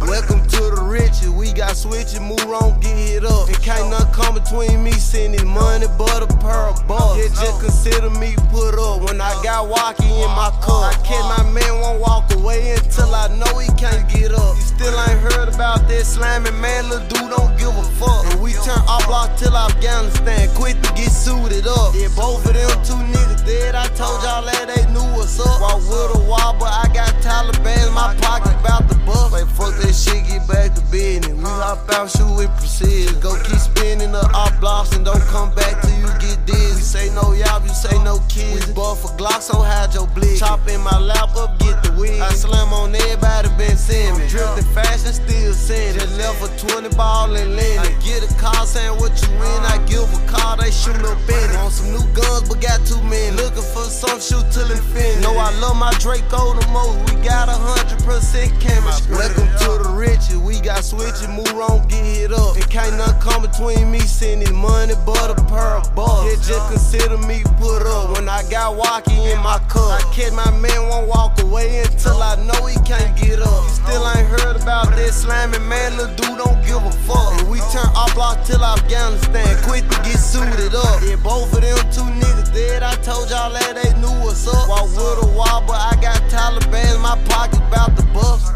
brr. Welcome to the riches. We got switches, move on, get hit up. It can't nothing come between me, sending money, but a pair of bucks. Yeah, just consider me put up when I got walkie in my cup. I catch my man, won't walk away until I know he can't get up. You still ain't heard about that slamming, man, little dude don't give a fuck. And we turn our block till Afghanistan, quick to get suited up. Yeah, both of them two niggas dead, I told y'all that they knew what's up. Walk with a wall, but I got Taliban in my pocket, bout to buff. Like, fuck that shit, get back to business. We hop out, shoot with precision. Go keep spinning up our blocks and don't come back till you get dizzy. We say no y'all, you say no kids. We buff a Glock, so hide your blick. Chop in my lap up, get the wig. I slam on everybody, been seeing me. Drifting fast and still seeing it. Just left a twenty ball and landed. I get a call saying what you in, I give a call, they shoot up in it. Want some new guns, but got too many. Looking for some, shoot till infinity. Know I love my Draco the most. We got a hundred percent chemistry. Welcome to the riches. We got switches, move on, get hit up. It can't nothing come between me, sending money, but a pair of bucks. Yeah, just consider me put up when I got walkie in my cup. I catch my man, won't walk away until I know he can't get up. You still ain't heard about that slamming, man, little dude don't give a fuck. And we turn our block till Afghanistan, quick to get suited up. Yeah, both of them two niggas dead, I told y'all that they knew what's up. Walk with a wall, but I got Taliban in my pocket, bout to bust.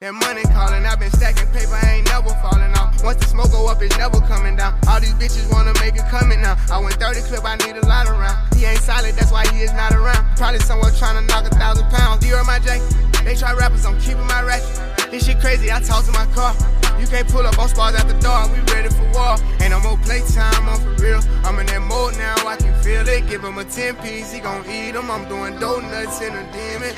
That money calling, I've been stacking paper, I ain't never falling off. Once the smoke go up, it's never coming down. All these bitches wanna make it coming now. I went thirty clip, I need a lot around. He ain't solid, that's why he is not around. Probably somewhere trying to knock a thousand pounds. You heard my J? They try rappers, I'm keeping my racket. This shit crazy, I toss in my car. You can't pull up on spars at the door, we ready for war. Ain't no more playtime, I'm for real. I'm in that mode now, I can feel it. Give him a ten piece, he gon' eat him. I'm doing donuts in a demon.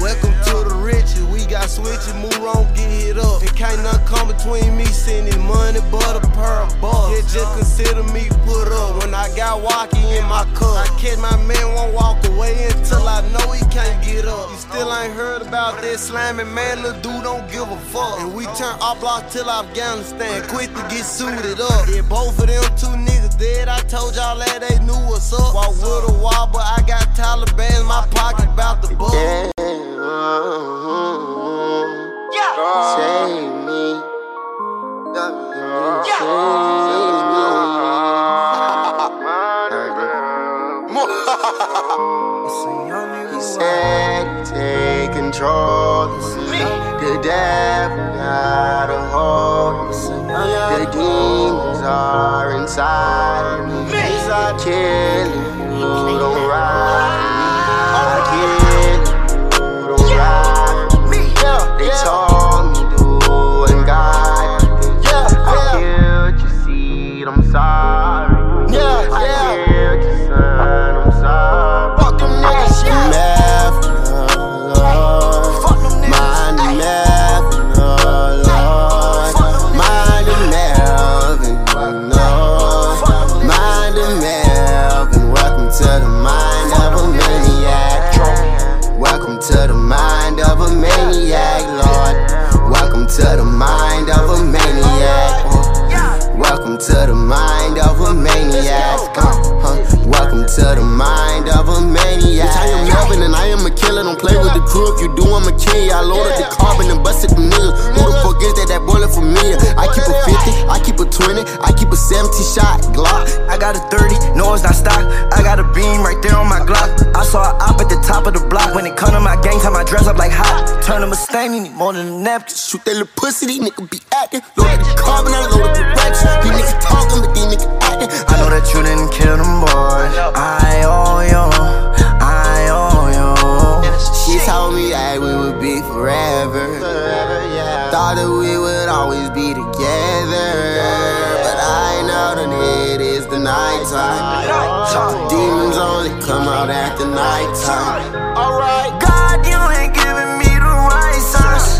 Welcome to the riches, we got switches, move on, get hit up. It can't nothing come between me, sending money, but a pair of bucks. Yeah, just consider me put up when I got walkie in my cup. I catch my man, won't walk away until I know he can't get up. You still ain't heard about that slamming, man, little dude don't give a fuck. And we turn our block till Afghanistan, quick to get suited up. Yeah, both of them two niggas dead, I told y'all that they knew what's up. Walk with a wall, but I got Taliban in my pocket, bout to bust. Save me. Yeah. Save me. He said, take control. The devil got a hold. The demons are inside of me. I kill you, don't ride me. I kill you, don't ride me. They told me doing God. I killed your seed, I'm sorry. I killed your son, I'm sorry. Fuck them niggas, yeah. Left alone. Fuck them niggas. Mind left alone. Mind and Melvin, no. Mind and Melvin, welcome to the mind of a maniac. Welcome to the mind of a maniac, Lord. Welcome to the mind of a maniac. Welcome to the mind of a maniac. Welcome to the mind of a maniac. Bitch, I am loving and I am a killer. Don't play with the crew. If you do, I'm a king. I loaded the carbon and busted the niggas. Who the fuck is that? That boiler familiar. I keep a fifty, I keep a twenty, I keep a seventy shot Glock. I got a thirty, no it's not stock. I got a beam right there on my Glock. I saw an op at the top of the block. When it come to my gang time, I dress up like hot. Turn a Mustang, he need more than a napkin. Shoot that little pussy, these niggas be acting. Loaded the carbon, I loaded the racks. These niggas talking, but these niggas acting. I know that you didn't kill them boys. I owe you, I owe you. She told me that we would be forever. Thought that we would always be together. But I know that it is the night time. Demons only come out at the night time. Alright, God, you ain't giving me the right signs.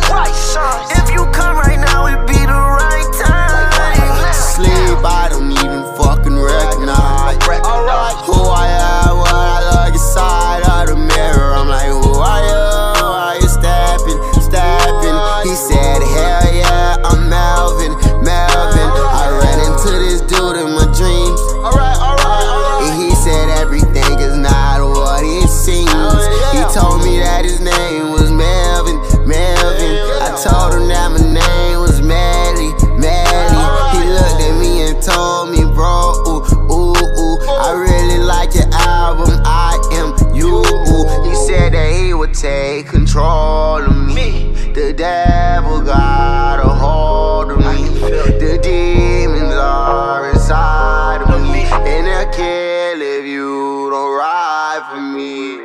If you come right now, it'd be the right time. Sleep, I don't even fucking recognize. Alright, who I am, what I look inside of the mirror. I'm like, who are you? Are you stepping, stepping? He said, hell yeah, I'm Melvin, Melvin. I ran into this dude in my dreams. Alright, alright, alright. And he said everything is not what it seems. He told me that. The devil got a hold of me. The demons are inside of me, and they'll kill if you don't ride for me.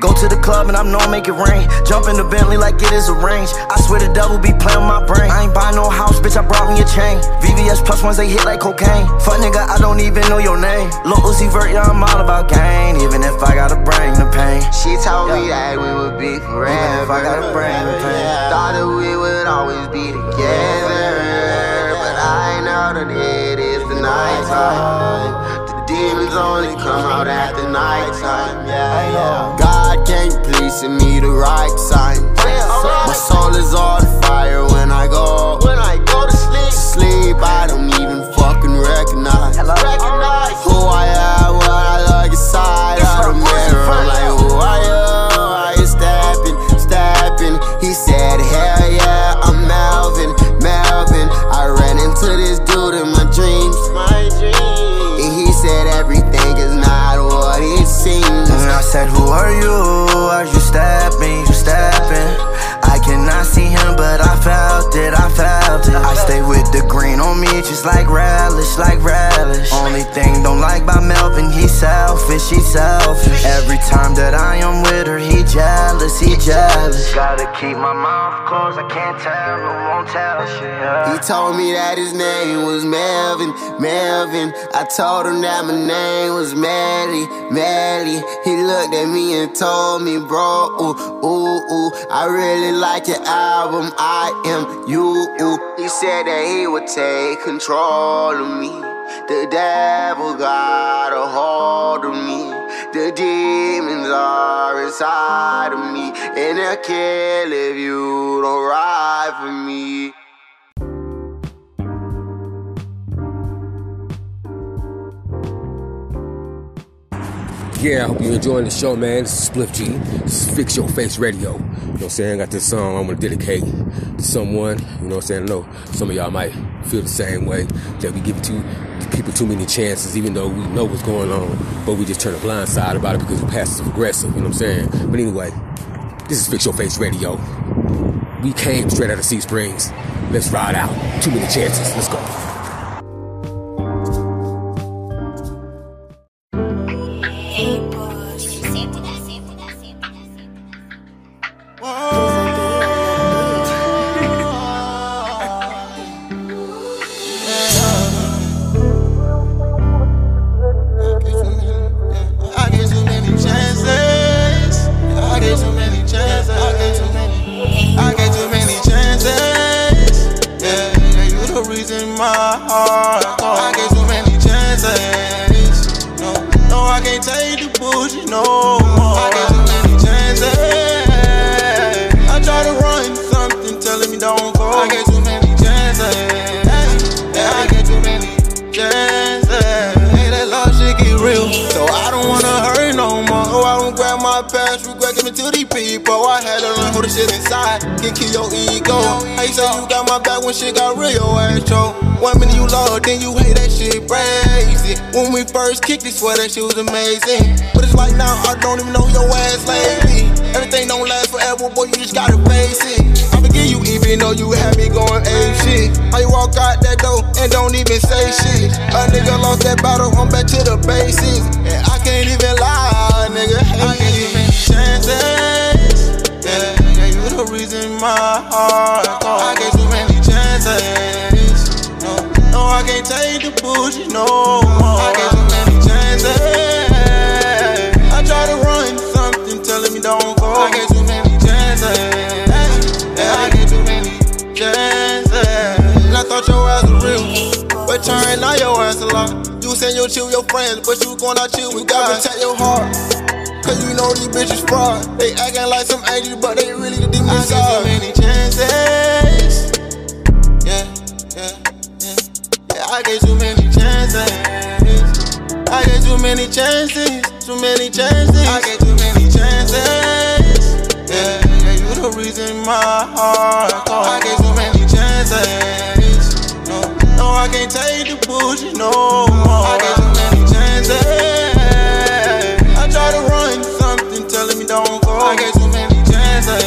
Go to the club and I'm known to make it rain. Jump in the Bentley like it is arranged. I swear the devil be playing my brain. I ain't buy no house, bitch, I brought me a chain. V V S plus ones, they hit like cocaine. Fuck nigga, I don't even know your name. Lil Uzi Vert, yeah, I'm all about gain. Even if I gotta bring the pain. She told me that we would be forever. Even if I gotta bring the pain. Thought that we would always be together, but I know that it is the night time. The demons only come out at the night time. Yeah, yeah. God can't please me the right sign. My soul is on fire when I go. When I go to sleep, sleep I don't even fucking recognize. Recognize who I am when I look inside of the mirror. I'm like, who are you? Are you stepping, stepping? He said, hell yeah, I'm Melvin, Melvin. I ran into this dude in my dreams. My dreams. And he said everything is not what it seems. And I said, who are you? Are you stepping, you stepping? I cannot see him, but I felt it, I felt it. I stay with the green on me, just like relish, like relish. Only thing don't like about Melvin, he selfish, he selfish. Every time that I am with her, he jealous, he jealous. Gotta keep my mouth closed, I can't tell, I won't tell shit. He told me that his name was Melvin, Melvin. I told him that my name was Melly, Melly. He looked at me and told me, bro, ooh, ooh, ooh, I really like your album, I am you. He said that he would take control of me. The devil got a hold of me. The demons are inside of me, and they'll kill if you don't ride for me. Yeah, I hope you're enjoying the show, man. This is Spliff G. This is Fix Your Face Radio. You know what I'm saying? I got this song I'm going to dedicate to someone. You know what I'm saying? I know some of y'all might feel the same way, that we give to people too many chances, even though we know what's going on, but we just turn a blind side about it because we're passive aggressive. You know what I'm saying? But anyway, this is Fix Your Face Radio. We came straight out of Sea Springs. Let's ride out. Too many chances. Let's go. Kick this sweater, she was amazing. But it's like now, I don't even know your ass lazy. Everything don't last forever, boy, you just gotta face it. I forgive you even though you had me going ape shit. How you walk out that door and don't even say shit. A nigga lost that battle, I'm back to the basics. And I can't even lie, nigga, hate I can't give any chances. Yeah, yeah, you the reason my heart cold. I gave too many chances. No, no, I can't take the bullshit no more. I gave too many. I try to run something telling me don't go. I get too many chances. Yeah, I get too many chances. And I thought your ass was real, but turn out your ass a lot. You saying you'll chill with your friends, but you gon' not chill with God. You gotta protect your heart, cause you know these bitches fraud. They acting like some angels, but they really the demons. I get too many chances. Yeah, yeah, yeah. Yeah, I get too many chances. I get too many chances, too many chances. I get too many chances. Yeah, yeah, you the reason my heart cold. I get too many chances. No, no, I can't take the bullshit no more. I get too many chances. I try to run something telling me don't go. I get too many chances.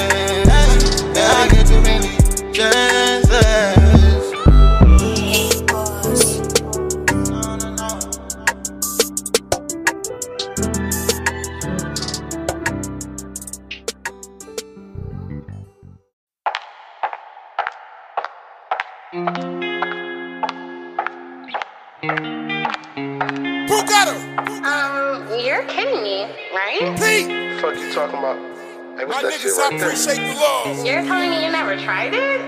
Yeah, I get too Who got her? Um, you're kidding me, right? Pete! The fuck you talking about? Hey, what's my that niggas, shit right I appreciate there? The love. You're telling me you never tried it?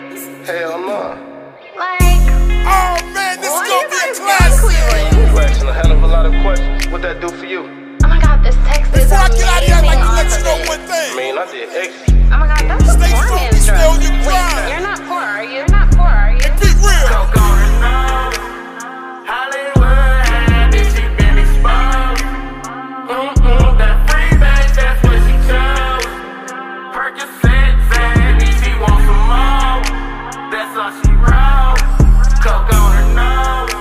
Hell no. Like... Oh man, this is gonna be a classic! You're asking a hell of a lot of questions. What'd that do for you? Oh my god, this text is amazing. Before I get out of here, I'd like to let you know one thing. I mean, I did exit. Oh my god, that's a poor man's drug. Wait, you're not poor, are you? You're not poor, are you? And be real! Hollywood, habit, she been exposed. Mm-mm, that free bag, that's what she chose. Percocet, Zanny, she wants some more. That's all she wrote. Coke on her nose.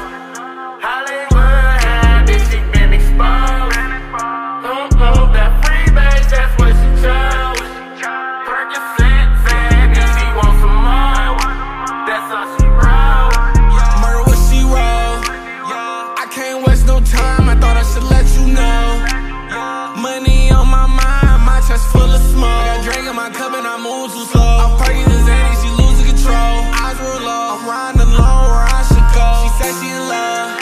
Hollywood, habit, she been exposed. Mm-mm, that free bag, that's what she chose. Percocet, Zanny, she wants some more. That's all she wrote. Murder what she wrote. Can't waste no time, I thought I should let you know. Money on my mind, my chest full of smoke. I got drink in my cup and I move too slow. I'm perking to Zanny, she losing control. Eyes roll low, I'm riding alone where I should go. She said she in love,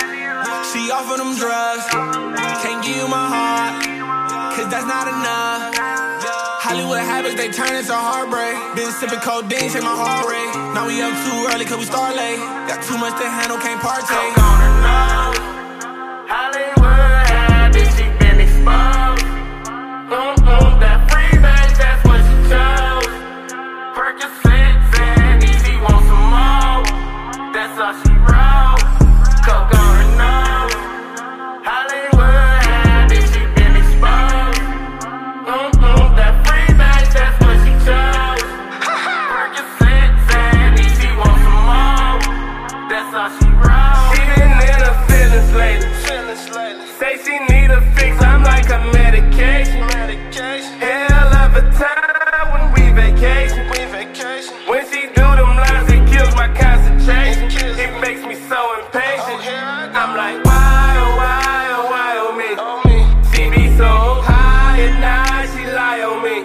she off of them drugs. Can't give you my heart, cause that's not enough. Hollywood habits, they turn into heartbreak. Been sipping codeine, check my heart rate. Now we up too early cause we start late. Got too much to handle, can't partake. Coke on her nose. Hollywood habit, she been exposed. Mm-mm, that free bag, that's what she chose. Percocet, Zanny, she wants some more. That's all she wrote. Coke on her nose. Hollywood habit, she been exposed. Mm-mm, that free bag, that's what she chose. Percocet, Zanny, she wants some more. That's all she wrote. She been in her feelings lately. Say she need a fix, I'm like a medication. Hell of a time when we vacation. When she do them lines, it kills my concentration. It makes me so impatient. I'm like, why, oh, why, oh, why, oh, me? She be so high and now she lie on me.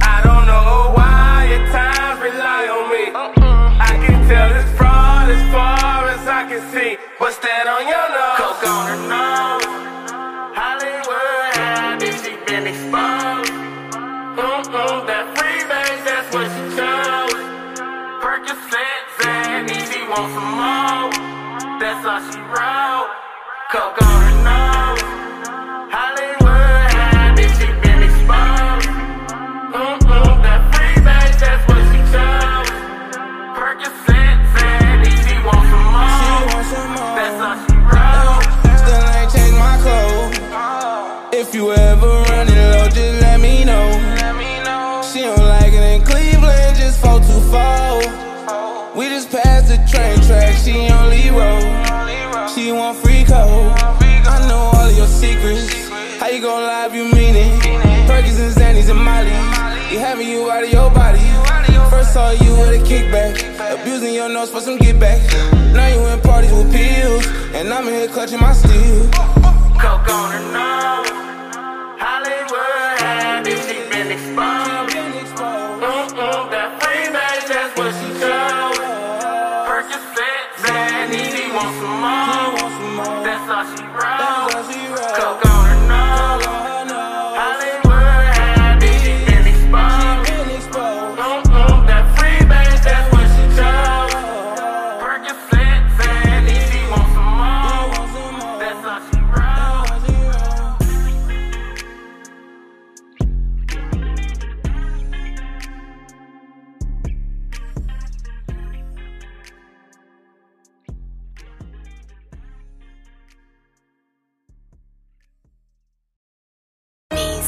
I don't know why at times rely on me. I can tell it's fraud as far as I can see. What's that on your nose? On her nose, Hollywood habit, she been exposed. Mm-mm, that free bag, that's what she chose. Percocet, Zanny, she wants some more. That's all she wrote. Coke on her nose, Hollywood habit, she been exposed. Mm-mm, that free bag, that's what she chose. Percocet, Zanny, she wants some more. That's all she wrote. My clothes. If you ever run it low, just let me know. She don't like it in Cleveland, just four two four. We just passed the train track, she only roll. She want free code. I know all of your secrets. How you gon' lie if you mean it? Perkins and Zannies and Molly. You having you out of your body. First saw you with a kickback, abusing your nose for some get back. Now you in parties with pills, and I'm in here clutching my steel. Coke on her nose, Hollywood habit, she been exposed. Mm-mm, that free bag, that's what she chose. Percocet, Zanny, she wants some more. That's all she wrote. Coke on her nose, Hollywood habit, she been exposed. Mm-mm, that free bag, that's what she chose. Percocet, Zanny, she wants some more. That's all she wrote.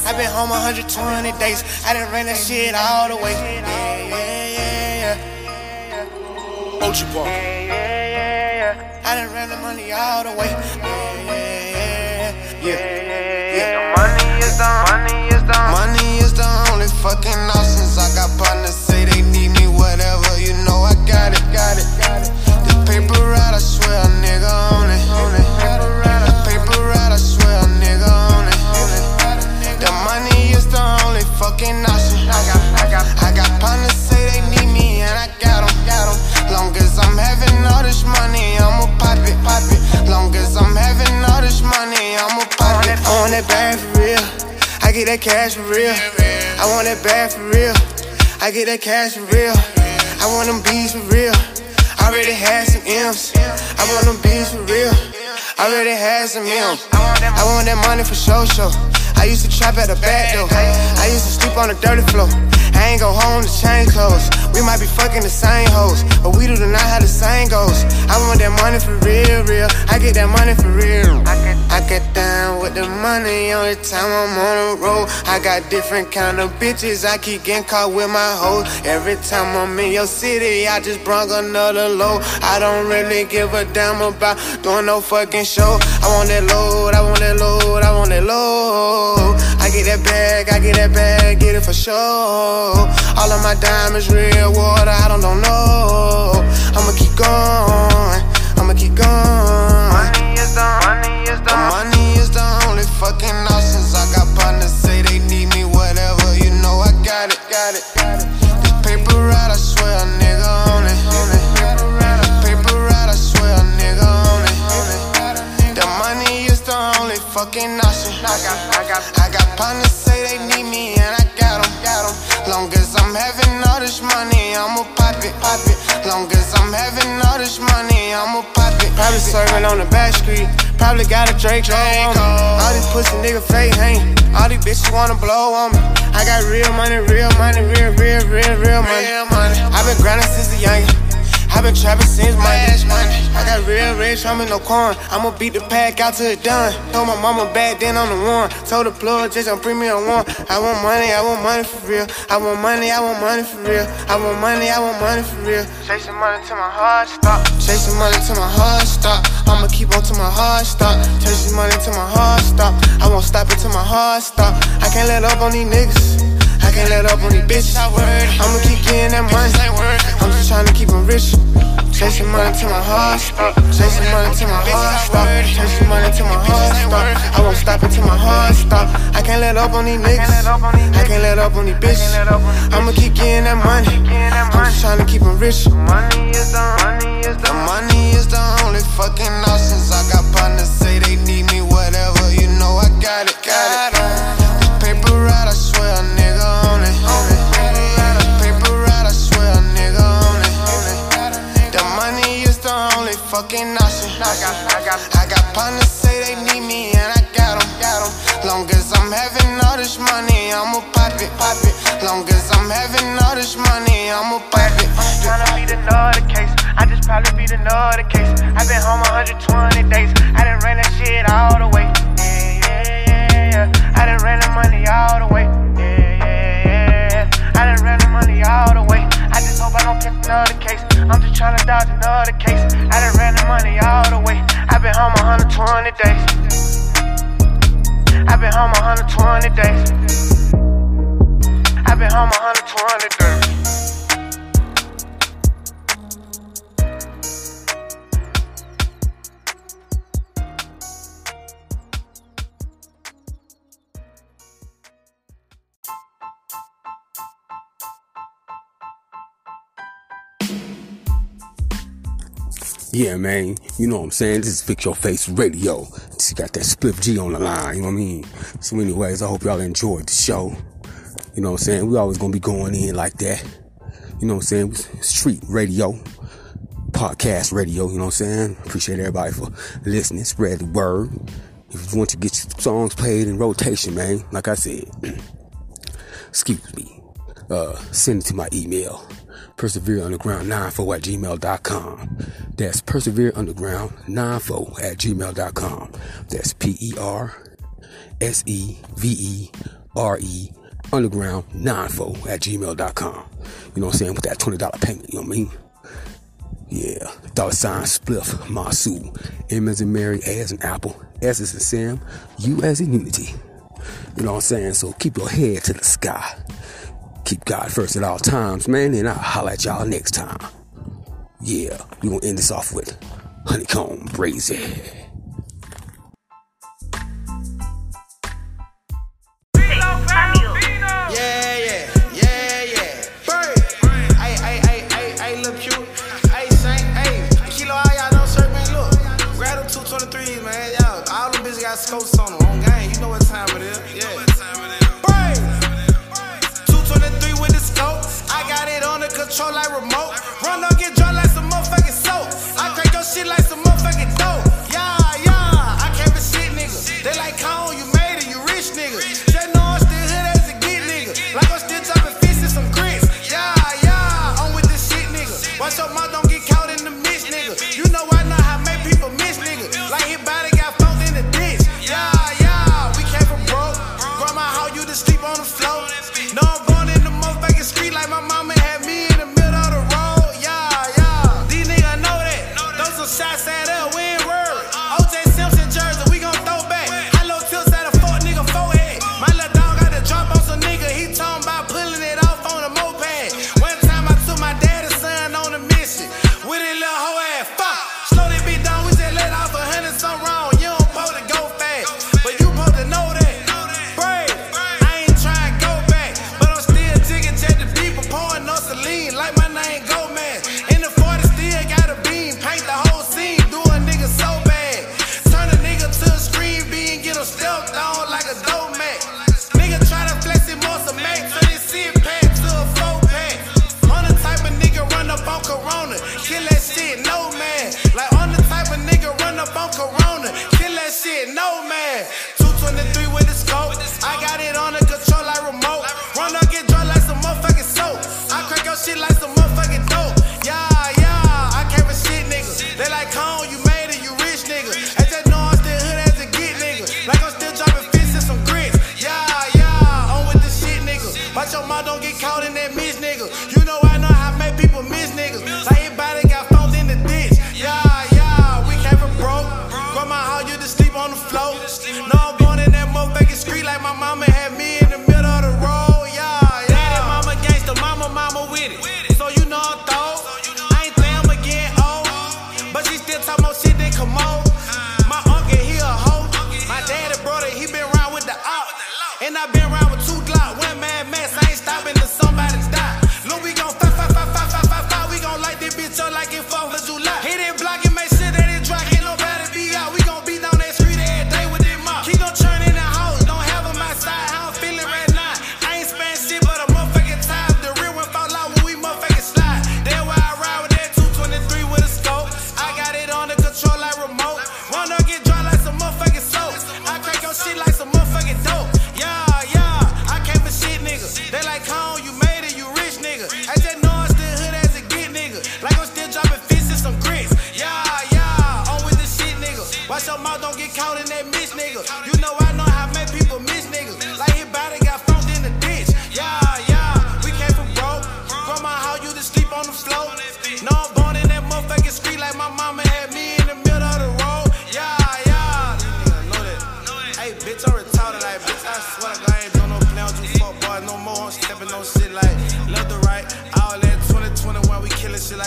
I've been home one hundred twenty days. I done ran that shit all the way. Yeah, yeah, yeah, yeah. O G Park. Yeah, yeah, yeah. I done ran the money all the way. Yeah, yeah, yeah, yeah, yeah. Money is the money is the money is the only fucking options. I got partners say they need me, whatever. You know I got it, got it, got it. The paper route, I swear a nigga on it, on it. The paper route, I swear a nigga on it. The money is the only fucking option. I got, I got, I got partners say they need me and I got 'em, got 'em. Long as I'm having all this money, I'ma pop it, pop it. Long as I'm that bag for real. I get that cash for real. I want that bag for real. I get that cash for real. I want them B's for real. I already had some M's. I want them B's for real. I already had some M's. I want that money for show show. I used to trap at the back door. I used to sleep on the dirty floor. I ain't go home to change clothes. We might be fucking the same hoes, but we do not have the same goals. I want that money for real, real. I get that money for real. I get, I get down with the money all the time I'm on the road. I got different kind of bitches. I keep getting caught with my hoes. Every time I'm in your city, I just brung another load. I don't really give a damn about doing no fucking show. I want that load, I want that load, I want that load. I get that bag, I get that bag, get it for sure. All of my diamonds real water, I don't, don't know. I'ma keep going, I'ma keep going. Money is the, money is the, money is the only fucking options. I got partners say they need me, whatever, you know I got it, got it. This paper route, I swear a nigga on it. This paper route, I swear a nigga on it. The money is the only fucking option. I got, I got, I got partners say they need me and I got them, got them. Long as I'm having all this money, I'ma pop it, pop it. Long as I'm having all this money, I'ma pop it. Probably serving on the back street, probably got a Drake on me. All these pussy nigga fake ain't, all these bitches wanna blow on me. I got real money, real money, real, real, real, real money. Real money. I been grinding since a youngin'. I been trapping since Monday. I got real rich, I'm in no corn. I'ma beat the pack out till it done. Told my mama back then I'm the one. Told the plug just on premium one. I want money, I want money for real. I want money, I want money for real. I want money, I want money for real. Chasing money till my heart stop. Chasing money till my heart stop. I'ma keep on till my heart stop. Chasing money till my heart stop. I won't stop it till my heart stop. I can't let up on these niggas. I can't let up on these bitches. I'ma keep getting that money. I'm just tryna keep them rich. Chasing money till my heart stop. Chasing money till my heart stop. Chasing money till my heart stop. I won't stop until my heart stop. I can't let up on these niggas. I can't let up on these bitches. I'ma keep getting that money. I'm just tryna keep them rich. Money is the, money is the, money is the only fucking option. I got partners say they need me, whatever. You know I got it, got it. Paper route, I swear a nigga on it. Paper route, I swear a nigga on it. The money is the only fucking option. I got, I got, I got partners say they need me and I got them, got them. Long as I'm having all this money, I'ma pop it, pop it. Long as I'm having all this money, I'ma pop it. I'm tryna be the naughty case. I just probably be the naughty case. I been home one hundred twenty days. I done ran that shit all the way. I done ran the money all the way, yeah, yeah, yeah. I done ran the money all the way. I just hope I don't catch another case. I'm just tryna dodge another case. I done ran the money all the way. I been home one hundred twenty days. I been home one hundred twenty days. I been home one hundred twenty days. Yeah, man, you know what I'm saying? This is Fix Your Face Radio. She got that Spliff G on the line, you know what I mean? So anyways, I hope y'all enjoyed the show. You know what I'm saying? We always gonna be going in like that. You know what I'm saying? Street radio, podcast radio, you know what I'm saying? Appreciate everybody for listening, spread the word. If you want to get your songs played in rotation, man, like I said, excuse me, uh, send it to my email. persevere underground ninety-four at gmail dot com. That's persevere underground ninety-four at gmail dot com. That's P E R S E V E R E underground ninety-four at gmail dot com. You know what I'm saying? With that twenty dollars payment, you know what I mean? Yeah. Dollar sign Spliff Masu. M as in Mary, A as in Apple, S as in Sam, U as in Unity. You know what I'm saying? So keep your head to the sky. Keep God first at all times, man, and I'll holler at y'all next time. Yeah, we gonna end this off with Honeycomb Brazy. Yeah, yeah, yeah, yeah. Bird. Ay, ay, ay, ay, ay, look cute. Ay, Saint, ay, Kilo, all y'all know, sir, man, look. Grab them two twenty-threes, man. yeah, yeah. All them bitches got scopes on them. On game, you know what time it is. Yeah. Brains. two twenty-three with the scope. I got it under control like remote. Run up, get drunk like some motherfucking soap. I crack your shit like some motherfucking dope. Yeah, yeah. I can't be shit, niggas. They like cone, you made it, you rich niggas. Watch your mouth, don't get caught in the mix, nigga. You know I know how make people miss, nigga. Like his body got found in the ditch. Yeah, yeah, we came from broke. Grandma, how you to sleep on the floor? No, I'm born in the motherfucking street like my mama had me in the middle of the road. Yeah, yeah, these niggas know that. Those some shots at up, we ain't worried. O J Simpson jersey, we gon' throw back. I low tilts at a fuck nigga forehead. My little dog got to drop on some nigga. He talking about pulling it off on a moped.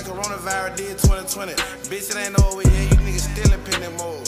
Coronavirus did twenty twenty. Bitch, it ain't over yet. You niggas still in pending mode.